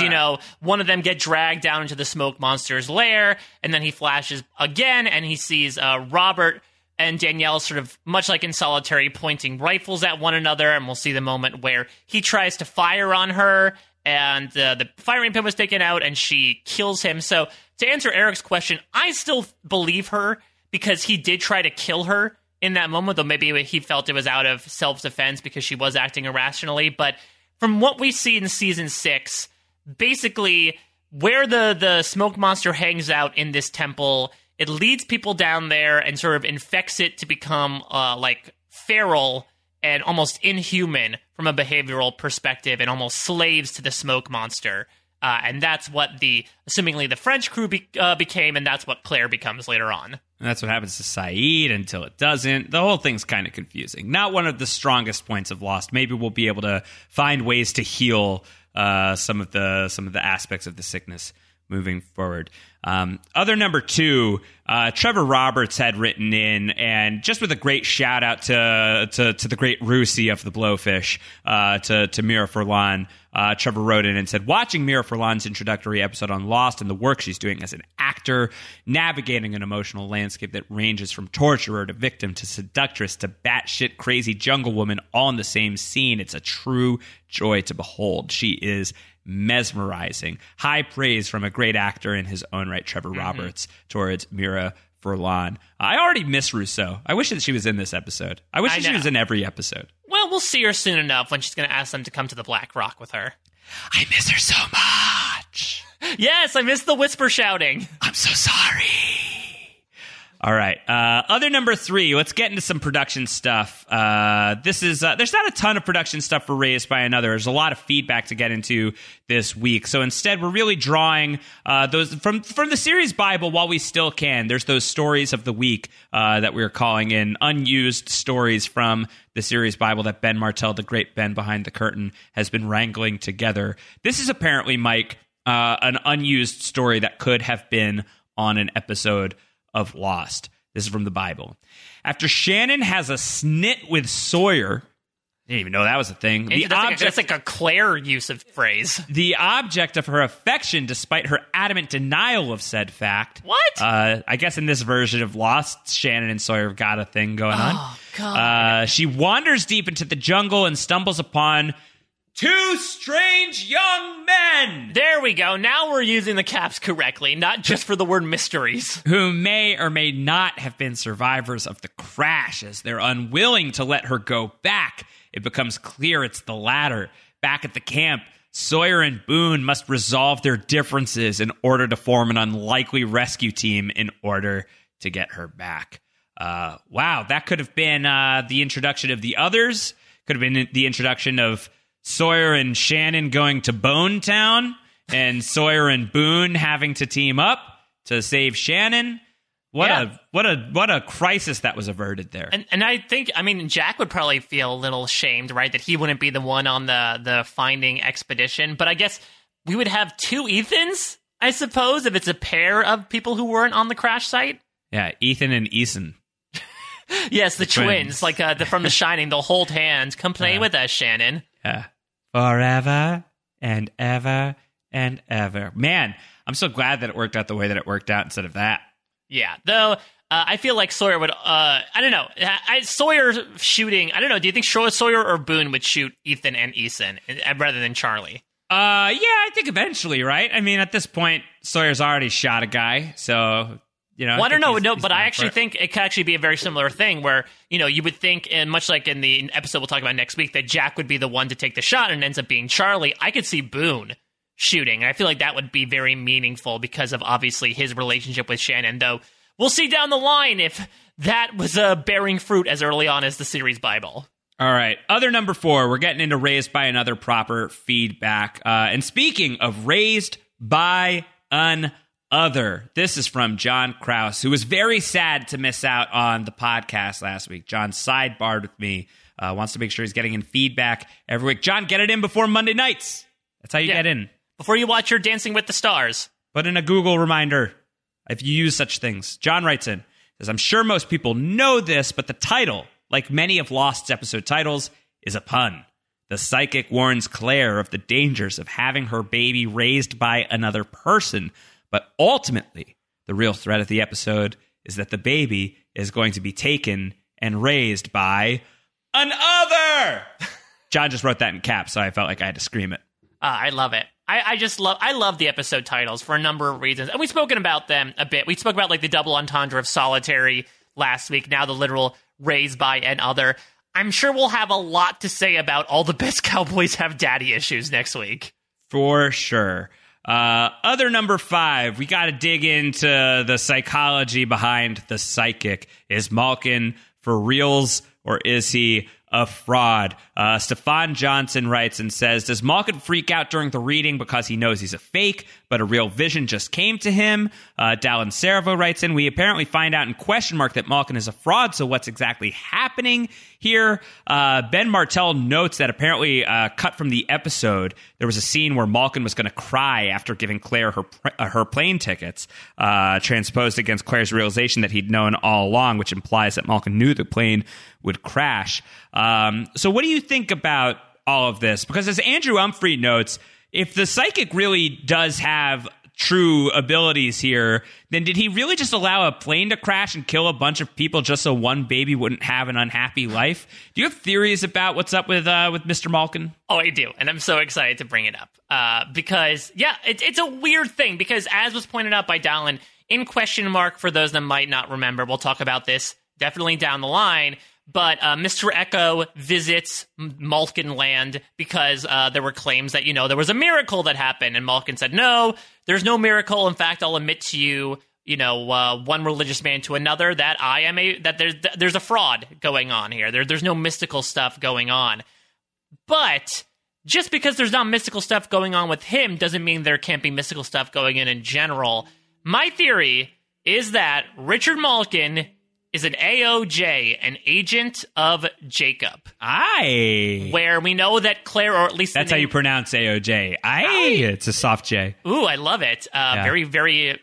one of them get dragged down into the smoke monster's lair, and then he flashes again, and he sees Robert and Danielle sort of, much like in Solitary, pointing rifles at one another, and we'll see the moment where he tries to fire on her, and the firing pin was taken out, and she kills him. So, to answer Eric's question, I still believe her, because he did try to kill her in that moment, though maybe he felt it was out of self-defense because she was acting irrationally. But from what we see in Season 6, basically where the smoke monster hangs out in this temple, it leads people down there and sort of infects it to become feral and almost inhuman from a behavioral perspective and almost slaves to the smoke monster. And that's what the French crew became, and that's what Claire becomes later on. And that's what happens to Saeed until it doesn't. The whole thing's kind of confusing. Not one of the strongest points of Lost. Maybe we'll be able to find ways to heal some of the aspects of the sickness moving forward. Other number two, Trevor Roberts had written in, and just with a great shout out to the great Rusey of the Blowfish, to Mira Furlan. Trevor wrote in and said, watching Mira Furlan's introductory episode on Lost and the work she's doing as an actor, navigating an emotional landscape that ranges from torturer to victim to seductress to batshit crazy jungle woman all in the same scene. It's a true joy to behold. She is mesmerizing. High praise from a great actor in his own right, Trevor Roberts, towards Mira Furlan. I already miss Rousseau. I wish that she was in this episode. I wish that she was in every episode. Well, we'll see her soon enough when she's going to ask them to come to the Black Rock with her. I miss her so much. Yes, I miss the whisper shouting. I'm so sorry. All right. Other number three, let's get into some production stuff. There's not a ton of production stuff for Raised by Another. There's a lot of feedback to get into this week. So instead, we're really drawing those from the series Bible while we still can. There's those stories of the week that we're calling in, unused stories from the series Bible that Ben Martell, the great Ben behind the curtain, has been wrangling together. This is apparently, Mike, an unused story that could have been on an episode of Lost. This is from the Bible. After Shannon has a snit with Sawyer, I didn't even know that was a thing. That's like a Claire use of phrase. The object of her affection, despite her adamant denial of said fact. What? I guess in this version of Lost, Shannon and Sawyer have got a thing going on. Oh, God. She wanders deep into the jungle and stumbles upon two strange young men! There we go. Now we're using the caps correctly, not just for the word mysteries. Who may or may not have been survivors of the crash, as they're unwilling to let her go back. It becomes clear it's the latter. Back at the camp, Sawyer and Boone must resolve their differences in order to form an unlikely rescue team in order to get her back. Wow, that could have been the introduction of the others. Could have been the introduction of Sawyer and Shannon going to Bone Town, and Sawyer and Boone having to team up to save Shannon. What a crisis that was averted there. And I think, I mean, Jack would probably feel a little shamed, right, that he wouldn't be the one on the finding expedition. But I guess we would have two Ethans, I suppose, if it's a pair of people who weren't on the crash site. Yeah, Ethan and Eason. Yes, the twins, like from The Shining. They'll hold hands. Come play with us, Shannon. Yeah, forever and ever and ever. Man, I'm so glad that it worked out the way that it worked out instead of that. Yeah, though I feel like Sawyer would, I don't know, Sawyer's shooting, I don't know, do you think Sawyer or Boone would shoot Ethan and Eason rather than Charlie? Yeah, I think eventually, right? I mean, at this point, Sawyer's already shot a guy, so, you know. Well, I don't know, but I actually think it could actually be a very similar thing where, you know, you would think, and much like in the episode we'll talk about next week, that Jack would be the one to take the shot and ends up being Charlie. I could see Boone shooting, and I feel like that would be very meaningful because of obviously his relationship with Shannon, though we'll see down the line if that was bearing fruit as early on as the series Bible. All right, other number 4, we're getting into Raised by Another proper feedback, and speaking of Raised by Another, this is from John Krause, who was very sad to miss out on the podcast last week. John sidebarred with me, wants to make sure he's getting in feedback every week. John, get it in before Monday nights. That's how you get in. Before you watch your Dancing with the Stars. Put in a Google reminder if you use such things. John writes in, says, I'm sure most people know this, but the title, like many of Lost's episode titles, is a pun. The psychic warns Claire of the dangers of having her baby raised by another person. But ultimately, the real threat of the episode is that the baby is going to be taken and raised by another. John just wrote that in caps, so I felt like I had to scream it. I love it. I love the episode titles for a number of reasons. And we've spoken about them a bit. We spoke about like the double entendre of Solitary last week. Now the literal Raised by Another. I'm sure we'll have a lot to say about all the best cowboys have daddy issues next week. For sure. Other number 5, we got to dig into the psychology behind the psychic. Is Malkin for reals or is he a fraud? Stefan Johnson writes and says, does Malkin freak out during the reading because he knows he's a fake, but a real vision just came to him? Dallin Servo writes in, we apparently find out in question mark that Malkin is a fraud, so what's exactly happening here? Ben Martell notes that apparently cut from the episode, there was a scene where Malkin was going to cry after giving Claire her plane tickets, transposed against Claire's realization that he'd known all along, which implies that Malkin knew the plane would crash. So what do you think about all of this? Because as Andrew Humphrey notes, if the psychic really does have true abilities here, then did he really just allow a plane to crash and kill a bunch of people just so one baby wouldn't have an unhappy life? Do you have theories about what's up with Mr. Malkin? Oh, I do. And I'm so excited to bring it up because, yeah, it's a weird thing because as was pointed out by Dallin, in question mark, for those that might not remember, we'll talk about this definitely down the line. But Mr. Echo visits Malkin land because there were claims that, you know, there was a miracle that happened. And Malkin said, no, there's no miracle. In fact, I'll admit to you, you know, one religious man to another that there's a fraud going on here. There's no mystical stuff going on. But just because there's not mystical stuff going on with him doesn't mean there can't be mystical stuff going in general. My theory is that Richard Malkin is an AOJ, an agent of Jacob. Aye. Where we know that Claire, or at least... That's how you pronounce AOJ. Aye. It's a soft J. Ooh, I love it. Very, very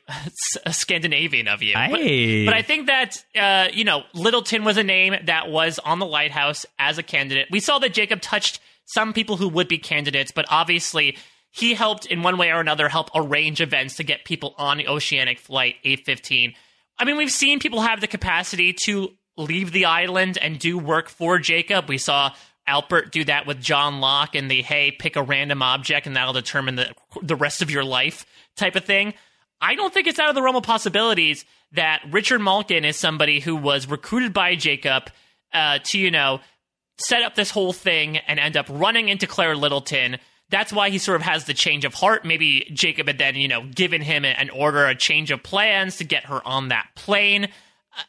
Scandinavian of you. Aye. But I think that, you know, Littleton was a name that was on the Lighthouse as a candidate. We saw that Jacob touched some people who would be candidates, but obviously he helped in one way or another help arrange events to get people on Oceanic Flight 815. I mean, we've seen people have the capacity to leave the island and do work for Jacob. We saw Alpert do that with John Locke and the, hey, pick a random object and that'll determine the rest of your life type of thing. I don't think it's out of the realm of possibilities that Richard Malkin is somebody who was recruited by Jacob to, you know, set up this whole thing and end up running into Claire Littleton. That's why he sort of has the change of heart. Maybe Jacob had then, you know, given him an order, a change of plans to get her on that plane.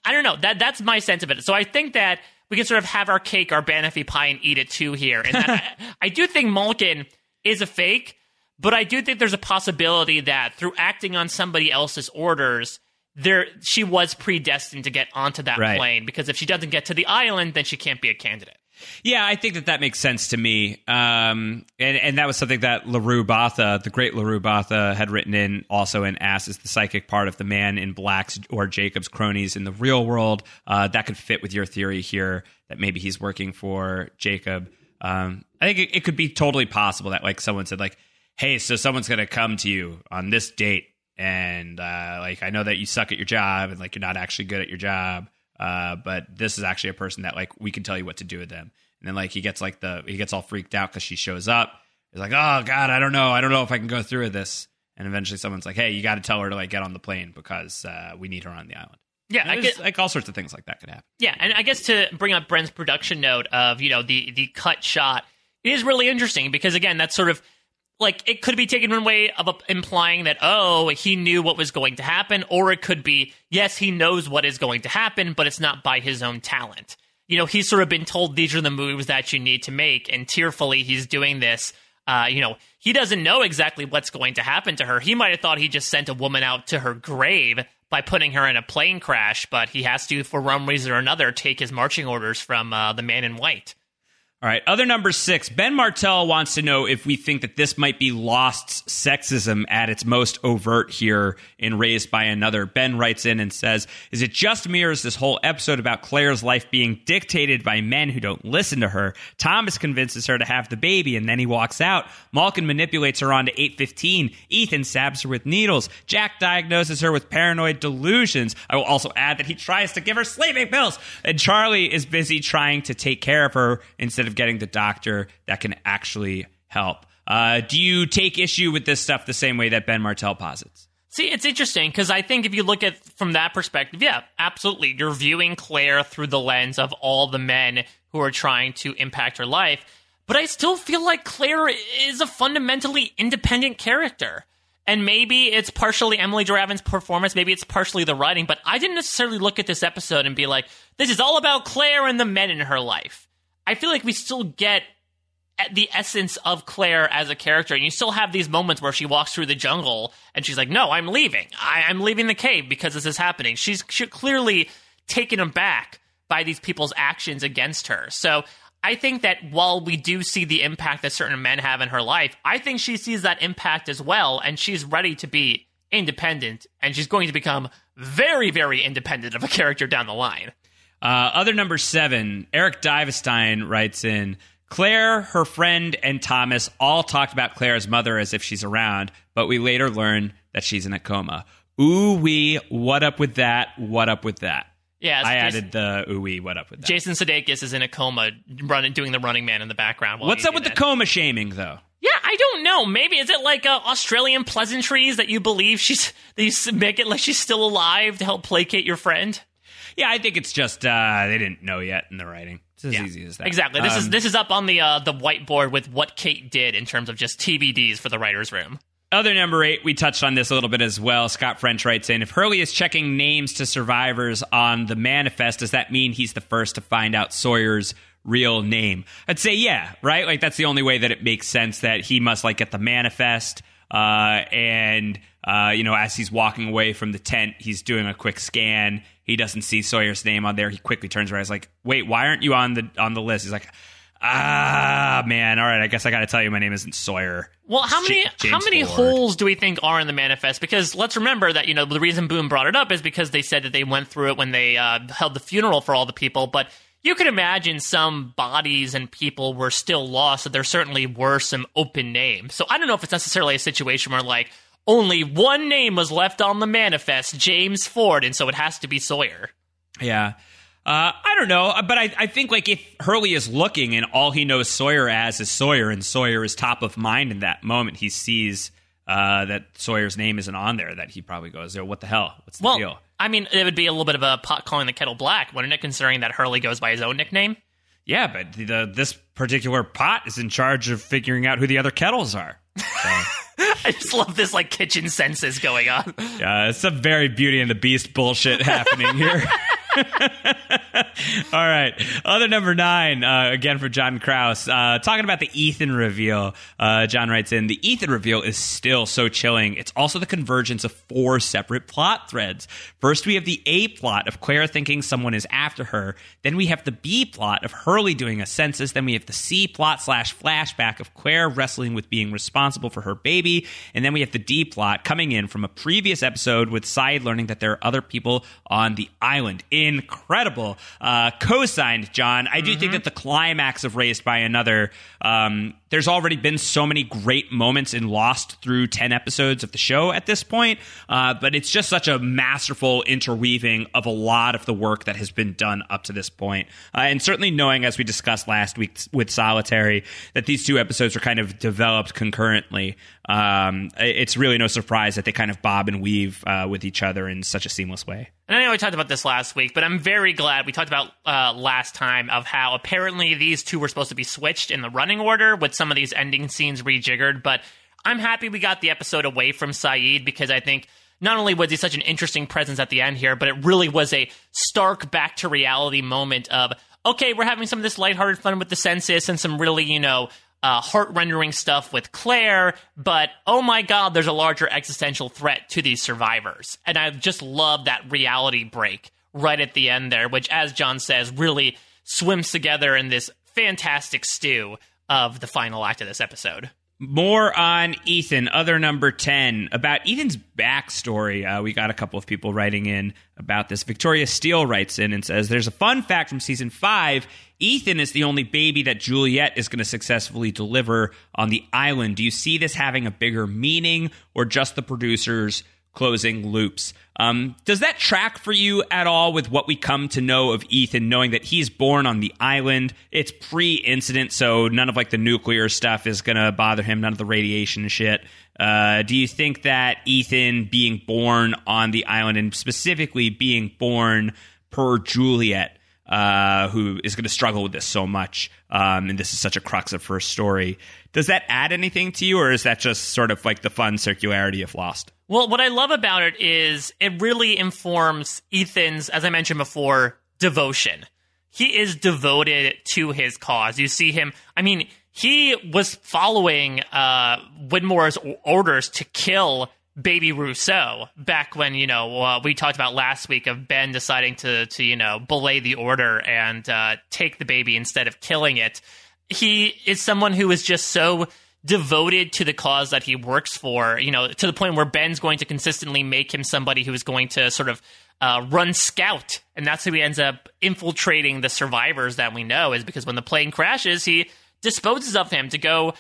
I don't know. That's my sense of it. So I think that we can sort of have our cake, our Banoffee pie, and eat it too here. And that I do think Malkin is a fake, but I do think there's a possibility that through acting on somebody else's orders, there she was predestined to get onto that plane, because if she doesn't get to the island, then she can't be a candidate. Yeah, I think that makes sense to me. And that was something that LaRue Botha, the great LaRue Botha, had written in also and asked, is the psychic part of the Man in Black's or Jacob's cronies in the real world? That could fit with your theory here that maybe he's working for Jacob. I think it could be totally possible that like someone said like, hey, so someone's going to come to you on this date. And like, I know that you suck at your job and like you're not actually good at your job. But this is actually a person that like we can tell you what to do with them. And then like he gets all freaked out because she shows up. He's like, oh God, I don't know if I can go through with this. And eventually someone's like, hey, you got to tell her to like get on the plane because we need her on the island. Yeah, I guess like all sorts of things like that could happen. Yeah, and I guess to bring up Bren's production note of the cut shot, it is really interesting because again that's sort of like it could be taken one way of implying that, oh, he knew what was going to happen, or it could be, yes, he knows what is going to happen, but it's not by his own talent. He's sort of been told these are the moves that you need to make, and tearfully he's doing this. He doesn't know exactly what's going to happen to her. He might have thought he just sent a woman out to her grave by putting her in a plane crash, but he has to, for one reason or another, take his marching orders from the man in white. All right, other number 6. Ben Martell wants to know if we think that this might be Lost's sexism at its most overt here in Raised by Another. Ben writes in and says, is it just me or is this whole episode about Claire's life being dictated by men who don't listen to her? Thomas convinces her to have the baby, and then he walks out. Malkin manipulates her onto 8:15. Ethan stabs her with needles. Jack diagnoses her with paranoid delusions. I will also add that he tries to give her sleeping pills. And Charlie is busy trying to take care of her instead of getting the doctor that can actually help. Do you take issue with this stuff the same way that Ben Martell posits? See, it's interesting because I think if you look at from that perspective, yeah, absolutely. You're viewing Claire through the lens of all the men who are trying to impact her life. But I still feel like Claire is a fundamentally independent character. And maybe it's partially Emily DeRavin's performance, maybe it's partially the writing, but I didn't necessarily look at this episode and be like, this is all about Claire and the men in her life. I feel like we still get the essence of Claire as a character, and you still have these moments where she walks through the jungle and she's like, no, I'm leaving. I'm leaving the cave because this is happening. She's clearly taken aback by these people's actions against her. So I think that while we do see the impact that certain men have in her life, I think she sees that impact as well, and she's ready to be independent, and she's going to become very, very independent of a character down the line. Other number 7, Eric Divestein writes in, Claire, her friend, and Thomas all talked about Claire's mother as if she's around, but we later learn that she's in a coma. Ooh-wee, what up with that? What up with that? Yeah, I added the ooh-wee, what up with that? Jason Sudeikis is in a coma, doing the running man in the background. What's up with the coma shaming, though? Yeah, I don't know. Maybe is it like Australian pleasantries that you believe that you make it like she's still alive to help placate your friend? Yeah, I think it's just they didn't know yet in the writing. It's as easy as that. Exactly. This is up on the whiteboard with what Kate did in terms of just TBDs for the writer's room. Other number 8, we touched on this a little bit as well. Scott French writes in, if Hurley is checking names to survivors on the manifest, does that mean he's the first to find out Sawyer's real name? I'd say yeah, right? Like that's the only way that it makes sense that he must like get the manifest and as he's walking away from the tent, he's doing a quick scan. He doesn't see Sawyer's name on there. He quickly turns around. He's like, wait, why aren't you on the list? He's like, man, all right, I guess I got to tell you my name isn't Sawyer. Well, how many holes do we think are in the manifest? Because let's remember that, the reason Boone brought it up is because they said that they went through it when they held the funeral for all the people. But you could imagine some bodies and people were still lost, so there certainly were some open names. So I don't know if it's necessarily a situation where, like, only one name was left on the manifest, James Ford, and so it has to be Sawyer. Yeah. I don't know, but I think, like, if Hurley is looking and all he knows Sawyer as is Sawyer, and Sawyer is top of mind in that moment, he sees that Sawyer's name isn't on there, that he probably goes, oh, what the hell? What's the deal? I mean, it would be a little bit of a pot calling the kettle black, wouldn't it, considering that Hurley goes by his own nickname? Yeah, but this particular pot is in charge of figuring out who the other kettles are. So. I just love this, like, kitchen census going on. Yeah, it's some very Beauty and the Beast bullshit happening here. All right. Other number 9, again for John Krause, talking about the Ethan reveal. John writes in, the Ethan reveal is still so chilling. It's also the convergence of 4 separate plot threads. First, we have the A plot of Claire thinking someone is after her. Then we have the B plot of Hurley doing a census. Then we have the C plot / flashback of Claire wrestling with being responsible for her baby. And then we have the D plot coming in from a previous episode with Saeed learning that there are other people on the island. Incredible. Co-signed, John. I do think that the climax of Raised by Another, there's already been so many great moments in Lost through 10 episodes of the show at this point, but it's just such a masterful interweaving of a lot of the work that has been done up to this point. And certainly knowing, as we discussed last week with Solitary, that these 2 episodes are kind of developed concurrently, it's really no surprise that they kind of bob and weave with each other in such a seamless way. And I know we talked about this last week, but I'm very glad we talked about last time of how apparently these 2 were supposed to be switched in the running order with some of these ending scenes rejiggered. But I'm happy we got the episode away from Saeed, because I think not only was he such an interesting presence at the end here, but it really was a stark back to reality moment of, okay, we're having some of this lighthearted fun with the census and some really, heart-rendering stuff with Claire, but oh my god, there's a larger existential threat to these survivors. And I just love that reality break right at the end there, which, as John says, really swims together in this fantastic stew of the final act of this episode. More on Ethan, other number 10, about Ethan's backstory. We got a couple of people writing in about this. Victoria Steele writes in and says, there's a fun fact from season 5. Ethan is the only baby that Juliet is going to successfully deliver on the island. Do you see this having a bigger meaning, or just the producers closing loops? Does that track for you at all with what we come to know of Ethan, knowing that he's born on the island? It's pre-incident, so none of the nuclear stuff is going to bother him, none of the radiation shit. Do you think that Ethan being born on the island, and specifically being born per Juliet, who is going to struggle with this so much, and this is such a crux of her story, does that add anything to you, or is that just sort of the fun circularity of Lost? Well, what I love about it is it really informs Ethan's, as I mentioned before, devotion. He is devoted to his cause. You see him, he was following Widmore's orders to kill Baby Rousseau back when, we talked about last week of Ben deciding to belay the order and take the baby instead of killing it. He is someone who is just so devoted to the cause that he works for, to the point where Ben's going to consistently make him somebody who is going to sort of run scout. And that's who he ends up infiltrating the survivors that we know, is because when the plane crashes, he disposes of him to go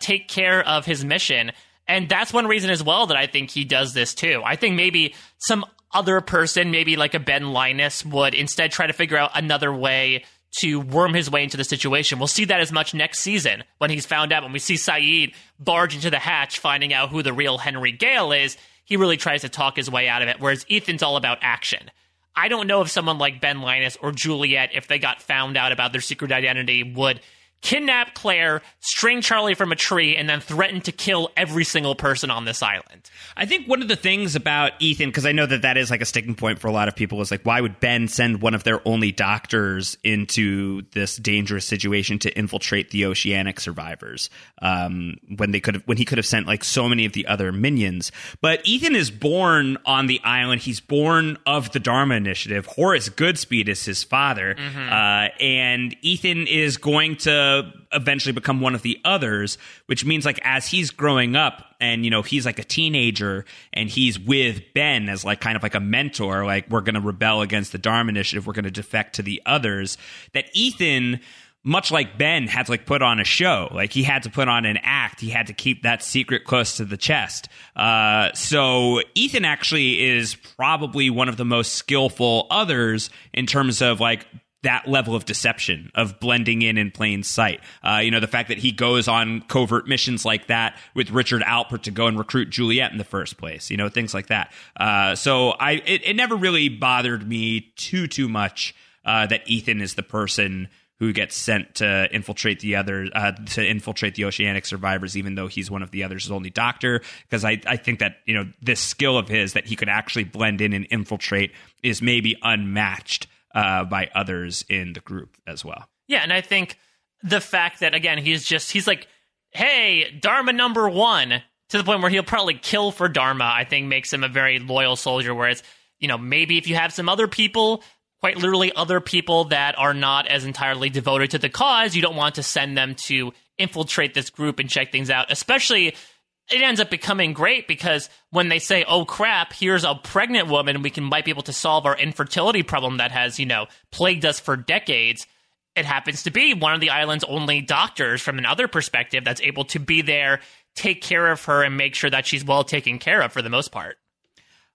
take care of his mission. And that's one reason as well that I think he does this too. I think maybe some other person, maybe like a Ben Linus, would instead try to figure out another way to worm his way into the situation. We'll see that as much next season when he's found out, when we see Saeed barge into the hatch, finding out who the real Henry Gale is. He really tries to talk his way out of it, whereas Ethan's all about action. I don't know if someone like Ben Linus or Juliet, if they got found out about their secret identity, would kidnap Claire, string Charlie from a tree, and then threaten to kill every single person on this island. I think one of the things about Ethan, because I know that is a sticking point for a lot of people, is why would Ben send one of their only doctors into this dangerous situation to infiltrate the oceanic survivors when he could have sent so many of the other minions? But Ethan is born on the island. He's born of the Dharma Initiative. Horace Goodspeed is his father, and Ethan is going to eventually become one of the others, which means as he's growing up and he's a teenager and he's with Ben as kind of a mentor, we're going to rebel against the Dharma Initiative, we're going to defect to the others, that Ethan, much like Ben, had to put on a show. He had to put on an act. He had to keep that secret close to the chest. So Ethan actually is probably one of the most skillful others in terms of that level of deception, of blending in plain sight. The fact that he goes on covert missions like that with Richard Alpert to go and recruit Juliet in the first place, things like that. So it never really bothered me too much that Ethan is the person who gets sent to infiltrate the oceanic survivors, even though he's one of the others' only doctor, because I think that, this skill of his that he could actually blend in and infiltrate is maybe unmatched by others in the group as well. Yeah, and I think the fact that, again, he's like, hey, Dharma number one, to the point where he'll probably kill for Dharma, I think makes him a very loyal soldier, whereas, you know, maybe if you have some other people, quite literally other people that are not as entirely devoted to the cause, you don't want to send them to infiltrate this group and check things out, especially... It ends up becoming great because when they say, oh, crap, here's a pregnant woman, we might be able to solve our infertility problem that has, you know, plagued us for decades. It happens to be one of the island's only doctors from another perspective that's able to be there, take care of her, and make sure that she's well taken care of for the most part.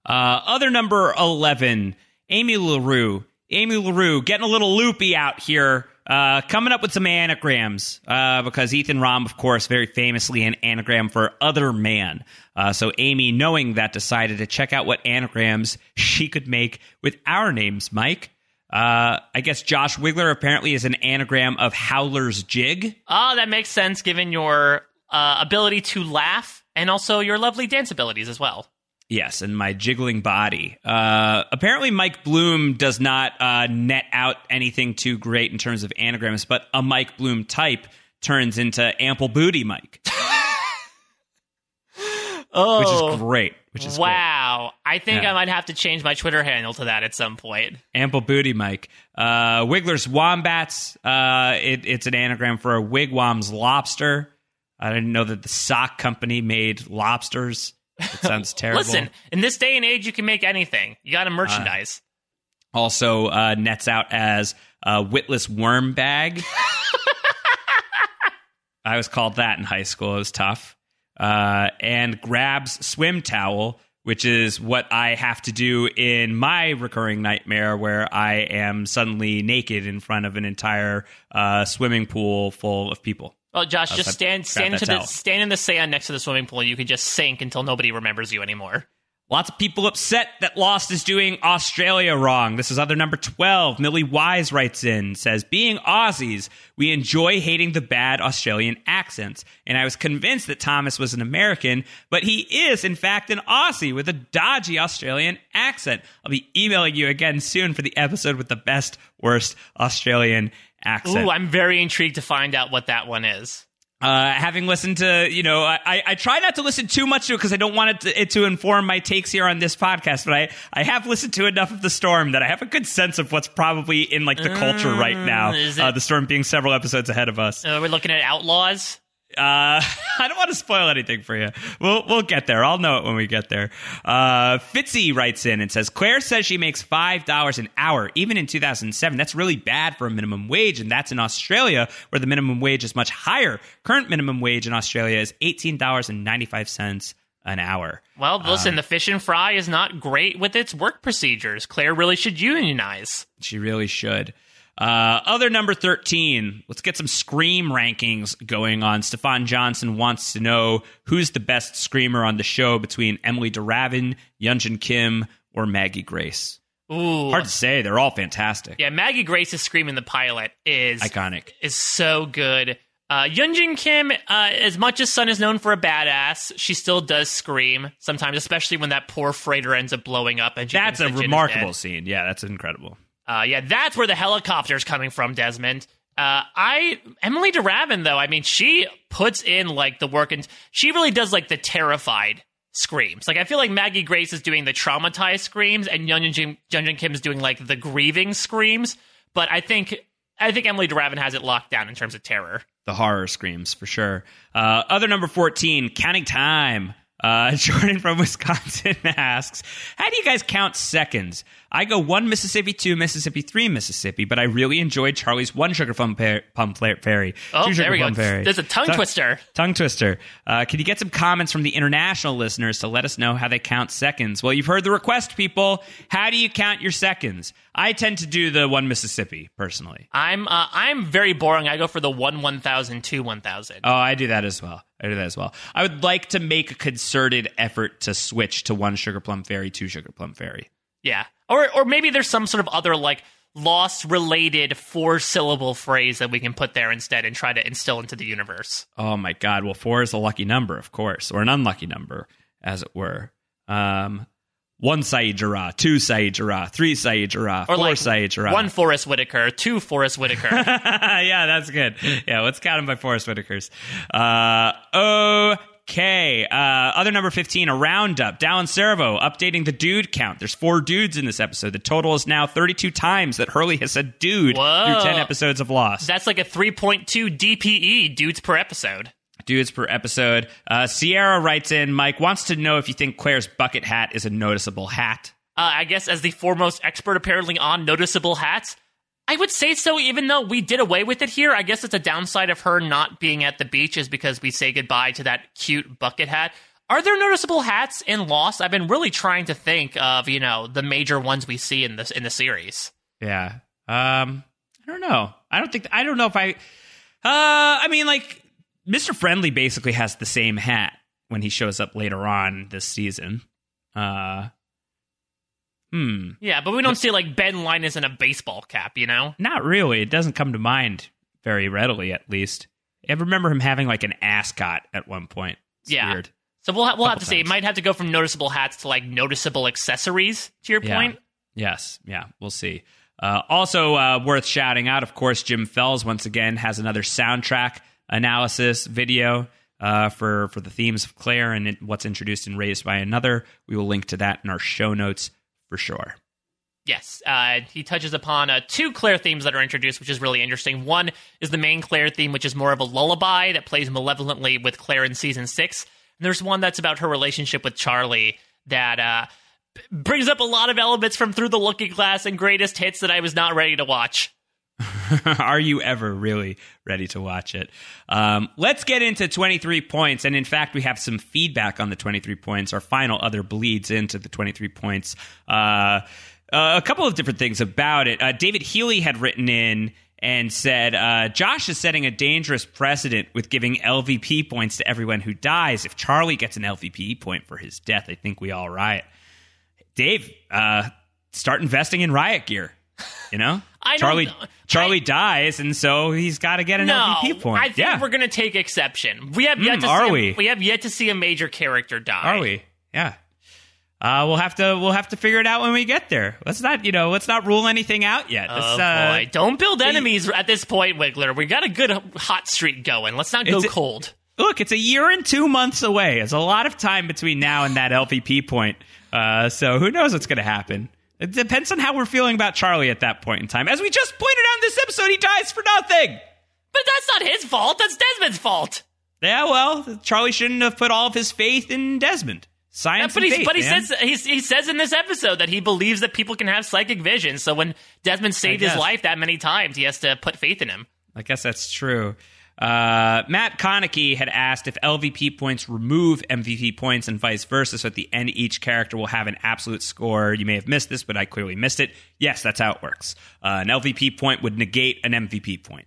Other number 11, Amy LaRue. Amy LaRue getting a little loopy out here. Coming up with some anagrams, because Ethan Rom, of course, very famously an anagram for other man. So Amy, knowing that, decided to check out what anagrams she could make with our names, Mike. I guess Josh Wigler apparently is an anagram of Howler's Jig. Oh, that makes sense, given your ability to laugh and also your lovely dance abilities as well. Yes, and my jiggling body. Apparently, Mike Bloom does not net out anything too great in terms of anagrams, but a Mike Bloom type turns into Ample Booty Mike. Oh, which is great. Wow. Great. I think I might have to change my Twitter handle to that at some point. Ample Booty Mike. Wiggler's Wombats. It's an anagram for a Wigwam's Lobster. I didn't know that the sock company made lobsters. It sounds terrible. Listen, in this day and age, you can make anything. You got to merchandise. Also nets out as a witless worm bag. I was called that in high school. It was tough. And grabs swim towel, which is what I have to do in my recurring nightmare where I am suddenly naked in front of an entire swimming pool full of people. Well, Josh, just stand in the sand next to the swimming pool. You can just sink until nobody remembers you anymore. Lots of people upset that Lost is doing Australia wrong. This is other number 12. Millie Wise writes in, says, being Aussies, we enjoy hating the bad Australian accents. And I was convinced that Thomas was an American, but he is, in fact, an Aussie with a dodgy Australian accent. I'll be emailing you again soon for the episode with the best, worst Australian accent. Ooh, I'm very intrigued to find out what that one is. Having listened to, you know, I try not to listen too much to it because I don't want it to inform my takes here on this podcast, but I have listened to enough of The Storm that I have a good sense of what's probably in, like, the culture right now. The Storm being several episodes ahead of us. We're looking at Outlaws? I don't want to spoil anything for you. We'll get there. I'll know it when we get there. Fitzy writes in and says, Claire says she makes $5 an hour, even in 2007. That's really bad for a minimum wage, and that's in Australia, where the minimum wage is much higher. Current minimum wage in Australia is $18.95 an hour. Well, listen, the fish and fry is not great with its work procedures. Claire really should unionize. She really should. Other number 13, let's get some scream rankings going on. Stefan Johnson wants to know who's the best screamer on the show between Emily DeRavin, Yunjin Kim, or Maggie Grace. Ooh. Hard to say. They're all fantastic. Yeah, Maggie Grace's scream in the pilot is... iconic. ...is so good. Yunjin Kim, as much as Sun is known for a badass, she still does scream sometimes, especially when that poor freighter ends up blowing up. And that's a remarkable scene. Yeah, that's incredible. Yeah, that's where the helicopter's coming from, Desmond. Emily DeRavin, though, I mean, she puts in, like, the work, and she really does, like, the terrified screams. Like, I feel like Maggie Grace is doing the traumatized screams, and Yunjin Kim is doing, like, the grieving screams, but I think Emily DeRavin has it locked down in terms of terror. The horror screams, for sure. Other number 14, counting time. Jordan from Wisconsin asks, how do you guys count seconds? I go 1 Mississippi, 2 Mississippi, 3 Mississippi, but I really enjoyed Charlie's 1 Sugar Plum Fairy. Oh, there we go. There's a tongue twister. Tongue twister. Can you get some comments from the international listeners to let us know how they count seconds? Well, you've heard the request, people. How do you count your seconds? I tend to do the 1 Mississippi, personally. I'm very boring. I go for the 1 1,000, 2 1,000. Oh, I do that as well. I would like to make a concerted effort to switch to 1 Sugar Plum Fairy, 2 Sugar Plum Fairy. Yeah. Or maybe there's some sort of other, like, Lost-related four-syllable phrase that we can put there instead and try to instill into the universe. Oh, my God. Well, 4 is a lucky number, of course, or an unlucky number, as it were. One Saeed Jarrah, two Saeed Jarrah, three Saeed Jarrah, four Saeed Jarrah. One Forrest Whitaker, two Forrest Whitaker. Yeah, that's good. Yeah, let's count them by Forrest Whitakers. Okay. Other number 15, a roundup. Dallin Servo updating the dude count. There's 4 dudes in this episode. The total is now 32 times that Hurley has said dude through 10 episodes of Lost. That's like a 3.2 DPE, dudes per episode. Dudes per episode. Sierra writes in, Mike wants to know if you think Claire's bucket hat is a noticeable hat. I guess as the foremost expert apparently on noticeable hats, I would say so, even though we did away with it here. I guess it's a downside of her not being at the beach is because we say goodbye to that cute bucket hat. Are there noticeable hats in Lost? I've been really trying to think of, you know, the major ones we see in this in the series. Yeah. I don't know. I don't know if I... I mean, like, Mr. Friendly basically has the same hat when he shows up later on this season. Yeah, but we don't see, like, Ben Linus in a baseball cap, you know? Not really. It doesn't come to mind very readily, at least. I remember him having, like, an ascot at one point. It's weird. So we'll have to see. It might have to go from noticeable hats to, like, noticeable accessories, to your point. Yes. Yeah, we'll see. Also worth shouting out, of course, Jim Fells, once again, has another soundtrack analysis video for the themes of Claire and what's introduced and raised by another. We will link to that in our show notes for sure. Yes. He touches upon 2 Claire themes that are introduced, which is really interesting. One is the main Claire theme, which is more of a lullaby that plays malevolently with Claire in season 6. And there's one that's about her relationship with Charlie that brings up a lot of elements from Through the Looking Glass and Greatest Hits that I was not ready to watch. Are you ever really ready to watch it? Let's get into 23 points. And in fact, we have some feedback on the 23 points. Our final other bleeds into the 23 points. A couple of different things about it. David Healy had written in and said, Josh is setting a dangerous precedent with giving LVP points to everyone who dies. If Charlie gets an LVP point for his death, I think we all riot. Dave, start investing in riot gear. You know, Charlie dies, and so he's got to get an LVP point. I think we're going to take exception. We have yet to see a major character die. Are we? Yeah. We'll have to figure it out when we get there. Let's not rule anything out yet. Boy. Don't build enemies at this point, Wigler. We got a good hot streak going. Let's not go cold. Look, it's a year and 2 months away. It's a lot of time between now and that LVP point. So who knows what's going to happen. It depends on how we're feeling about Charlie at that point in time. As we just pointed out in this episode, he dies for nothing. But that's not his fault. That's Desmond's fault. Yeah, well, Charlie shouldn't have put all of his faith in Desmond. Science and faith, he says in this episode that he believes that people can have psychic vision. So when Desmond saved his life that many times, he has to put faith in him. I guess that's true. Matt Konecki had asked if LVP points remove MVP points and vice versa, so at the end each character will have an absolute score. You may have missed this, but I clearly missed it. Yes, that's how it works. An LVP point would negate an MVP point.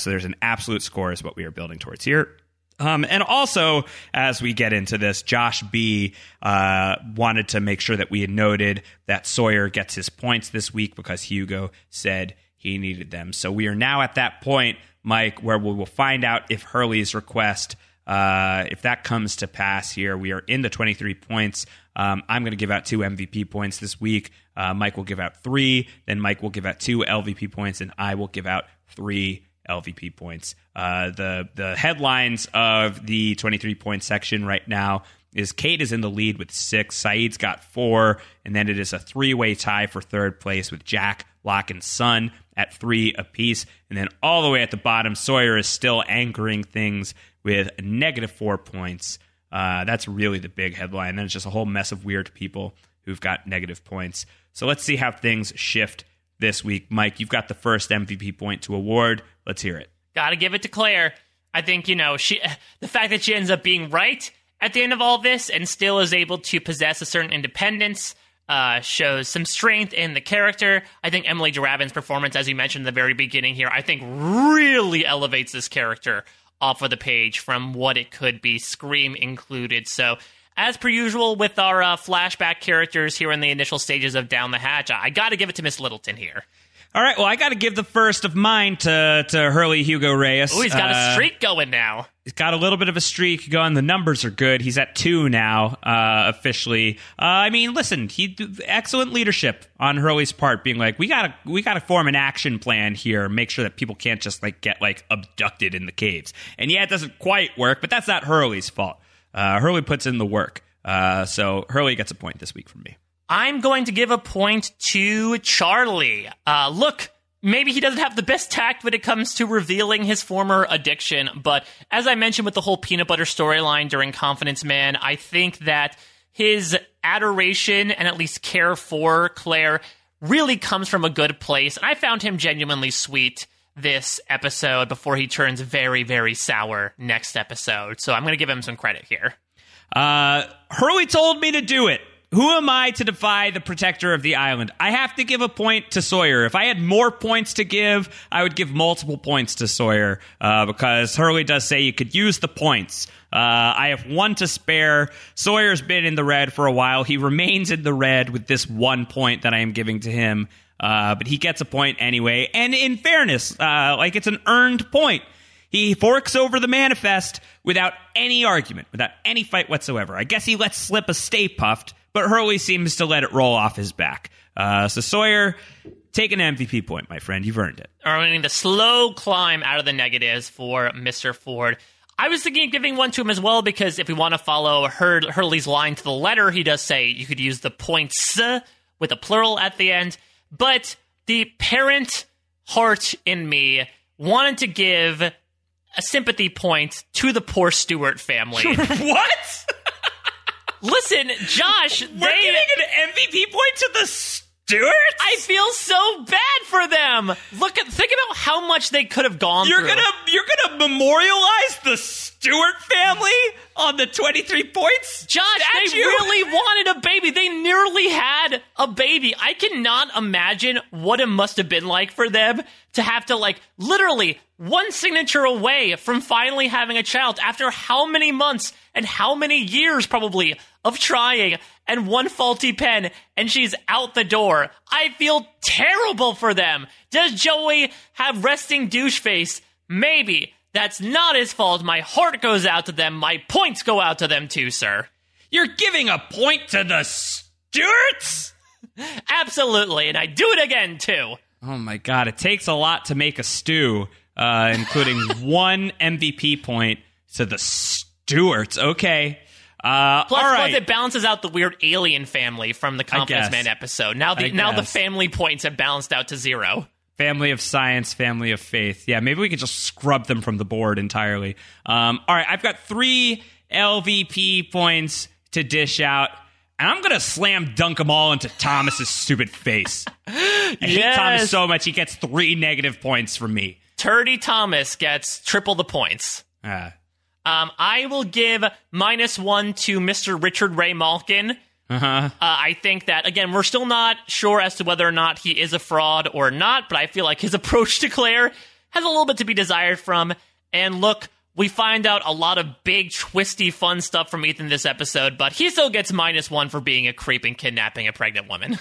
So there's an absolute score is what we are building towards here. And also, as we get into this, Josh B. Wanted to make sure that we had noted that Sawyer gets his points this week because Hugo said he needed them. So we are now at that point, Mike, where we will find out if Hurley's request, if that comes to pass here. We are in the 23 points. I'm going to give out 2 MVP points this week. Mike will give out 3. Then Mike will give out 2 LVP points, and I will give out 3 LVP points. The headlines of the 23-point section right now is Kate is in the lead with 6. Saeed's got 4. And then it is a 3-way tie for third place with Jack, Locke, and Sun at 3 apiece. And then all the way at the bottom, Sawyer is still anchoring things with -4 points. That's really the big headline. Then it's just a whole mess of weird people who've got negative points. So let's see how things shift this week. Mike, you've got the first MVP point to award. Let's hear it. Got to give it to Claire. I think, you know, the fact that she ends up being right at the end of all this and still is able to possess a certain independence shows some strength in the character. I think Emily DeRavin's performance, as you mentioned in the very beginning here, I think really elevates this character off of the page from what it could be, Scream included. So, as per usual with our flashback characters here in the initial stages of Down the Hatch, I got to give it to Miss Littleton here. All right, well, I got to give the first of mine to Hurley Hugo Reyes. Oh, he's got a streak going now. He's got a little bit of a streak going. The numbers are good. He's at 2 now, officially. I mean, listen, excellent leadership on Hurley's part, being like, we gotta form an action plan here, make sure that people can't just get abducted in the caves. And yeah, it doesn't quite work, but that's not Hurley's fault. Hurley puts in the work, so Hurley gets a point this week from me. I'm going to give a point to Charlie. Look. Maybe he doesn't have the best tact when it comes to revealing his former addiction, but as I mentioned with the whole peanut butter storyline during Confidence Man, I think that his adoration and at least care for Claire really comes from a good place. And I found him genuinely sweet this episode before he turns very, very sour next episode. So I'm going to give him some credit here. Hurley told me to do it. Who am I to defy the protector of the island? I have to give a point to Sawyer. If I had more points to give, I would give multiple points to Sawyer because Hurley does say you could use the points. I have one to spare. Sawyer's been in the red for a while. He remains in the red with this one point that I am giving to him, but he gets a point anyway. And in fairness, it's an earned point. He forks over the manifest without any argument, without any fight whatsoever. I guess he lets slip a Stay Puffed, but Hurley seems to let it roll off his back. So Sawyer, take an MVP point, my friend. You've earned it. Earning the slow climb out of the negatives for Mr. Ford. I was thinking of giving one to him as well, because if we want to follow Hurley's line to the letter, he does say you could use the points with a plural at the end. But the parent heart in me wanted to give a sympathy point to the poor Stewart family. What? Listen, Josh, we're giving an MVP point to the Stewarts? I feel so bad for them. Think about how much they could have gone through. You're gonna memorialize the Stewart family on the 23 points? Josh, they really wanted a baby. They nearly had a baby. I cannot imagine what it must have been like for them to have to, literally one signature away from finally having a child after how many months and how many years probably of trying and one faulty pen, and she's out the door. I feel terrible for them. Does Joey have resting douche face? Maybe. That's not his fault. My heart goes out to them. My points go out to them too, sir. You're giving a point to the Stewarts? Absolutely, and I do it again too. Oh my God, it takes a lot to make a stew, including one MVP point to the Stewarts. Okay. Plus, it balances out the weird alien family from the Confidence Man episode. Now the family points have balanced out to 0. Family of science, family of faith. Yeah, maybe we could just scrub them from the board entirely. I've got 3 LVP points to dish out, and I'm going to slam dunk them all into Thomas's stupid face. I hate Thomas so much, he gets 3 negative points from me. Turdy Thomas gets triple the points. I will give -1 to Mr. Richard Ray Malkin. I think that, again, we're still not sure as to whether or not he is a fraud or not, but I feel like his approach to Claire has a little bit to be desired from. And look, we find out a lot of big, twisty, fun stuff from Ethan this episode, but he still gets -1 for being a creep and kidnapping a pregnant woman.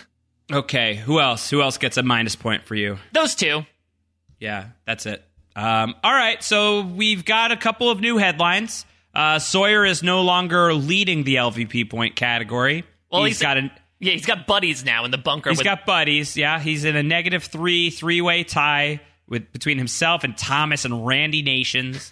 Okay, who else? Who else gets a minus point for you? Those two. Yeah, that's it. All right, so we've got a couple of new headlines. Sawyer is no longer leading the LVP point category. Well, he's got buddies now in the bunker. He's got buddies, yeah. He's in a -3 three-way tie between himself and Thomas and Randy Nations.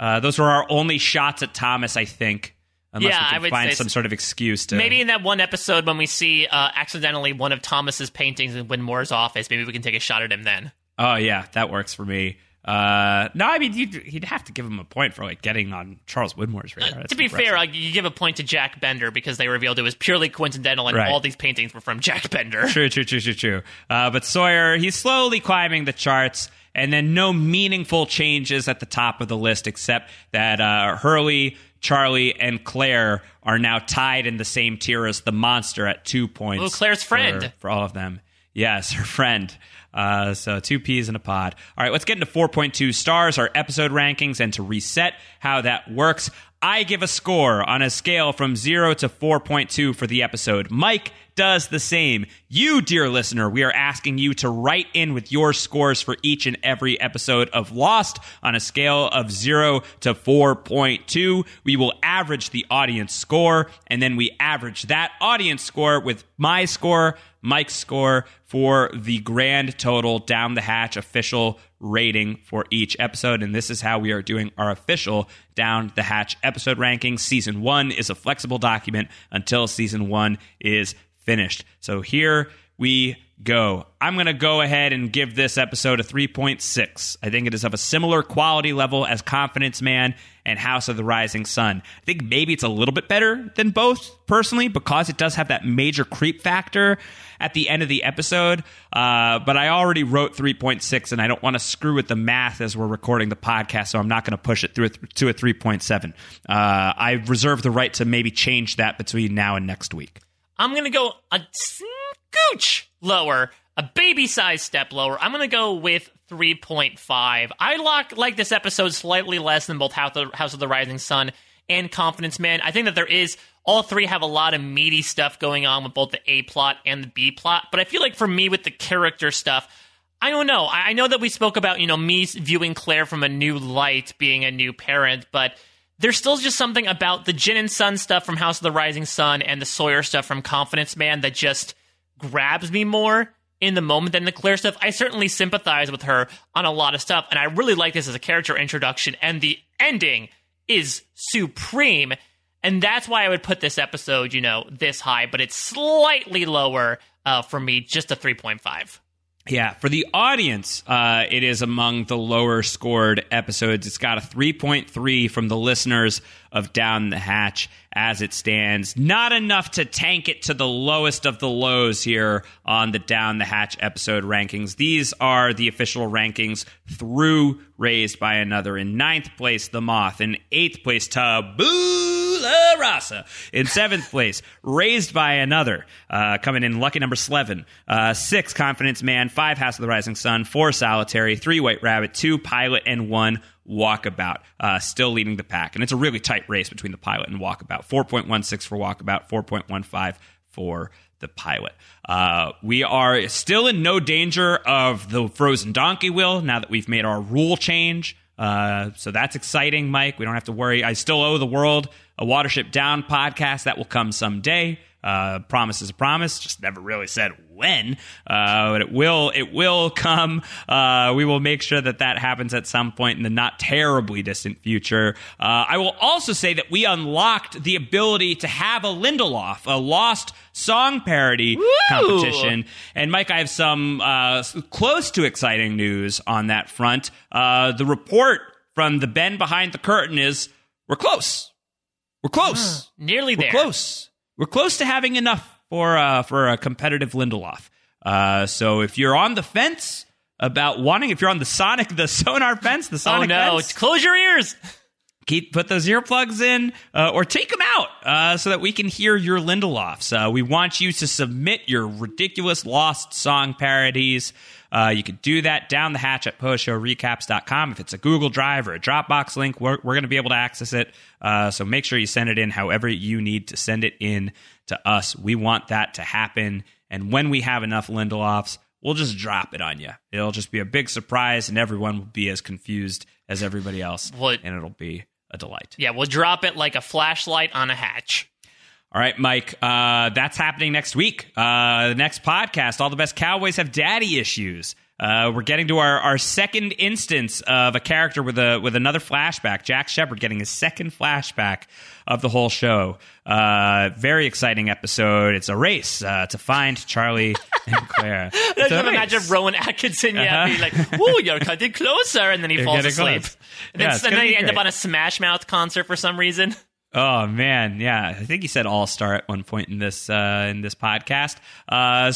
Those were our only shots at Thomas, I think. Unless we can find some sort of excuse to... Maybe in that one episode when we see accidentally one of Thomas's paintings in Winmore's office, maybe we can take a shot at him then. Oh, yeah, that works for me. No, I mean, he'd have to give him a point for getting on Charles Widmore's radar. To be fair, you give a point to Jack Bender because they revealed it was purely coincidental and all these paintings were from Jack Bender. True. But Sawyer, he's slowly climbing the charts, and then no meaningful changes at the top of the list except that Hurley, Charlie, and Claire are now tied in the same tier as the monster at 2 points. Claire's friend. For all of them. Yes, her friend. So two peas in a pod. All right, let's get into 4.2 stars, our episode rankings, and to reset how that works, I give a score on a scale from 0 to 4.2 for the episode. Mike does the same. You, dear listener, we are asking you to write in with your scores for each and every episode of Lost on a scale of 0 to 4.2. We will average the audience score, and then we average that audience score with my score, Mike's score, for the grand total down the hatch official rating for each episode. And this is how we are doing our official down the hatch episode ranking. Season 1 is a flexible document until Season 1 is finished. So here we go. I'm going to go ahead and give this episode a 3.6. I think it is of a similar quality level as Confidence Man and House of the Rising Sun. I think maybe it's a little bit better than both, personally, because it does have that major creep factor at the end of the episode. But I already wrote 3.6, and I don't want to screw with the math as we're recording the podcast, so I'm not going to push it through to a 3.7. I reserve the right to maybe change that between now and next week. I'm going to go a scooch lower, a baby-sized step lower. I'm going to go with 3.5. I like this episode slightly less than both House of the Rising Sun and Confidence Man. I think that there is, all three have a lot of meaty stuff going on with both the A-plot and the B-plot, but I feel like for me with the character stuff, I don't know. I know that we spoke about, me viewing Claire from a new light, being a new parent, but there's still just something about the Jin and Sun stuff from House of the Rising Sun and the Sawyer stuff from Confidence Man that just grabs me more in the moment than the Claire stuff. I certainly sympathize with her on a lot of stuff, and I really like this as a character introduction, and the ending is supreme, and that's why I would put this episode, this high, but it's slightly lower for me, just a 3.5. Yeah, for the audience, it is among the lower scored episodes. It's got a 3.3 from the listeners of Down the Hatch as it stands. Not enough to tank it to the lowest of the lows here on the Down the Hatch episode rankings. These are the official rankings through Raised by Another. In 9th place, The Moth. In 8th place, Tabula Rasa. In 7th place, Raised by Another, coming in lucky number 7. 6, Confidence Man. 5, House of the Rising Sun. 4, Solitary. 3, White Rabbit. 2, Pilot. And 1, Walkabout, still leading the pack. And it's a really tight race between the Pilot and Walkabout. 4.16 for Walkabout. 4.15 for the Pilot. We are still in no danger of the frozen donkey wheel now that we've made our rule change. So that's exciting, Mike. We don't have to worry. I still owe the world a Watership Down podcast. That will come someday. Promise is a promise. Just never really said when, but it will come. We will make sure that happens at some point in the not terribly distant future. I will also say that we unlocked the ability to have a Lindelof, a Lost song parody Woo! Competition. And Mike, I have some close to exciting news on that front. The report from the Ben behind the curtain is we're close. We're close. Nearly there. We're close. We're close to having enough for a competitive Lindelof. So if you're on the fence about wanting, if you're on the Sonic fence, close your ears. Put those earplugs in or take them out so that we can hear your Lindelofs. We want you to submit your ridiculous Lost song parodies. You can do that down the hatch at postshowrecaps.com. If it's a Google Drive or a Dropbox link, we're going to be able to access it. So make sure you send it in however you need to send it in to us. We want that to happen. And when we have enough Lindelofs, we'll just drop it on you. It'll just be a big surprise, and everyone will be as confused as everybody else, and it'll be a delight. Yeah, we'll drop it like a flashlight on a hatch. All right, Mike, that's happening next week. The next podcast, All the Best Cowboys Have Daddy Issues. We're getting to our second instance of a character with another flashback, Jack Shepard getting his second flashback of the whole show. Very exciting episode. It's a race to find Charlie and Claire. I can imagine Rowan Atkinson being like, "Ooh, you're cutting closer," and then he falls asleep. Close. And then you end up on a Smash Mouth concert for some reason. Oh man, yeah. I think he said all-star at one point in this podcast.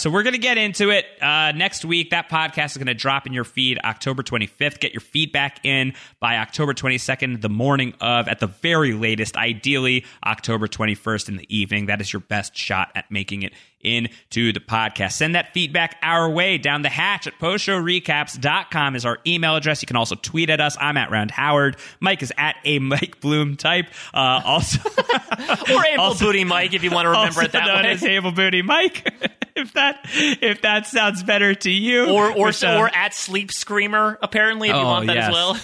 So we're gonna get into it next week. That podcast is gonna drop in your feed October 25th. Get your feedback in by October 22nd, the morning of, at the very latest. Ideally, October 21st in the evening. That is your best shot at making it into the podcast. Send that feedback our way down the hatch at postshowrecaps.com is our email address. You can also tweet at us. I'm at Round Howard. Mike is at a Mike Bloom type. Also, or Able also, Booty Mike, if you want to remember it that way. Also known as Able Booty Mike. If that sounds better to you, or at Sleep Screamer, apparently, if you want that, yes, as well.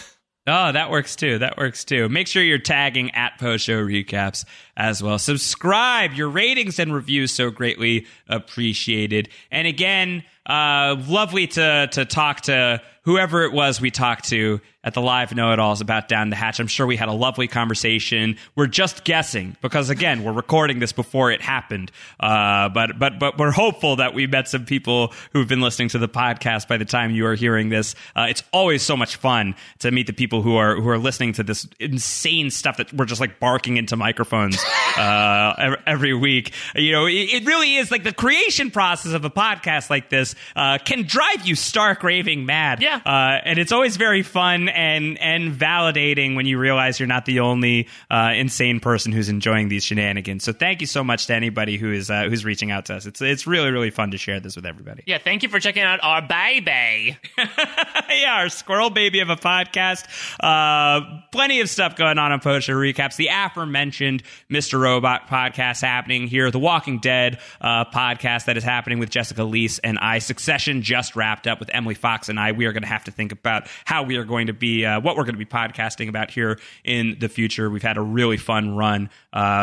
Oh, that works too. That works too. Make sure you're tagging at Post Show Recaps as well. Subscribe. Your ratings and reviews so greatly appreciated. And again, lovely to talk to whoever it was we talked to at the live know-it-alls about Down the Hatch. I'm sure we had a lovely conversation. We're just guessing because, again, we're recording this before it happened. But we're hopeful that we met some people who've been listening to the podcast by the time you are hearing this. It's always so much fun to meet the people who are listening to this insane stuff that we're just like barking into microphones every week. You know, it really is like the creation process of a podcast like this can drive you stark raving mad. Yeah. And it's always very fun and validating when you realize you're not the only insane person who's enjoying these shenanigans. So thank you so much to anybody who is who's reaching out to us. It's really, really fun to share this with everybody. Yeah, thank you for checking out our baby. Yeah, our squirrel baby of a podcast. Plenty of stuff going on Post Show Recaps. The aforementioned Mr. Robot podcast happening here. The Walking Dead podcast that is happening with Jessica Leese and I. Succession just wrapped up with Emily Fox and I. We are going to have to think about how we are going to be what we're going to be podcasting about here in the future. We've had a really fun run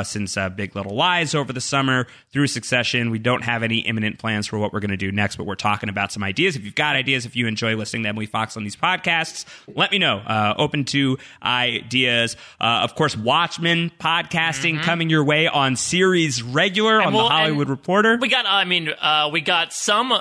since Big Little Lies over the summer through Succession. We don't have any imminent plans for what we're going to do next, but we're talking about some ideas. If you've got ideas, if you enjoy listening to Emily Fox on these podcasts, let me know. Open to ideas. Of course, Watchmen podcasting coming your way on Series Regular and on The Hollywood Reporter. We got we got some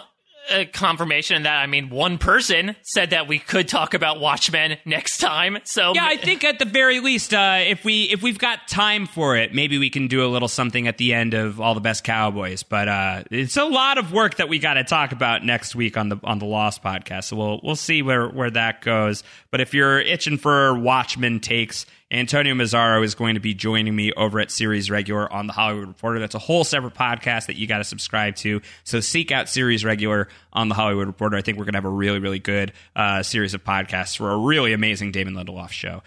confirmation that, I mean, one person said that we could talk about Watchmen next time. So yeah, I think at the very least, if we've got time for it, maybe we can do a little something at the end of All the Best Cowboys. But it's a lot of work that we got to talk about next week on the Lost podcast. So we'll see where that goes. But if you're itching for Watchmen takes, Antonio Mazzaro is going to be joining me over at Series Regular on The Hollywood Reporter. That's a whole separate podcast that you got to subscribe to. So seek out Series Regular on The Hollywood Reporter. I think we're going to have a really, really good series of podcasts for a really amazing Damon Lindelof show.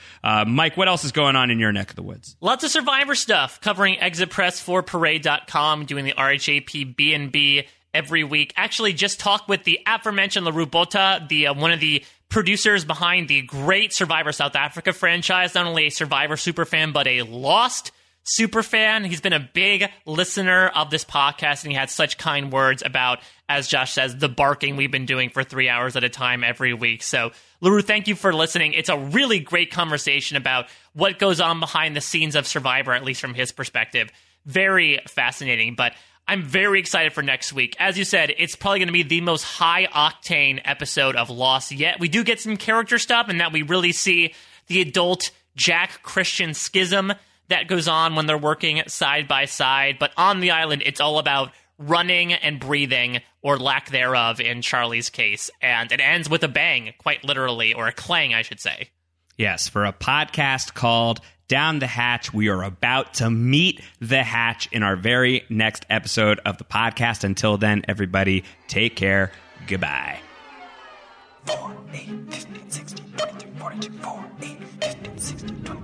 Mike, what else is going on in your neck of the woods? Lots of Survivor stuff, covering Exit Press for Parade.com, doing the RHAP B&B every week. Actually, just talked with the aforementioned Laru Bota, one of the producers behind the great Survivor South Africa franchise, not only a Survivor superfan, but a Lost superfan. He's been a big listener of this podcast, and he had such kind words about, as Josh says, the barking we've been doing for 3 hours at a time every week. So, Laru, thank you for listening. It's a really great conversation about what goes on behind the scenes of Survivor, at least from his perspective. Very fascinating, but I'm very excited for next week. As you said, it's probably going to be the most high-octane episode of Lost yet. We do get some character stuff, and that we really see the adult Jack-Christian schism that goes on when they're working side by side. But on the island, it's all about running and breathing, or lack thereof in Charlie's case. And it ends with a bang, quite literally, or a clang, I should say. Yes, for a podcast called Down the Hatch, we are about to meet the hatch in our very next episode of the podcast. Until then, everybody, take care. Goodbye. 4, 8, 15, 16, 23, 42, 4, 8, 15, 16, 20.